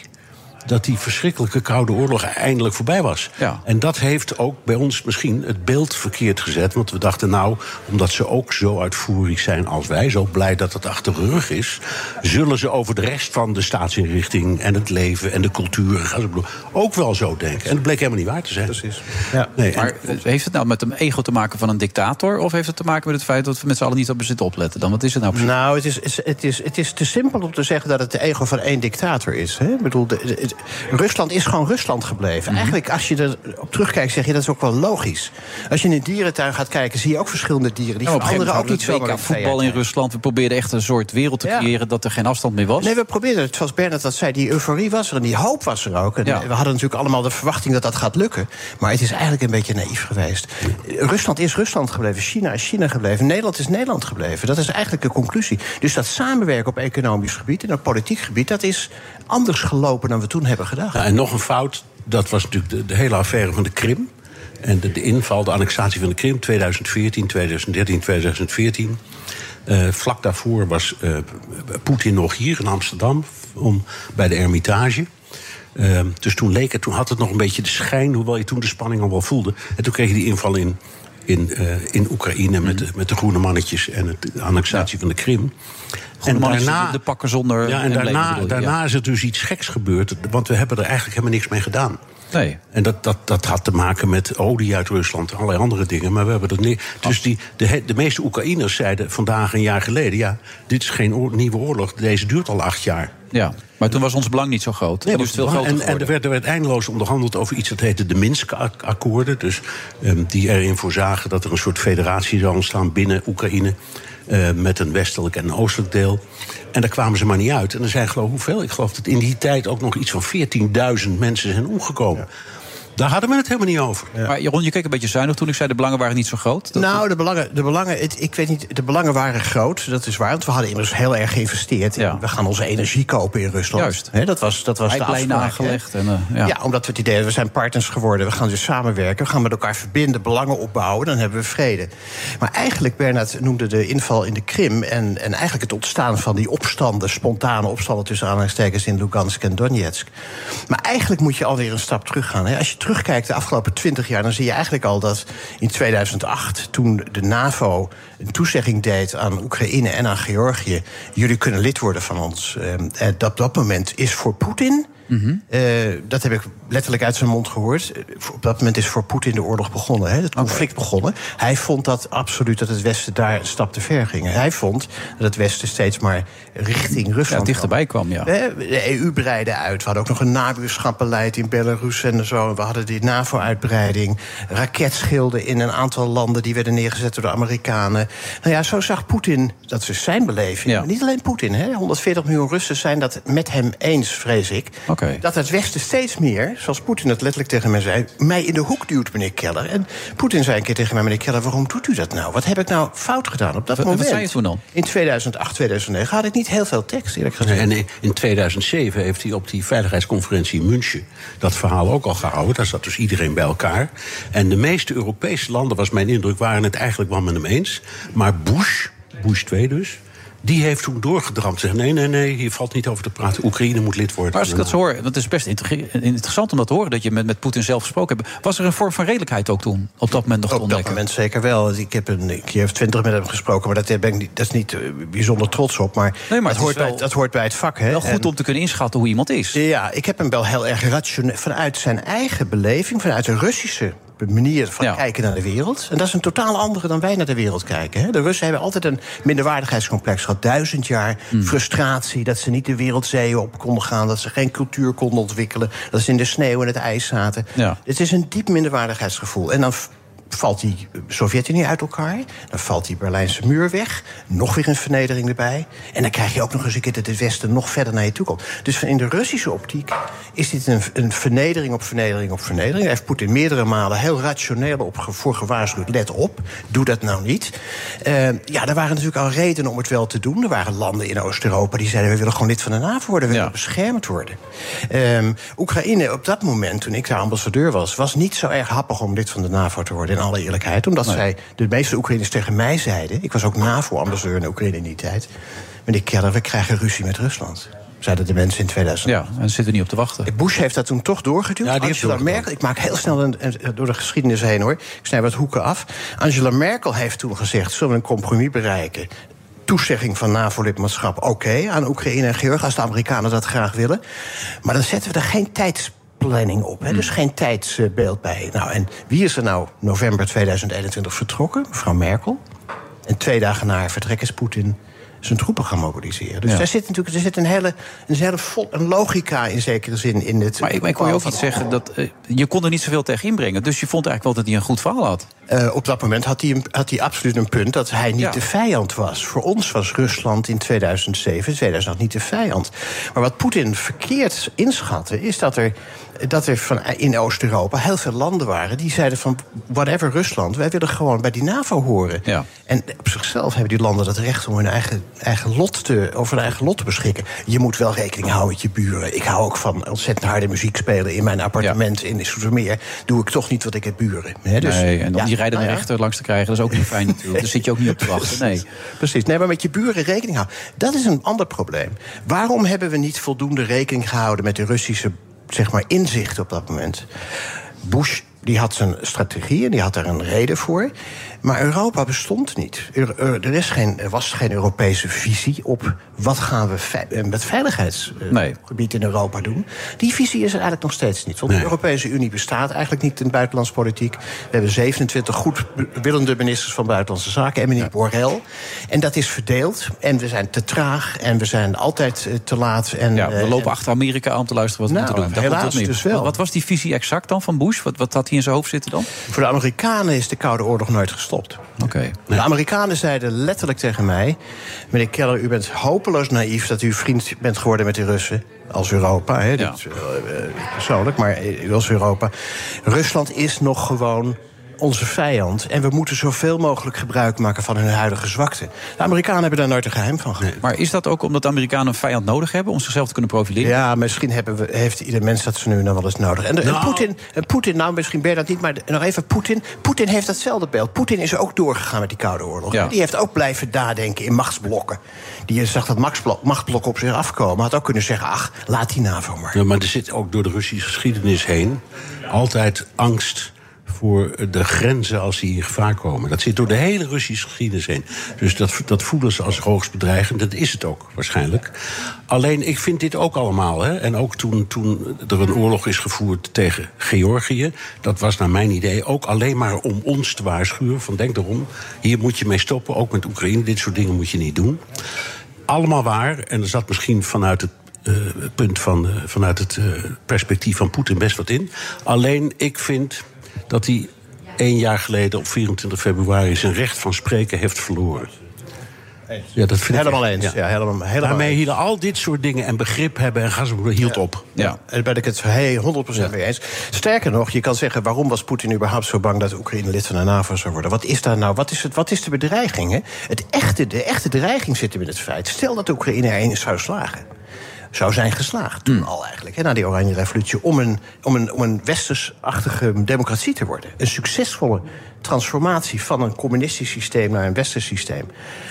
dat die verschrikkelijke Koude Oorlog eindelijk voorbij was. Ja. En dat heeft ook bij ons misschien het beeld verkeerd gezet. Want we dachten nou, omdat ze ook zo uitvoerig zijn als wij... zo blij dat het achter de rug is... zullen ze over de rest van de staatsinrichting en het leven en de cultuur... ook wel zo denken. En dat bleek helemaal niet waar te zijn. Precies. Ja. Nee, maar heeft het nou met een ego te maken van een dictator... of heeft het te maken met het feit dat we met z'n allen niet op bezit opletten? Dan, wat is het nou precies? Nou, het is te simpel om te zeggen dat het de ego van één dictator is. Hè? Ik bedoel, Rusland is gewoon Rusland gebleven. Mm-hmm. Eigenlijk, als je erop terugkijkt, zeg je dat is ook wel logisch. Als je in een dierentuin gaat kijken, zie je ook verschillende dieren. Die veranderen ook niet zo. WK voetbal in Rusland, we probeerden echt een soort wereld te creëren... dat er geen afstand meer was. Nee, we probeerden het, zoals Bernhard dat zei, die euforie was er... en die hoop was er ook. En we hadden natuurlijk allemaal de verwachting dat dat gaat lukken. Maar het is eigenlijk een beetje naïef geweest. Rusland is Rusland gebleven, China is China gebleven... Nederland is Nederland gebleven. Dat is eigenlijk de conclusie. Dus dat samenwerken op economisch gebied en op politiek gebied... dat is anders gelopen dan we toen hebben gedacht. Ja, en nog een fout, dat was natuurlijk de hele affaire van de Krim... en de inval, de annexatie van de Krim, 2014, 2013, 2014... vlak daarvoor was Poetin nog hier in Amsterdam bij de Hermitage. Dus toen leek het, toen had het nog een beetje de schijn... hoewel je toen de spanning al wel voelde. En toen kreeg je die inval in Oekraïne met de groene mannetjes... en de annexatie van de Krim. En daarna, de pakken zonder ja, en daarna is er dus iets geks gebeurd. Want we hebben er eigenlijk helemaal niks mee gedaan. Nee. En dat had te maken met olie uit Rusland en allerlei andere dingen. Maar we hebben dat niet. Dus de meeste Oekraïners zeiden vandaag een jaar geleden... ja, dit is geen nieuwe oorlog, deze duurt al 8 jaar. Ja, maar toen was ons belang niet zo groot. Nee, was het veel groter en er werd eindeloos onderhandeld over iets dat heette de Minsk-akkoorden. Dus die erin voorzagen dat er een soort federatie zou ontstaan binnen Oekraïne... met een westelijk en een oostelijk deel. En daar kwamen ze maar niet uit. En er zijn geloof hoeveel? Ik geloof dat in die tijd ook nog iets van 14.000 mensen zijn omgekomen. Ja. Daar hadden we het helemaal niet over. Ja. Maar Jeroen, je keek een beetje zuinig toen ik zei... de belangen waren niet zo groot. Nou, de belangen waren groot, dat is waar. Want we hadden immers heel erg geïnvesteerd. Ja. We gaan onze energie kopen in Rusland. Juist. He, dat was de afspraak. Aangelegd. Ja, omdat we het idee hadden, we zijn partners geworden. We gaan dus samenwerken, we gaan met elkaar verbinden... belangen opbouwen, dan hebben we vrede. Maar eigenlijk, Bernhard noemde de inval in de Krim... en eigenlijk het ontstaan van die opstanden... spontane opstanden tussen aanhalingstekens... in Lugansk en Donetsk. Maar eigenlijk moet je alweer een stap teruggaan. He. Als je terugkijkt de afgelopen 20 jaar... dan zie je eigenlijk al dat in 2008, toen de NAVO een toezegging deed... aan Oekraïne en aan Georgië, jullie kunnen lid worden van ons. Dat moment is voor Poetin... Mm-hmm. Dat heb ik letterlijk uit zijn mond gehoord. Op dat moment is voor Poetin de oorlog begonnen. Het conflict begonnen. Hij vond dat absoluut dat het Westen daar een stap te ver ging. Hij vond dat het Westen steeds maar richting Rusland dichterbij kwam. Ja. De EU breidde uit. We hadden ook nog een nabuurschappenbeleid in Belarus en zo. We hadden die NAVO-uitbreiding. Raketschilden in een aantal landen die werden neergezet door de Amerikanen. Nou ja, zo zag Poetin, dat is dus zijn beleving. Ja. Niet alleen Poetin. 140 miljoen Russen zijn dat met hem eens, vrees ik. Okay. Dat het Westen steeds meer, zoals Poetin dat letterlijk tegen mij zei... mij in de hoek duwt, meneer Keller. En Poetin zei een keer tegen mij, meneer Keller, waarom doet u dat nou? Wat heb ik nou fout gedaan op dat moment? Wat zei je toen dan? In 2008, 2009 had ik niet heel veel tekst, eerlijk gezegd. En in 2007 heeft hij op die veiligheidsconferentie in München... dat verhaal ook al gehouden, daar zat dus iedereen bij elkaar. En de meeste Europese landen, was mijn indruk, waren het eigenlijk wel met hem eens. Maar Bush 2 dus... die heeft toen doorgedramd. Zeggen, nee, hier valt niet over te praten. Oekraïne moet lid worden. Maar als ik dat zo hoor, want het is best interessant om dat te horen... dat je met Poetin zelf gesproken hebt. Was er een vorm van redelijkheid ook toen? Op dat moment nog te ontdekken? Op dat moment zeker wel. Ik heb een keer 20 met hem gesproken... maar dat is niet bijzonder trots op. Maar, dat hoort bij het vak. Hè? Wel goed om te kunnen inschatten hoe iemand is. Ja, ik heb hem wel heel erg rationeel... vanuit zijn eigen beleving, vanuit de Russische... manier van kijken naar de wereld. En dat is een totaal andere dan wij naar de wereld kijken. Hè? De Russen hebben altijd een minderwaardigheidscomplex gehad. 1000 jaar frustratie dat ze niet de wereldzeeën op konden gaan... dat ze geen cultuur konden ontwikkelen... dat ze in de sneeuw en het ijs zaten. Ja. Het is een diep minderwaardigheidsgevoel. En dan valt die Sovjet-Unie uit elkaar. Dan valt die Berlijnse muur weg. Nog weer een vernedering erbij. En dan krijg je ook nog eens een keer dat het Westen nog verder naar je toe komt. Dus in de Russische optiek is dit een vernedering op vernedering op vernedering. Daar heeft Poetin meerdere malen heel rationeel voor gewaarschuwd. Let op, doe dat nou niet. Er waren natuurlijk al redenen om het wel te doen. Er waren landen in Oost-Europa die zeiden... we willen gewoon lid van de NAVO worden, we willen beschermd worden. Oekraïne op dat moment, toen ik daar ambassadeur was... was niet zo erg happig om lid van de NAVO te worden... in alle eerlijkheid, omdat zij, de meeste Oekraïners tegen mij zeiden... ik was ook NAVO-ambassadeur in Oekraïne in die tijd... meneer Keller, we krijgen ruzie met Rusland. zeiden de mensen in 2000. Ja, en zitten we niet op te wachten. Bush heeft dat toen toch doorgeduwd. Ja, Angela Merkel, ik maak heel snel door de geschiedenis heen, hoor. Ik snij wat hoeken af. Angela Merkel heeft toen gezegd, zullen we een compromis bereiken? Toezegging van NAVO-lidmaatschap, oké, aan Oekraïne en Georgië, als de Amerikanen dat graag willen. Maar dan zetten we er geen tijdsplanning op, hè? Dus geen tijdsbeeld bij. Nou, en wie is er nou november 2021 vertrokken? Mevrouw Merkel. En 2 dagen na haar vertrek is Poetin zijn troepen gaan mobiliseren. Dus ja, daar zit natuurlijk een hele logica in zekere zin in het. Maar ik kon je ook iets zeggen, dat je kon er niet zoveel tegen inbrengen. Dus je vond eigenlijk wel dat hij een goed verhaal had. Op dat moment had hij absoluut een punt, dat hij niet de vijand was. Voor ons was Rusland in 2008 niet de vijand. Maar wat Poetin verkeerd inschatte, is dat er in Oost-Europa heel veel landen waren die zeiden van, whatever Rusland, wij willen gewoon bij die NAVO horen. Ja. En op zichzelf hebben die landen dat recht om hun eigen lot te beschikken. Je moet wel rekening houden met je buren. Ik hou ook van ontzettend harde muziek spelen in mijn appartement in Soetermeer. Doe ik toch niet wat ik heb buren. He, dus, nee, en dan die rijden naar rechter langs te krijgen, dat is ook niet fijn natuurlijk. Daar zit je ook niet op te wachten. Nee. Precies. Nee, maar met je buren rekening houden. Dat is een ander probleem. Waarom hebben we niet voldoende rekening gehouden met de Russische, zeg maar, inzicht op dat moment? Bush, die had zijn strategie en die had daar een reden voor. Maar Europa bestond niet. Er was geen Europese visie op wat gaan we met veiligheidsgebied in Europa doen. Die visie is er eigenlijk nog steeds niet. Want de Europese Unie bestaat eigenlijk niet in buitenlandspolitiek. We hebben 27 goedwillende ministers van Buitenlandse Zaken en meneer Borrell. En dat is verdeeld. En we zijn te traag en we zijn altijd te laat. En, ja, we lopen achter Amerika aan om te luisteren wat we moeten doen. Helaas dat dus wel. Wat was die visie exact dan van Bush? Wat had hij in zijn hoofd zitten dan? Voor de Amerikanen is de Koude Oorlog nooit gestopt. Okay. De Amerikanen zeiden letterlijk tegen mij, meneer Keller, u bent hopeloos naïef dat u vriend bent geworden met de Russen. Als Europa, hè? Ja. Persoonlijk, maar als Europa. Rusland is nog gewoon onze vijand. En we moeten zoveel mogelijk gebruik maken van hun huidige zwakte. De Amerikanen hebben daar nooit een geheim van gemaakt. Maar is dat ook omdat de Amerikanen een vijand nodig hebben om zichzelf te kunnen profileren? Ja, misschien heeft ieder mens dat ze nu nog wel eens nodig. En Poetin, nou misschien ben je dat niet, maar nog even Poetin. Poetin heeft datzelfde beeld. Poetin is ook doorgegaan met die Koude Oorlog. Ja. Die heeft ook blijven nadenken in machtsblokken. Die zag dat machtsblok op zich afkomen. Had ook kunnen zeggen, ach, laat die NAVO maar. Ja, maar er zit ook door de Russische geschiedenis heen altijd angst voor de grenzen als die in gevaar komen. Dat zit door de hele Russische geschiedenis heen. Dus dat voelen ze als hoogst bedreigend. Dat is het ook, waarschijnlijk. Alleen, ik vind dit ook allemaal. Hè. En ook toen er een oorlog is gevoerd tegen Georgië, dat was naar mijn idee ook alleen maar om ons te waarschuwen. Van denk daarom, hier moet je mee stoppen. Ook met Oekraïne, dit soort dingen moet je niet doen. Allemaal waar. En er zat misschien vanuit het punt vanuit het perspectief van Poetin best wat in. Alleen, ik vind dat hij 1 jaar geleden op 24 februari zijn recht van spreken heeft verloren. Ja, dat vind helemaal ik eens. Ja. Ja, helemaal daarmee eens. Hielden al dit soort dingen en begrip hebben en gaan ze hield op. Ja. Daar ben ik het 100% mee eens. Sterker nog, je kan zeggen, waarom was Poetin überhaupt zo bang dat Oekraïne lid van de NAVO zou worden? Wat is daar nou? Wat is de bedreiging? Hè? De echte dreiging zit hem in het feit. Stel dat Oekraïne erin zou slagen. Zou zijn geslaagd, toen al eigenlijk, na die Oranje Revolutie, om een westers-achtige democratie te worden. Een succesvolle transformatie van een communistisch systeem naar een westers systeem.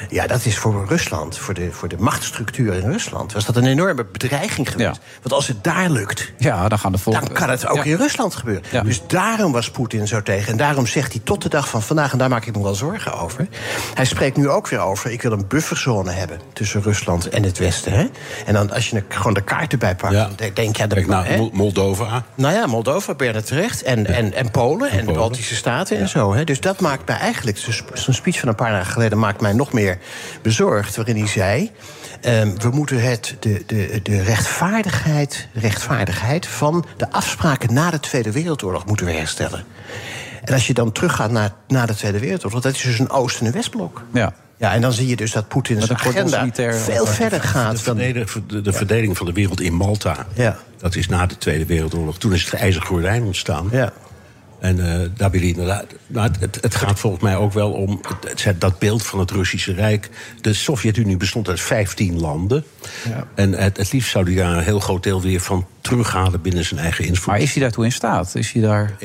Ja, dat is voor Rusland, voor de machtsstructuur in Rusland, was dat een enorme bedreiging geweest. Ja. Want als het daar lukt, ja, dan kan het ook in Rusland gebeuren. Ja. Dus daarom was Poetin zo tegen. En daarom zegt hij tot de dag van vandaag, en daar maak ik me wel zorgen over, hij spreekt nu ook weer over, ik wil een bufferzone hebben tussen Rusland en het Westen. Hè? En dan als je gewoon de kaarten bijpakken. Ja. Denk jij Moldova. Nou ja, Moldova, ben je terecht. En Polen en de Baltische Staten en zo. Hè. Dus dat maakt mij eigenlijk, zo'n speech van een paar dagen geleden maakt mij nog meer bezorgd, waarin hij zei, we moeten de rechtvaardigheid van de afspraken na de Tweede Wereldoorlog moeten we herstellen. En als je dan teruggaat naar de Tweede Wereldoorlog, dat is dus een Oost- en een Westblok. Ja. Ja, en dan zie je dus dat Poetins agenda veel verder gaat dan de verdeling van de wereld in Malta. Ja. Dat is na de Tweede Wereldoorlog. Toen is het IJzeren Gordijn ontstaan. Ja. En daar ben je inderdaad. Nou, het gaat volgens mij ook wel om dat beeld van het Russische Rijk. De Sovjet-Unie bestond uit 15 landen. Ja. En het liefst zou die daar een heel groot deel weer van terughalen binnen zijn eigen invloed. Maar is hij daartoe in staat? Is hij daar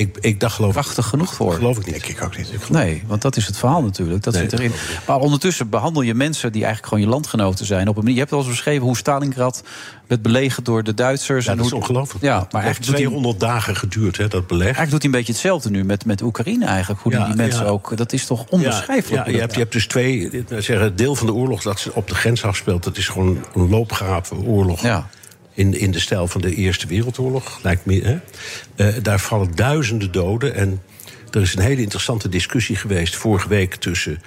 krachtig genoeg voor? Geloof ik niet. Ik ook niet. Nee, want dat is het verhaal natuurlijk. Dat zit erin. Maar ondertussen behandel je mensen die eigenlijk gewoon je landgenoten zijn. Op een manier. Je hebt al eens beschreven hoe Stalingrad werd belegerd door de Duitsers. Ja, en dat is ongelooflijk. Ja, maar echt 200 dagen geduurd, hè, dat beleg. Eigenlijk doet hij een beetje hetzelfde nu met Oekraïne eigenlijk. Hoe die mensen ook... Dat is toch onbeschrijfelijk. Ja, je hebt dus twee... Het deel van de oorlog dat op de grens afspeelt... dat is gewoon een loopgravenoorlog. Ja. In de stijl van de Eerste Wereldoorlog, lijkt me. Hè? Daar vallen duizenden doden. En er is een hele interessante discussie geweest vorige week... tussen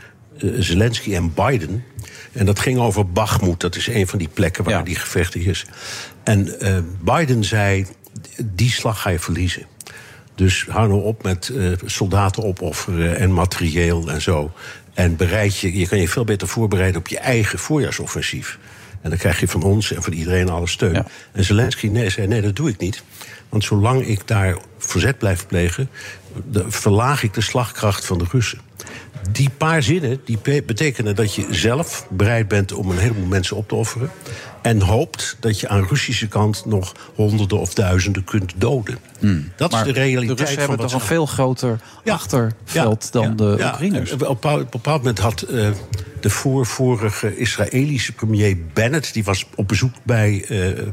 Zelensky en Biden. En dat ging over Bakhmut. Dat is een van die plekken waar die gevechten is. En Biden zei, die slag ga je verliezen. Dus hou nou op met soldaten opofferen en materieel en zo. En je kan je veel beter voorbereiden op je eigen voorjaarsoffensief. En dan krijg je van ons en van iedereen alle steun. Ja. En Zelensky zei, nee, dat doe ik niet. Want zolang ik daar verzet blijf plegen... verlaag ik de slagkracht van de Russen. Die paar zinnen die betekenen dat je zelf bereid bent... om een heleboel mensen op te offeren... en hoopt dat je aan Russische kant nog honderden of duizenden kunt doden. Dat maar is de realiteit. De Russen hebben toch een veel groter achterveld dan de Oekraïners. Ja. Op een bepaald moment had de voorvorige Israëlische premier Bennett... die was op bezoek bij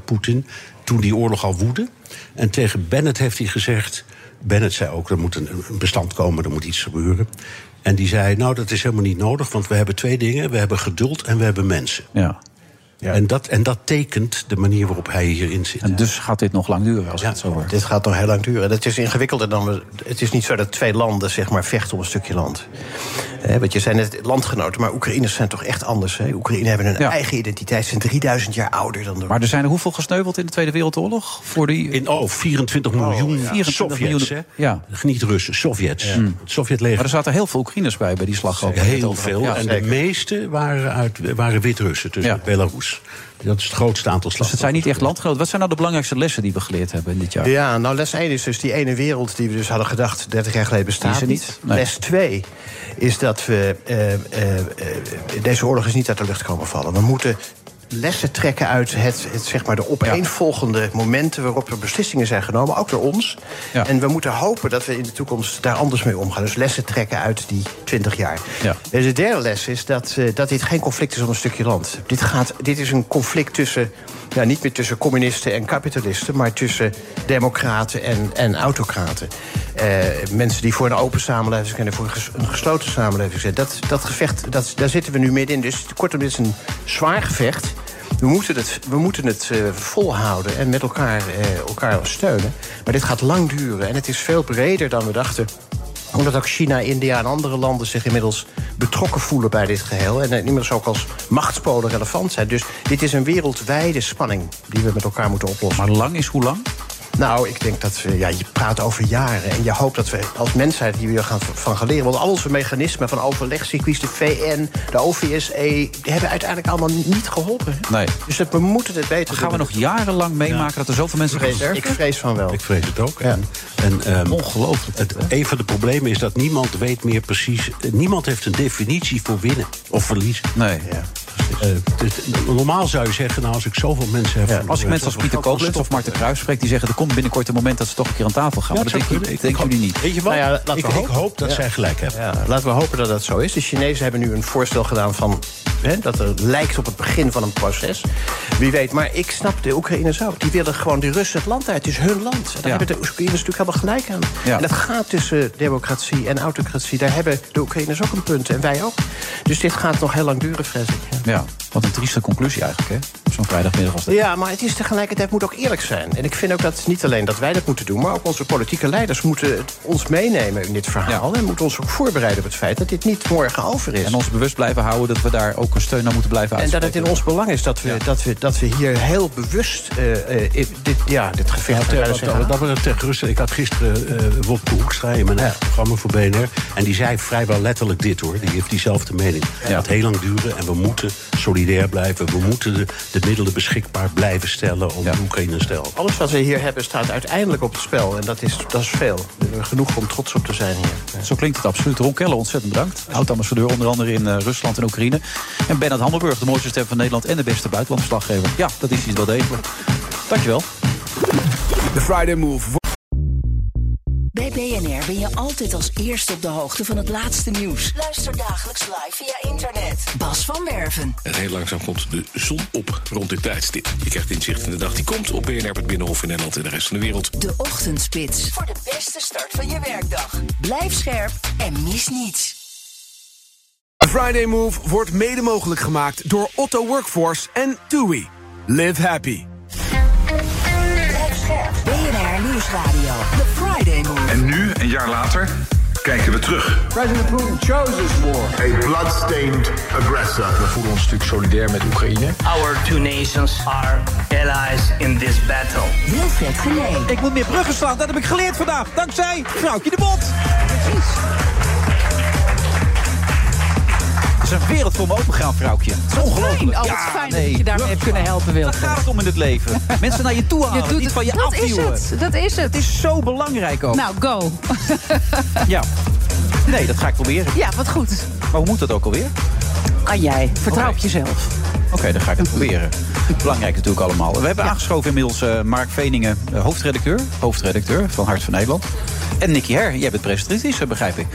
Poetin toen die oorlog al woedde. En tegen Bennett heeft hij gezegd... Bennett zei ook, er moet een bestand komen, er moet iets gebeuren... En die zei, nou, dat is helemaal niet nodig, want we hebben twee dingen. We hebben geduld en we hebben mensen. Ja. Ja. En dat tekent de manier waarop hij hierin zit. En dus gaat dit nog lang duren, als het zo wordt. Dit gaat nog heel lang duren. Het is ingewikkelder dan... Het is niet zo dat twee landen, zeg maar, vechten om een stukje land. Want je zei net landgenoten, maar Oekraïners zijn toch echt anders. Hè? Oekraïne hebben hun eigen identiteit, zijn 3000 jaar ouder dan de... Maar er zijn er hoeveel gesneuveld in de Tweede Wereldoorlog? Voor die... 24 miljoen. 24 Sovjets, miljoen, Niet Russen, Sovjets. Ja. Maar er zaten heel veel Oekraïners bij die slaghoop. Heel veel. Ja, en de meeste waren Wit-Russen, dus Belarus. Dat is het grootste aantal slachtoffers. Dus het zijn niet echt landgenoten. Wat zijn nou de belangrijkste lessen die we geleerd hebben in dit jaar? Ja, nou les 1 is dus die ene wereld die we dus hadden gedacht... 30 jaar geleden bestaat niet. Nee. Les 2 is dat we... deze oorlog is niet uit de lucht komen vallen. We moeten... lessen trekken uit zeg maar de opeenvolgende momenten... waarop er beslissingen zijn genomen, ook door ons. Ja. En we moeten hopen dat we in de toekomst daar anders mee omgaan. Dus lessen trekken uit die 20 jaar. Ja. De derde les is dat dit geen conflict is om een stukje land. Dit is een conflict tussen... Ja, niet meer tussen communisten en kapitalisten... maar tussen democraten en autocraten. Mensen die voor een open samenleving zijn... en voor een gesloten samenleving zijn. Dat gevecht, daar zitten we nu middenin. Dus kortom, dit is een zwaar gevecht. We moeten het volhouden en met elkaar steunen. Maar dit gaat lang duren en het is veel breder dan we dachten... omdat ook China, India en andere landen zich inmiddels betrokken voelen bij dit geheel... en inmiddels ook als machtspolen relevant zijn. Dus dit is een wereldwijde spanning die we met elkaar moeten oplossen. Maar lang is hoe lang? Nou, ik denk dat je praat over jaren... en je hoopt dat we als mensheid hier weer gaan van gaan leren. Want al onze mechanismen van overlegcircuits, de VN, de OVSE... die hebben uiteindelijk allemaal niet geholpen. Nee. Dus we moeten het beter gaan doen. Gaan we nog jarenlang meemaken dat er zoveel mensen gaan sterven? Ik vrees van wel. Ik vrees het ook. Ja. En ongelooflijk. Een van de problemen is dat niemand weet meer precies... niemand heeft een definitie voor winnen of verliezen. Nee, ja. Normaal zou je zeggen, nou, als ik zoveel mensen heb... Als ik mensen als Pieter Kooplitz of Marten Kruijs spreek... die zeggen, er komt binnenkort een moment dat ze toch een keer aan tafel gaan. Ja, maar dat denken jullie niet. Weet je wat? Nou ja, ik hoop dat zij gelijk hebben. Ja, laten we hopen dat dat zo is. De Chinezen hebben nu een voorstel gedaan van... dat er lijkt op het begin van een proces. Wie weet, maar ik snap de Oekraïners ook. Die willen gewoon die Russen het land uit. Het is hun land. En daar hebben de Oekraïners natuurlijk helemaal gelijk aan. Ja. En dat gaat tussen democratie en autocratie. Daar hebben de Oekraïners ook een punt. En wij ook. Dus dit gaat nog heel lang duren, vrees ik. Ja, wat een trieste conclusie eigenlijk, hè? Zo'n vrijdagmiddag als dit. Ja, maar het is tegelijkertijd moet ook eerlijk zijn. En ik vind ook dat niet alleen dat wij dat moeten doen... maar ook onze politieke leiders moeten ons meenemen in dit verhaal... en moeten ons ook voorbereiden op het feit dat dit niet morgen over is. En ons bewust blijven houden dat we daar ook een steun aan moeten blijven uitspreken. En dat het in ons belang is dat we hier heel bewust dit gevecht... Dat we het tegen Russen... Ik had gisteren Wopke Hoekstra in mijn eigen programma voor BNR... en die zei vrijwel letterlijk dit, hoor. Die heeft diezelfde mening. Het gaat heel lang duren en we moeten... solidair blijven. We moeten de middelen beschikbaar blijven stellen om Oekraïne te stellen. Alles wat we hier hebben staat uiteindelijk op het spel. En dat is veel. Genoeg om trots op te zijn hier. Zo klinkt het absoluut. Ron Keller, ontzettend bedankt. Oud-ambassadeur onder andere in Rusland en Oekraïne. En Bernhard Hammelburg, de mooiste stem van Nederland... en de beste buitenlandverslaggever. Ja, dat is iets wel degelijk. Dankjewel. The Friday Move. Bij BNR ben je altijd als eerste op de hoogte van het laatste nieuws. Luister dagelijks live via internet. Bas van Werven. En heel langzaam komt de zon op rond dit tijdstip. Je krijgt inzicht in de dag die komt op BNR, het Binnenhof in Nederland en de rest van de wereld. De Ochtendspits. Voor de beste start van je werkdag. Blijf scherp en mis niets. The Friday Move wordt mede mogelijk gemaakt door Otto Workforce en TUI. Live happy. BNR Nieuwsradio. The Friday Move. En nu, een jaar later, kijken we terug. President Putin chose this war. A bloodstained aggressor. We voelen ons natuurlijk solidair met Oekraïne. Our two nations are allies in this battle. Wilfred Genee. Ik moet meer bruggen slaan, dat heb ik geleerd vandaag. Dankzij Froukje de Both. Precies. Het is een wereld voor me opengaan, Vrouwtje. Het is ongelooflijk. Oh, ja, fijn dat je daarmee hebt kunnen helpen, Wilfred. Daar gaat het om in het leven. Mensen naar je toe halen, niet van je afduwen. Dat is het. Het is zo belangrijk ook. Nou, go. Ja. Nee, dat ga ik proberen. Ja, wat goed. Maar hoe moet dat ook alweer? Kan jij. Vertrouw op jezelf. Oké, dan ga ik het proberen. Belangrijk natuurlijk allemaal. We hebben aangeschoven inmiddels Mark Veningen, hoofdredacteur van Hart van Nederland. En Nicky Her, jij bent presentatrice, begrijp ik.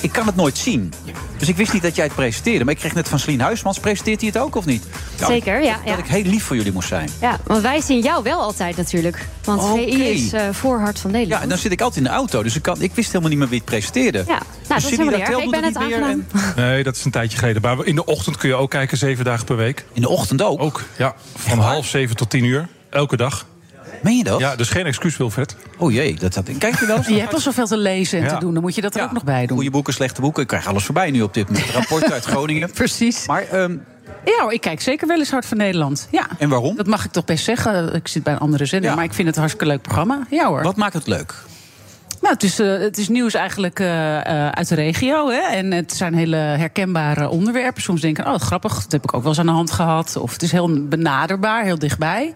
Ik kan het nooit zien. Dus ik wist niet dat jij het presenteerde. Maar ik kreeg net van Slien Huismans, presenteert hij het ook of niet? Nou, zeker, ja. Dat ik heel lief voor jullie moest zijn. Ja, want wij zien jou wel altijd natuurlijk. Want VI is voor Hart van Nederland. Ja, en dan zit ik altijd in de auto. Dus ik wist helemaal niet meer wie het presenteerde. Ja, nou, dus dat is helemaal ik ben het aangedaan. Nee, dat is een tijdje geleden. Maar in de ochtend kun je ook kijken, 7 dagen per week. In de ochtend ook? Ook, ja. Van 6:30 tot 10:00. Elke dag. Meen je dat? Ja, dus geen excuus, Wilfred. Oh jee, dat had ik. Kijk je wel eens? Je hebt al zoveel te lezen en te doen, dan moet je dat er ook nog bij doen. Goede boeken, slechte boeken. Ik krijg alles voorbij nu op dit moment. Rapport uit Groningen. Precies. Maar, ja, ik kijk zeker wel eens Hart van Nederland. Ja. En waarom? Dat mag ik toch best zeggen. Ik zit bij een andere zender, maar ik vind het een hartstikke leuk programma. Ja hoor. Wat maakt het leuk? Nou, het is nieuws eigenlijk uit de regio. Hè? En het zijn hele herkenbare onderwerpen. Soms denken, oh grappig, dat heb ik ook wel eens aan de hand gehad. Of het is heel benaderbaar, heel dichtbij.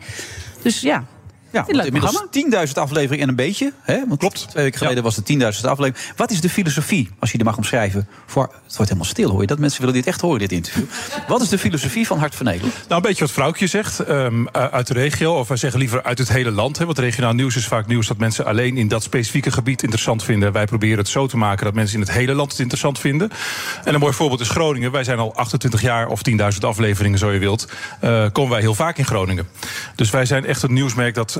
Dus ja... Ja, inmiddels 10.000 afleveringen en een beetje. Hè? Want klopt. 2 weken geleden was de 10.000e aflevering. Wat is de filosofie, als je die mag omschrijven? Voor... Het wordt helemaal stil, hoor je dat? Mensen willen dit echt horen, dit interview. Wat is de filosofie van Hart van Nederland? Nou, een beetje wat Vrouwtje zegt. Uit de regio, of wij zeggen liever uit het hele land. Hè, want regionaal nieuws is vaak nieuws dat mensen alleen in dat specifieke gebied interessant vinden. Wij proberen het zo te maken dat mensen in het hele land het interessant vinden. En een mooi voorbeeld is Groningen. Wij zijn al 28 jaar, of 10.000 afleveringen, zo je wilt. Komen wij heel vaak in Groningen. Dus wij zijn echt het nieuwsmerk dat...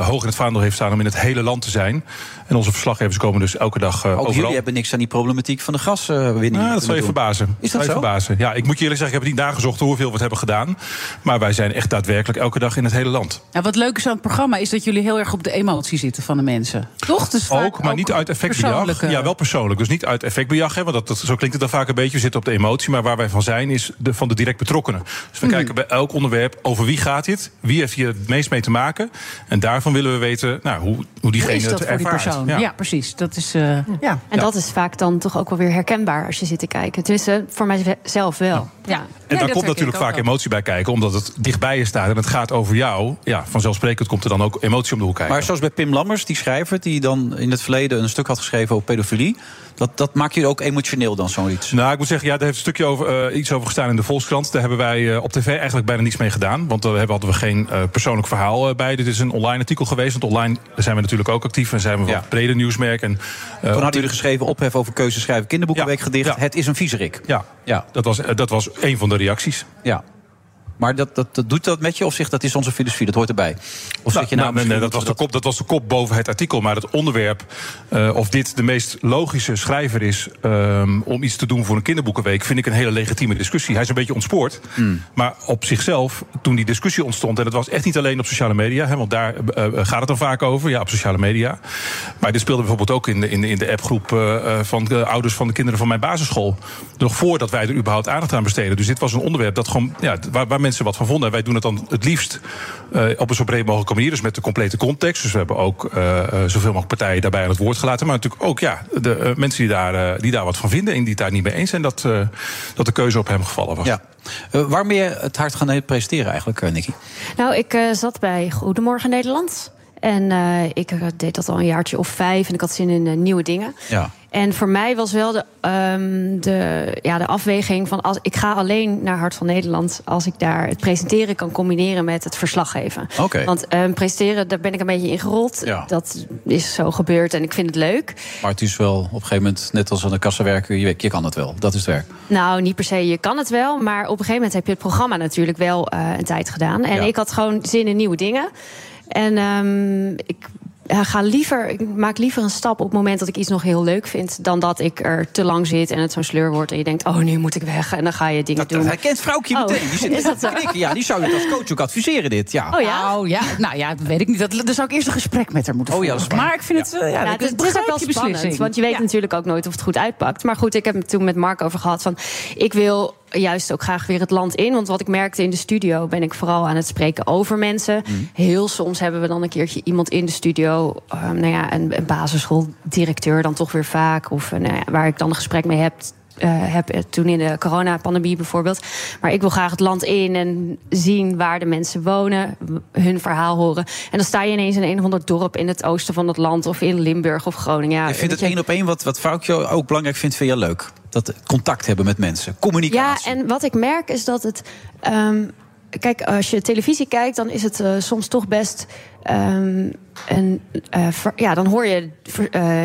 hoog in het vaandel heeft staan om in het hele land te zijn. En onze verslaggevers komen dus elke dag ook overal. Jullie hebben niks aan die problematiek van de gaswinning. Dat zal je verbazen. Is dat zo? Verbazen. Ja, ik moet je eerlijk zeggen, ik heb het niet nagezocht hoeveel we het hebben gedaan. Maar wij zijn echt daadwerkelijk elke dag in het hele land. Ja, wat leuk is aan het programma is dat jullie heel erg op de emotie zitten van de mensen. Toch? Dus ook, maar ook niet uit effectbejag. Ja, wel persoonlijk. Dus niet uit effectbejag. Hè, want zo klinkt het dan vaak een beetje. We zitten op de emotie. Maar waar wij van zijn is van de direct betrokkenen. Dus we kijken bij elk onderwerp over wie gaat dit? Wie heeft hier het meest mee te maken? En daarvan willen we weten hoe diegene het ervaart. Ja, precies. Dat is, ja. En dat is vaak dan toch ook wel weer herkenbaar als je zit te kijken. Tenminste, voor mijzelf wel. Ja. Ja. En daar komt natuurlijk vaak emotie bij kijken, omdat het dichtbij je staat en het gaat over jou. Ja, vanzelfsprekend komt er dan ook emotie om de hoek kijken. Maar zoals bij Pim Lammers, die schrijver, die dan in het verleden een stuk had geschreven over pedofilie. Dat maakt je ook emotioneel dan zoiets? Nou, ik moet zeggen, daar heeft een stukje over, iets over gestaan in de Volkskrant. Daar hebben wij op tv eigenlijk bijna niets mee gedaan. Want daar hadden we geen persoonlijk verhaal bij. Dit is een online artikel geweest. Want online zijn we natuurlijk ook actief en zijn we wat breder nieuwsmerk. En, toen hadden jullie geschreven ophef over keuze schrijven kinderboekenweekgedicht. Ja. Het is een viezerik. Ja. Dat was een van de reacties. Ja. Maar dat doet dat met je? Of zegt dat is onze filosofie, dat hoort erbij? Of nou, dat was de kop boven het artikel. Maar het onderwerp, of dit de meest logische schrijver is... om iets te doen voor een kinderboekenweek... vind ik een hele legitieme discussie. Hij is een beetje ontspoord. Maar op zichzelf, toen die discussie ontstond... en dat was echt niet alleen op sociale media... Hè, want daar gaat het dan vaak over, ja, op sociale media. Maar dit speelde bijvoorbeeld ook in de appgroep... van de ouders van de kinderen van mijn basisschool. Nog voordat wij er überhaupt aandacht aan besteden. Dus dit was een onderwerp dat gewoon, waar mensen wat van vonden. En wij doen het dan het liefst op een zo breed mogelijke manier. Dus met de complete context. Dus we hebben ook zoveel mogelijk partijen daarbij aan het woord gelaten. Maar natuurlijk ook de mensen die daar wat van vinden... en die het daar niet mee eens zijn dat de keuze op hem gevallen was. Ja. Waarom ben je het Hart gaan presenteren eigenlijk, Nicky? Nou, ik zat bij Goedemorgen Nederland... En ik deed dat al een jaartje of 5 en ik had zin in nieuwe dingen. Ja. En voor mij was wel de afweging van... ik ga alleen naar Hart van Nederland als ik daar het presenteren kan combineren met het verslaggeven. Okay. Want presenteren, daar ben ik een beetje in gerold. Ja. Dat is zo gebeurd en ik vind het leuk. Maar het is wel op een gegeven moment, net als aan de kassa werken... je kan het wel, dat is het werk. Nou, niet per se, je kan het wel. Maar op een gegeven moment heb je het programma natuurlijk wel een tijd gedaan. En ik had gewoon zin in nieuwe dingen. En ik maak liever een stap op het moment dat ik iets nog heel leuk vind... dan dat ik er te lang zit en het zo'n sleur wordt... en je denkt, nu moet ik weg en dan ga je dingen doen. Hij kent Froukje meteen. Die zit is dat te knikken. Ja, die zou je als coach ook adviseren, dit. Ja. Oh ja? Nou ja, dat weet ik niet. Dan zou ik eerst een gesprek met haar moeten voeren. Oh ja, maar ik vind het... het is ook wel spannend, want je weet natuurlijk ook nooit of het goed uitpakt. Maar goed, ik heb het toen met Mark over gehad van... ik wil... juist ook graag weer het land in. Want wat ik merkte in de studio, ben ik vooral aan het spreken over mensen. Mm. Heel soms hebben we dan een keertje iemand in de studio... een basisschooldirecteur dan toch weer vaak. Of waar ik dan een gesprek mee heb toen in de coronapandemie bijvoorbeeld. Maar ik wil graag het land in en zien waar de mensen wonen, hun verhaal horen. En dan sta je ineens in een of ander dorp in het oosten van het land... of in Limburg of Groningen. Ja, ik vind het één op één wat Froukje ook belangrijk vind je leuk. Dat contact hebben met mensen, communicatie. Ja, en wat ik merk is dat het... kijk, als je televisie kijkt, dan is het soms toch best... dan hoor je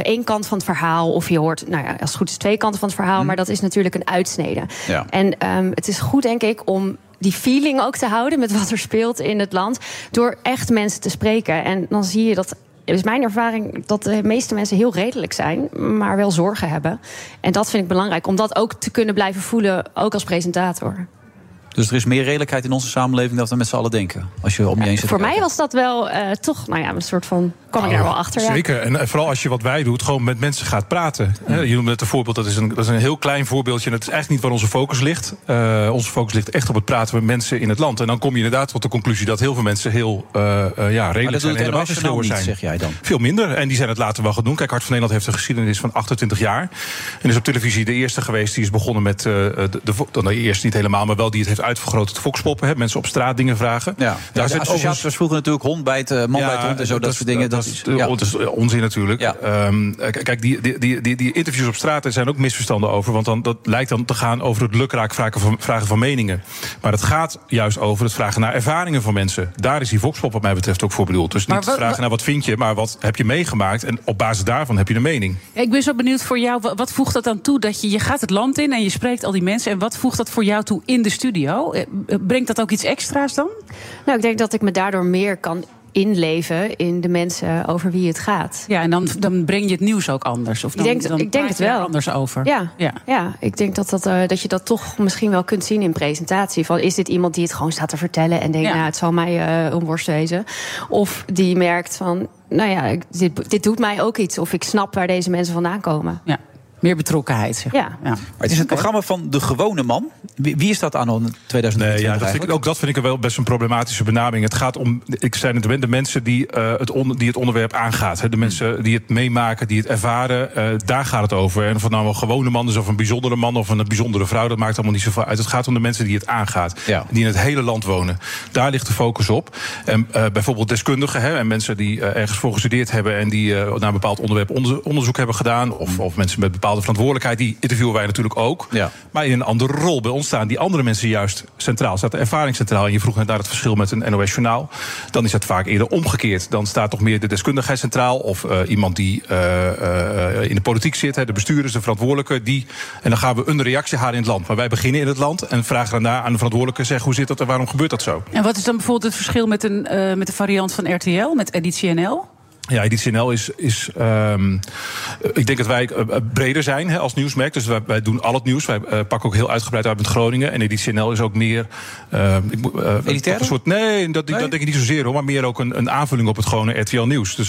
één kant van het verhaal... of je hoort, als het goed is, twee kanten van het verhaal... maar dat is natuurlijk een uitsnede. Ja. En het is goed, denk ik, om die feeling ook te houden... met wat er speelt in het land, door echt mensen te spreken. En dan zie je dat... Het is mijn ervaring dat de meeste mensen heel redelijk zijn... maar wel zorgen hebben. En dat vind ik belangrijk, om dat ook te kunnen blijven voelen... ook als presentator. Dus er is meer redelijkheid in onze samenleving... dan we met z'n allen denken? Als je om je heen zit. Voor mij was dat wel toch een soort van... kwam ik daar wel achter. Zeker, en vooral als je wat wij doet... gewoon met mensen gaat praten. Ja. Je noemde net een voorbeeld, dat is een heel klein voorbeeldje... en dat is eigenlijk niet waar onze focus ligt. Onze focus ligt echt op het praten met mensen in het land. En dan kom je inderdaad tot de conclusie... dat heel veel mensen heel redelijk zijn en helemaal snel zijn. Zeg jij dan? Veel minder, en die zijn het later wel gaan doen. Kijk, Hart van Nederland heeft een geschiedenis van 28 jaar. En is op televisie de eerste geweest... die is begonnen met, de eerste niet helemaal... maar wel die het heeft uitvergroot het Foxpoppen. Hè? Mensen op straat dingen vragen. Ja. Daar zijn associaties vroeger natuurlijk hond bij het man bij het hond en zo. Dat soort dingen. Dat is onzin natuurlijk. Ja. Kijk, die interviews op straat, daar zijn ook misverstanden over. Want dat lijkt dan te gaan over het lukraak vragen van meningen. Maar het gaat juist over het vragen naar ervaringen van mensen. Daar is die Voxpop wat mij betreft ook voor bedoeld. Dus niet vragen naar wat vind je, maar wat heb je meegemaakt. En op basis daarvan heb je een mening. Ik ben zo benieuwd voor jou. Wat voegt dat dan toe? Dat je gaat het land in en je spreekt al die mensen. En wat voegt dat voor jou toe in de studio? Brengt dat ook iets extra's dan? Nou, ik denk dat ik me daardoor meer kan... inleven in de mensen over wie het gaat. Ja, en dan breng je het nieuws ook anders. Of ik denk het wel anders over. Ja, ik denk dat je dat toch misschien wel kunt zien in presentatie. Van, is dit iemand die het gewoon staat te vertellen en denkt, het zal mij een worst wezen. Of die merkt van, dit doet mij ook iets. Of ik snap waar deze mensen vandaan komen. Ja. Meer betrokkenheid, zeg maar. Ja. Ja. Maar het is een programma van de gewone man. Wie is dat anno 2020? Dat vind ik wel best een problematische benaming. Het gaat om, ik zei het, de mensen die het onderwerp aangaat. Hè. De mensen die het meemaken, die het ervaren. Daar gaat het over. En of het nou een gewone man is of een bijzondere man of een bijzondere vrouw... dat maakt allemaal niet zoveel uit. Het gaat om de mensen die het aangaat. Ja. Die in het hele land wonen. Daar ligt de focus op. En bijvoorbeeld deskundigen hè, en mensen die ergens voor gestudeerd hebben... en die naar een bepaald onderwerp onderzoek hebben gedaan. Of mensen met bepaalde verantwoordelijkheid, die interviewen wij natuurlijk ook. Ja. Maar in een andere rol. Bij ons staan die andere mensen juist centraal. Staat de ervaring centraal. En je vroeg net naar het verschil met een NOS-journaal. Dan is dat vaak eerder omgekeerd. Dan staat toch meer de deskundigheid centraal. Of iemand die in de politiek zit. Hè, de bestuurders, de verantwoordelijke. En dan gaan we een reactie halen in het land. Maar wij beginnen in het land en vragen daarna aan de verantwoordelijke... zeg hoe zit dat en waarom gebeurt dat zo? En wat is dan bijvoorbeeld het verschil met de variant van RTL, met Editie NL? Ja, Editie NL is ik denk dat wij breder zijn hè, als nieuwsmerk. Dus wij doen al het nieuws. Wij pakken ook heel uitgebreid uit met Groningen. En Editie NL is ook meer... een soort, nee, dat denk ik niet zozeer hoor. Maar meer ook een aanvulling op het gewone RTL Nieuws. Dus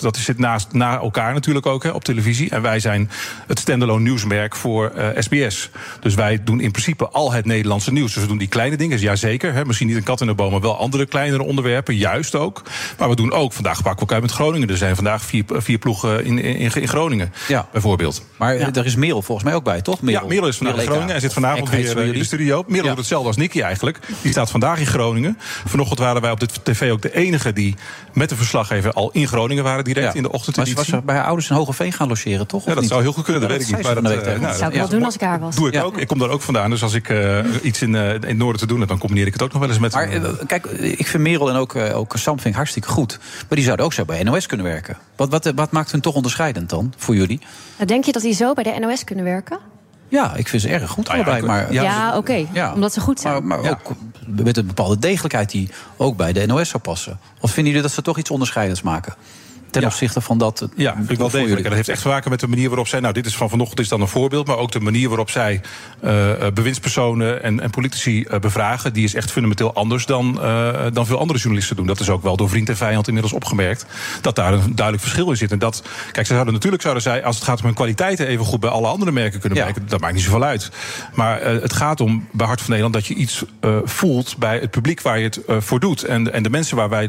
dat zit na elkaar natuurlijk ook hè, op televisie. En wij zijn het standalone nieuwsmerk voor SBS. Dus wij doen in principe al het Nederlandse nieuws. Dus we doen die kleine dingen, dus jazeker. Hè, misschien niet een kat in de boom, maar wel andere kleinere onderwerpen. Juist ook. Maar we doen ook, vandaag pakken we ook uit met Groningen. Groningen. Er zijn vandaag vier ploegen in Groningen, bijvoorbeeld. Maar er is Merel volgens mij ook bij, toch? Merel. Ja, Merel is vandaag in Groningen. Hij zit vanavond weer in de studio. Merel doet hetzelfde als Nicky eigenlijk. Die staat vandaag in Groningen. Vanochtend waren wij op de tv ook de enige die met de verslaggever al in Groningen waren direct in de ochtend. Maar ze was bij haar ouders in Hogeveen gaan logeren, toch? Ja, dat zou heel goed kunnen, dat weet ik niet. Dat zou ik wel doen als ik haar was. Doe ik ook. Ik kom daar ook vandaan. Dus als ik iets in het noorden te doen heb, dan combineer ik het ook nog wel eens met... Maar kijk, ik vind Merel en ook Sam vind ik hartstikke goed. Maar die zouden ook zo bij NOS kunnen werken. Wat maakt hun toch onderscheidend dan, voor jullie? Nou, denk je dat die zo bij de NOS kunnen werken? Ja, ik vind ze erg goed allebei. Omdat ze goed zijn. Maar ook met een bepaalde degelijkheid die ook bij de NOS zou passen. Of vinden jullie dat ze toch iets onderscheidends maken? Ten opzichte van dat... Ja, vind ik wel degelijk. En dat heeft echt te maken met de manier waarop zij... Nou, dit is van vanochtend is dan een voorbeeld... maar ook de manier waarop zij bewindspersonen en politici bevragen... die is echt fundamenteel anders dan veel andere journalisten doen. Dat is ook wel door vriend en vijand inmiddels opgemerkt... dat daar een duidelijk verschil in zit. En dat, kijk, zouden zij, als het gaat om hun kwaliteiten... even goed bij alle andere merken kunnen blijken. Dat maakt niet zoveel uit. Maar het gaat om, bij Hart van Nederland... dat je iets voelt bij het publiek waar je het voor doet... en de mensen waar wij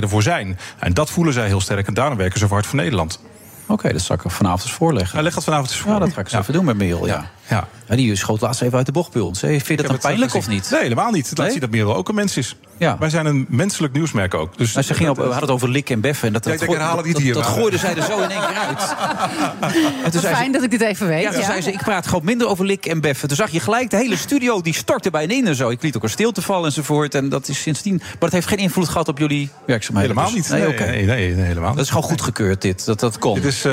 ervoor zijn. En dat voelen zij heel sterk. En daarom werken ze voor Hart van Nederland. Oké, dat zal ik vanavond eens voorleggen. Hij legt dat vanavond eens voor. Ja, dat ga ik eens even doen met Merel, Ja, die schoot laatst even uit de bocht bij ons. Vind je dat dan pijnlijk of niet? Nee, helemaal niet. Het laat zien dat Merel ook een mens is. Ja. Wij zijn een menselijk nieuwsmerk ook. Dus we hadden het over likken en beffen. En dat gooiden zij er zo in één keer uit. Het is fijn dat ik dit even weet. Ja, toen zei ze, ik praat gewoon minder over likken en beffen. Toen zag je gelijk, de hele studio die stortte bij ineen en zo. Ik liet ook een stilte vallen enzovoort. En dat is sindsdien... Maar dat heeft geen invloed gehad op jullie werkzaamheden. Helemaal niet. Nee, helemaal niet. Dat is gewoon goedgekeurd dit, dat kon. Dit is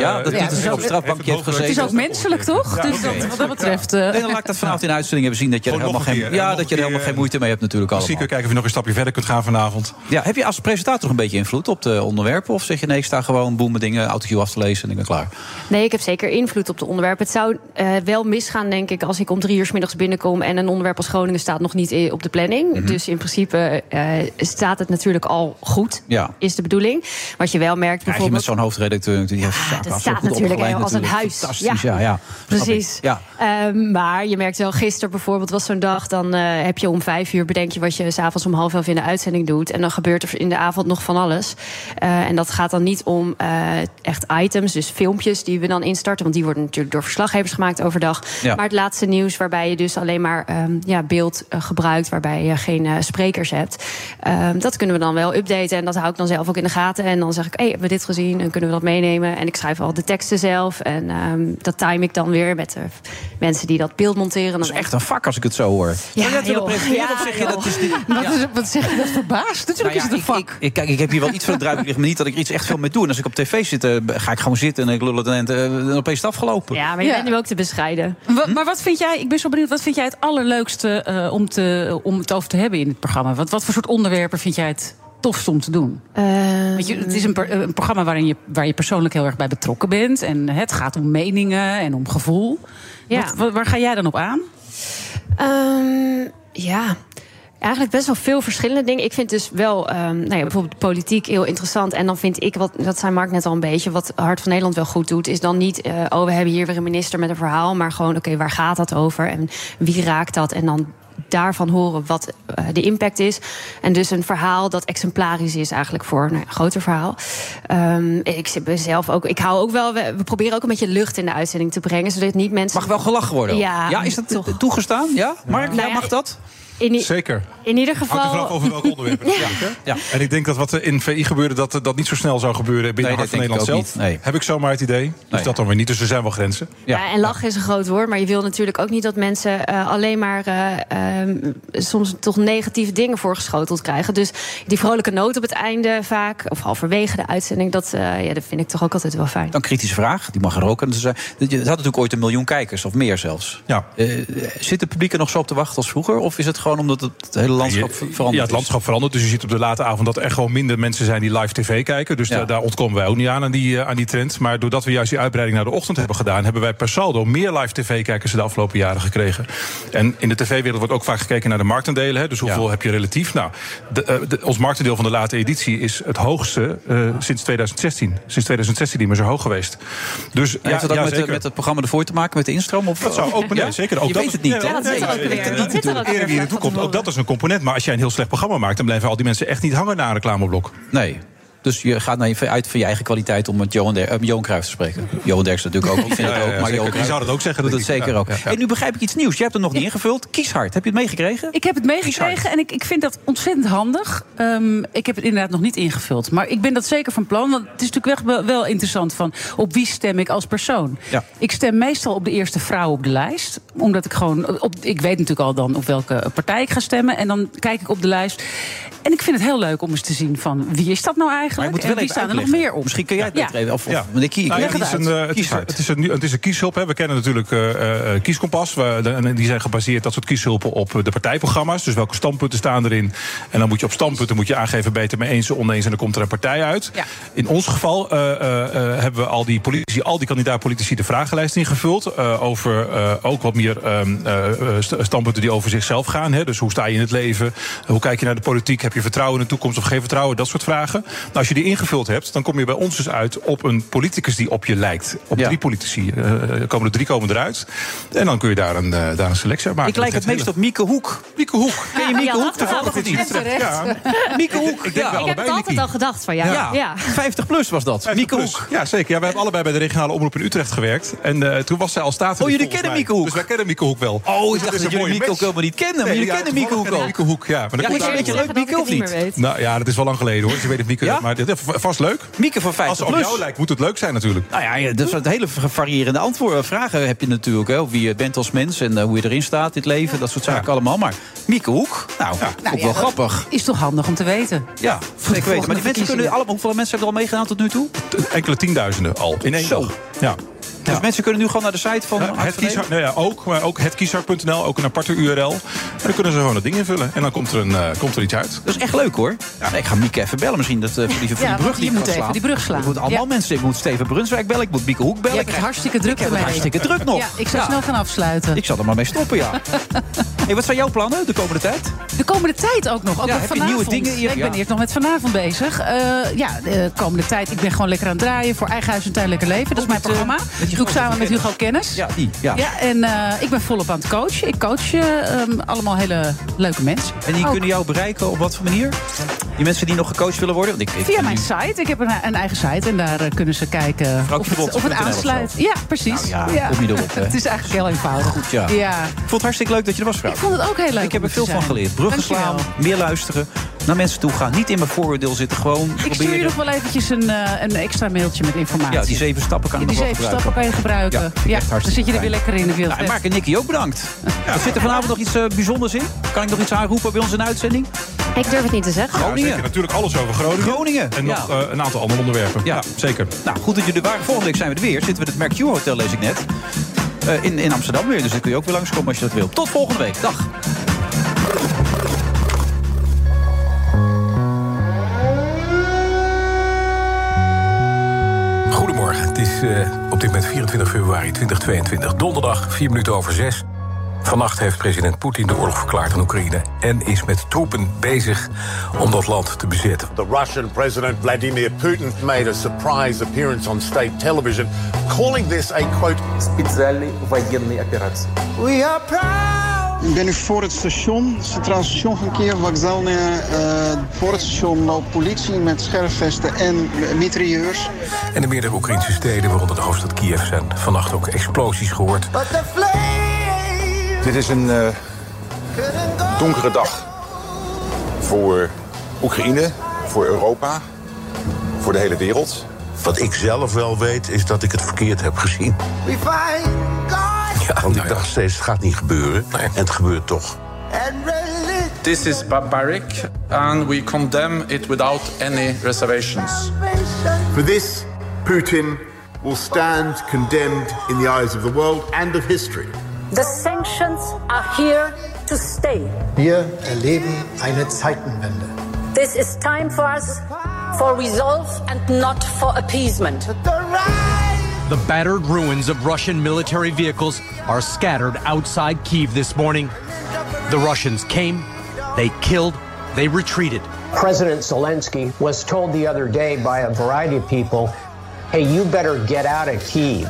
op strafbankje heeft gezeten. Het is ook menselijk, toch? Dus wat dat betreft... Nee, dan laat ik dat vanavond in de uitzending hebben zien... dat je er helemaal geen moeite mee hebt natuurlijk allemaal. Misschien kijken of je nog een stapje verder kunt gaan vanavond. Ja, heb je als presentator nog een beetje invloed op de onderwerpen? Of zeg je nee, ik sta gewoon boem met dingen, autocue af te lezen en ik ben klaar? Nee, ik heb zeker invloed op de onderwerpen. Het zou wel misgaan, denk ik, als ik om 3:00 's middags binnenkom... en een onderwerp als Groningen staat nog niet op de planning. Mm-hmm. Dus in principe staat het natuurlijk al goed, is de bedoeling. Wat je wel merkt bijvoorbeeld... Ja, met zo'n hoofdredacteur, die heeft zaken dat staat natuurlijk als een huis. Fantastisch, ja. Precies. Ja. Maar je merkt wel, gisteren bijvoorbeeld was zo'n dag... dan heb je om 5:00 bedenk je wat je s'avonds om 10:30 in de uitzending doet... en dan gebeurt er in de avond nog van alles. En dat gaat dan niet om echt items, dus filmpjes die we dan instarten... want die worden natuurlijk door verslaggevers gemaakt overdag. Ja. Maar het laatste nieuws waarbij je dus alleen maar beeld gebruikt... waarbij je geen sprekers hebt. Dat kunnen we dan wel updaten en dat hou ik dan zelf ook in de gaten. En dan zeg ik, hey, hebben we dit gezien en kunnen we dat meenemen? En ik schrijf al de teksten zelf en dat time ik dan weer met... mensen die dat beeld monteren. Dat is echt een vak als ik het zo hoor. Ja, dat wil presenteren of zeg je dat is niet... Wat zeg je, dat verbaast? Natuurlijk is het een vak. Kijk, ik heb hier wel iets van het druipje liggen... maar niet dat ik er iets echt veel mee doe. En als ik op tv zit, ga ik gewoon zitten... en ik lul het en opeens het afgelopen. Ja, maar je bent nu ook te bescheiden. Maar wat vind jij, ik ben zo benieuwd... wat vind jij het allerleukste om het over te hebben in het programma? Wat voor soort onderwerpen vind jij het... tofst om te doen. Want het is een programma waar je persoonlijk heel erg bij betrokken bent. En het gaat om meningen en om gevoel. Ja. Waar ga jij dan op aan? Eigenlijk best wel veel verschillende dingen. Ik vind dus wel bijvoorbeeld politiek heel interessant. En dan vind ik, dat zei Mark net al een beetje... wat Hart van Nederland wel goed doet... is dan niet, we hebben hier weer een minister met een verhaal... maar gewoon, oké, waar gaat dat over? En wie raakt dat? En dan... daarvan horen wat de impact is. En dus een verhaal dat exemplarisch is eigenlijk voor een groter verhaal. Ik hou ook wel... We proberen ook een beetje lucht in de uitzending te brengen... zodat niet mensen... Mag wel gelachen worden? Ja is dat toch toegestaan? Ja? Mark, mag dat? Zeker. In ieder geval... Hangt er vanaf over welk onderwerp natuurlijk. Ja. En ik denk dat wat in VI gebeurde... dat niet zo snel zou gebeuren binnen Hart van Nederland zelf. Nee. Heb ik zomaar het idee. Dus dat dan weer niet. Dus er zijn wel grenzen. Ja, en lachen is een groot woord. Maar je wil natuurlijk ook niet dat mensen alleen maar... soms toch negatieve dingen voorgeschoteld krijgen. Dus die vrolijke noot op het einde vaak... of halverwege de uitzending... dat vind ik toch ook altijd wel fijn. Dan kritische vraag. Die mag er ook. Het had natuurlijk ooit 1 miljoen kijkers. Of meer zelfs. Ja. Zit het publiek er nog zo op te wachten als vroeger? Of is het... gewoon omdat het hele landschap verandert. Ja, het landschap verandert. Dus je ziet op de late avond dat er gewoon minder mensen zijn die live tv kijken. Dus daar ontkomen wij ook niet aan die trend. Maar doordat we juist die uitbreiding naar de ochtend hebben gedaan... hebben wij per saldo meer live tv-kijkers de afgelopen jaren gekregen. En in de tv-wereld wordt ook vaak gekeken naar de marktaandelen. Hè? Dus hoeveel heb je relatief? Nou, ons marktaandeel van de late editie is het hoogste sinds 2016. Sinds 2016 niet meer zo hoog geweest. Dus, heeft dat ook met het programma ervoor te maken, met de instroom? Of, dat zou ook zeker. Ook je weet het niet. Dat toekomt. Ook dat is een component. Maar als jij een heel slecht programma maakt... dan blijven al die mensen echt niet hangen na een reclameblok. Nee. Dus je gaat uit van je eigen kwaliteit om met Johan Cruijff te spreken. Johan Derksen natuurlijk ook. Ik vind het ook, maar Johan Cruijff zou dat ook zeggen. Dat het zeker ook. En nu begrijp ik iets nieuws. Je hebt het nog niet ingevuld. Kieshart. Heb je het meegekregen? Ik heb het meegekregen en ik vind dat ontzettend handig. Ik heb het inderdaad nog niet ingevuld. Maar ik ben dat zeker van plan. Want het is natuurlijk wel interessant van op wie stem ik als persoon. Ja. Ik stem meestal op de eerste vrouw op de lijst. Omdat ik gewoon... ik weet natuurlijk al dan op welke partij ik ga stemmen. En dan kijk ik op de lijst. En ik vind het heel leuk om eens te zien van wie is dat nou eigenlijk? En wie staan er nog meer op? Misschien kun jij het betreden. Of meneer Kie, het is een kieshulp. Hè. We kennen natuurlijk kieskompas. Die zijn gebaseerd, dat soort kieshulpen, op de partijprogramma's. Dus welke standpunten staan erin? En dan moet je op standpunten aangeven, beter mee eens, oneens, en dan komt er een partij uit. Ja. In ons geval hebben we al die politici, al die kandidaat-politici de vragenlijst ingevuld. Over ook wat meer standpunten die over zichzelf gaan. Hè. Dus hoe sta je in het leven? Hoe kijk je naar de politiek? Heb je vertrouwen in de toekomst of geen vertrouwen? Dat soort vragen. Nou, als je die ingevuld hebt, dan kom je bij ons dus uit op een politicus die op je lijkt. Op drie politici. Drie komen eruit. En dan kun je daar een selectie uit maken. Ik lijk het meest op Mieke Hoek. Mieke Hoek. Ken je Mieke Hoek toevallig niet? Ja. Mieke Hoek. Ik heb het altijd al gedacht van jou. Ja. 50 plus was dat. Mieke Hoek. Ja, zeker. Ja, we hebben allebei bij de regionale omroep in Utrecht gewerkt. En toen was zij al staatslid. Jullie kennen Mieke Hoek. Dus wij kennen Mieke Hoek wel. Oh, ik dacht dat jullie Mieke Hoek helemaal niet kennen. Maar jullie kennen Mieke Hoek wel. Mieke Hoek, ja. Maar is een beetje leuk, Mieke, of niet? Nou ja, dat is wel lang geleden hoor. Je weet het, Mieke. Maar dit is vast leuk. Mieke van 50 plus. Als het op jou lijkt, moet het leuk zijn natuurlijk. Nou ja, dat soort hele variërende vragen heb je natuurlijk. Hè. Wie je bent als mens en hoe je erin staat, dit leven. Dat soort zaken allemaal. Maar Mieke Hoek, nou, ook wel grappig. Is toch handig om te weten. Ja, ik weet. Maar die mensen kunnen allemaal. Hoeveel mensen hebben er al meegedaan tot nu toe? Enkele 10.000 al. In één dag. Ja. Dus mensen kunnen nu gewoon naar de site van... ook hetkieshart.nl, ook een aparte URL. En dan kunnen ze gewoon dat ding invullen. En dan komt er iets uit. Dat is echt leuk, hoor. Ja. Nee, ik ga Mieke even bellen. Misschien dat die brug die moet even die brug slaan. Ik moet allemaal mensen... Ik moet Steven Brunswijk bellen. Ik moet Mieke Hoek bellen. Ik heb het hartstikke druk. Nog. Ja, ik zou snel gaan afsluiten. Ik zal er maar mee stoppen, ja. Hey, wat zijn jouw plannen de komende tijd? De komende tijd ook nog. Ook heb je nieuwe dingen hier? Ik ben eerst nog met vanavond bezig. De komende tijd. Ik ben gewoon lekker aan het draaien voor Eigen Huis en Tuin Lekker Leven. Dat is mijn programma. Ik doe samen met Hugo Kennis. Ja, die. Ja. Ja, en ik ben volop aan het coachen. Ik coach allemaal hele leuke mensen. En die kunnen jou bereiken op wat voor manier? Die mensen die nog gecoacht willen worden? Want via mijn site. Ik heb een eigen site. En daar kunnen ze kijken of het aansluit. Ja, precies. Nou ja, kom je erop. Het is eigenlijk heel eenvoudig. Goed, ja. Ik vond het hartstikke leuk dat je er was, vrouw. Ik vond het ook heel leuk. Ik heb er veel van geleerd. Bruggen slaan, meer luisteren. Naar mensen toe gaan. Niet in mijn vooroordeel zitten. Gewoon proberen. Ik stuur je nog wel eventjes een extra mailtje met informatie. Ja, die 7 stappen kan je gebruiken. Ja, dan zit je er weer lekker in. En Mark en Nicky ook bedankt. Ja. Zit er vanavond nog iets bijzonders in? Kan ik nog iets aanroepen bij ons in de uitzending? Ik durf het niet te zeggen. Groningen. Zeker, natuurlijk alles over Groningen. En nog een aantal andere onderwerpen. Ja, zeker. Nou, goed dat jullie er waren. Volgende week zijn we er weer. Zitten we in het Mercure Hotel, lees ik net. In Amsterdam weer. Dus dan kun je ook weer langskomen als je dat wil. Tot volgende week. Dag. Het is op dit moment 24 februari 2022, donderdag, 5:04. Vannacht heeft president Poetin de oorlog verklaard aan Oekraïne en is met troepen bezig om dat land te bezetten. The Russian president Vladimir Putin made a surprise appearance on state television, calling this a quote speciale военная операция. We are proud. Ik ben nu voor het station, Centraal Station van Kiev, voor het station loopt politie met scherfvesten en mitrailleurs. En in meerdere Oekraïnse steden, waaronder de hoofdstad Kiev, zijn vannacht ook explosies gehoord. Dit is een donkere dag voor Oekraïne, voor Europa, voor de hele wereld. Wat ik zelf wel weet, is dat ik het verkeerd heb gezien. Want ik dacht steeds, het gaat niet gebeuren. Nee. En het gebeurt toch. This is barbaric and we condemn it without any reservations. For this, Putin will stand condemned in the eyes of the world and of history. The sanctions are here to stay. Wir erleben eine Zeitenwende. This is time for us, for resolve and not for appeasement. The battered ruins of Russian military vehicles are scattered outside Kyiv this morning. The Russians came, they killed, they retreated. President Zelensky was told the other day by a variety of people, hey, you better get out of Kyiv.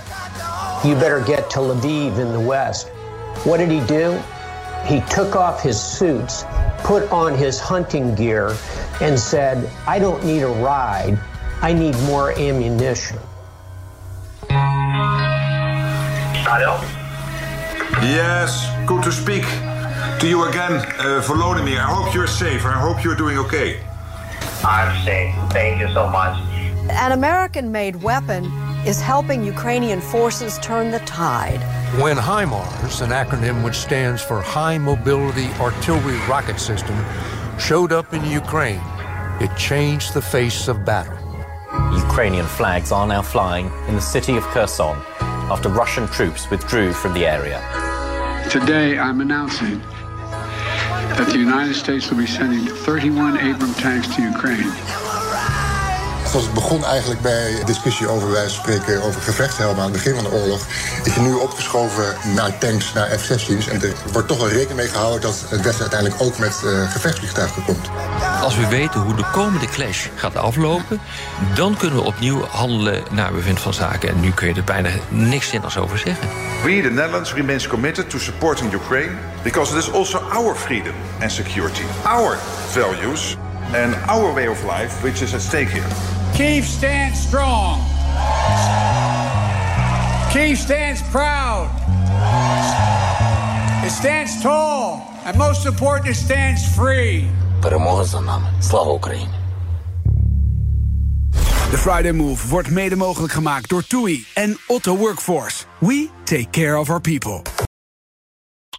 You better get to Lviv in the west. What did he do? He took off his suits, put on his hunting gear, and said, I don't need a ride, I need more ammunition. Adel. Yes, good to speak to you again, Volodymyr. I hope you're safe. I hope you're doing okay. I'm safe. Thank you so much. An American-made weapon is helping Ukrainian forces turn the tide. When HIMARS, an acronym which stands for High Mobility Artillery Rocket System, showed up in Ukraine, it changed the face of battle. Ukrainian flags are now flying in the city of Kherson after Russian troops withdrew from the area. Today, I'm announcing that the United States will be sending 31 Abrams tanks to Ukraine. Het begon eigenlijk bij discussie over, wij spreken over gevechtshelmen aan het begin van de oorlog. Is nu opgeschoven naar tanks, naar F-16's. En er wordt toch wel rekening mee gehouden dat het Westen uiteindelijk ook met gevechtsvliegtuigen komt. Als we weten hoe de komende clash gaat aflopen, dan kunnen we opnieuw handelen naar bevind van zaken. En nu kun je er bijna niks zinnigs over zeggen. We, the Netherlands, remains committed to supporting Ukraine because it is also our freedom and security, our values and our way of life which is at stake here. Kyiv stands strong. Kyiv stands proud. It stands tall. And most important, it stands free. Перемога за нами. Слава Україні! The Friday Move wordt mede mogelijk gemaakt door TUI en Otto Workforce. We take care of our people.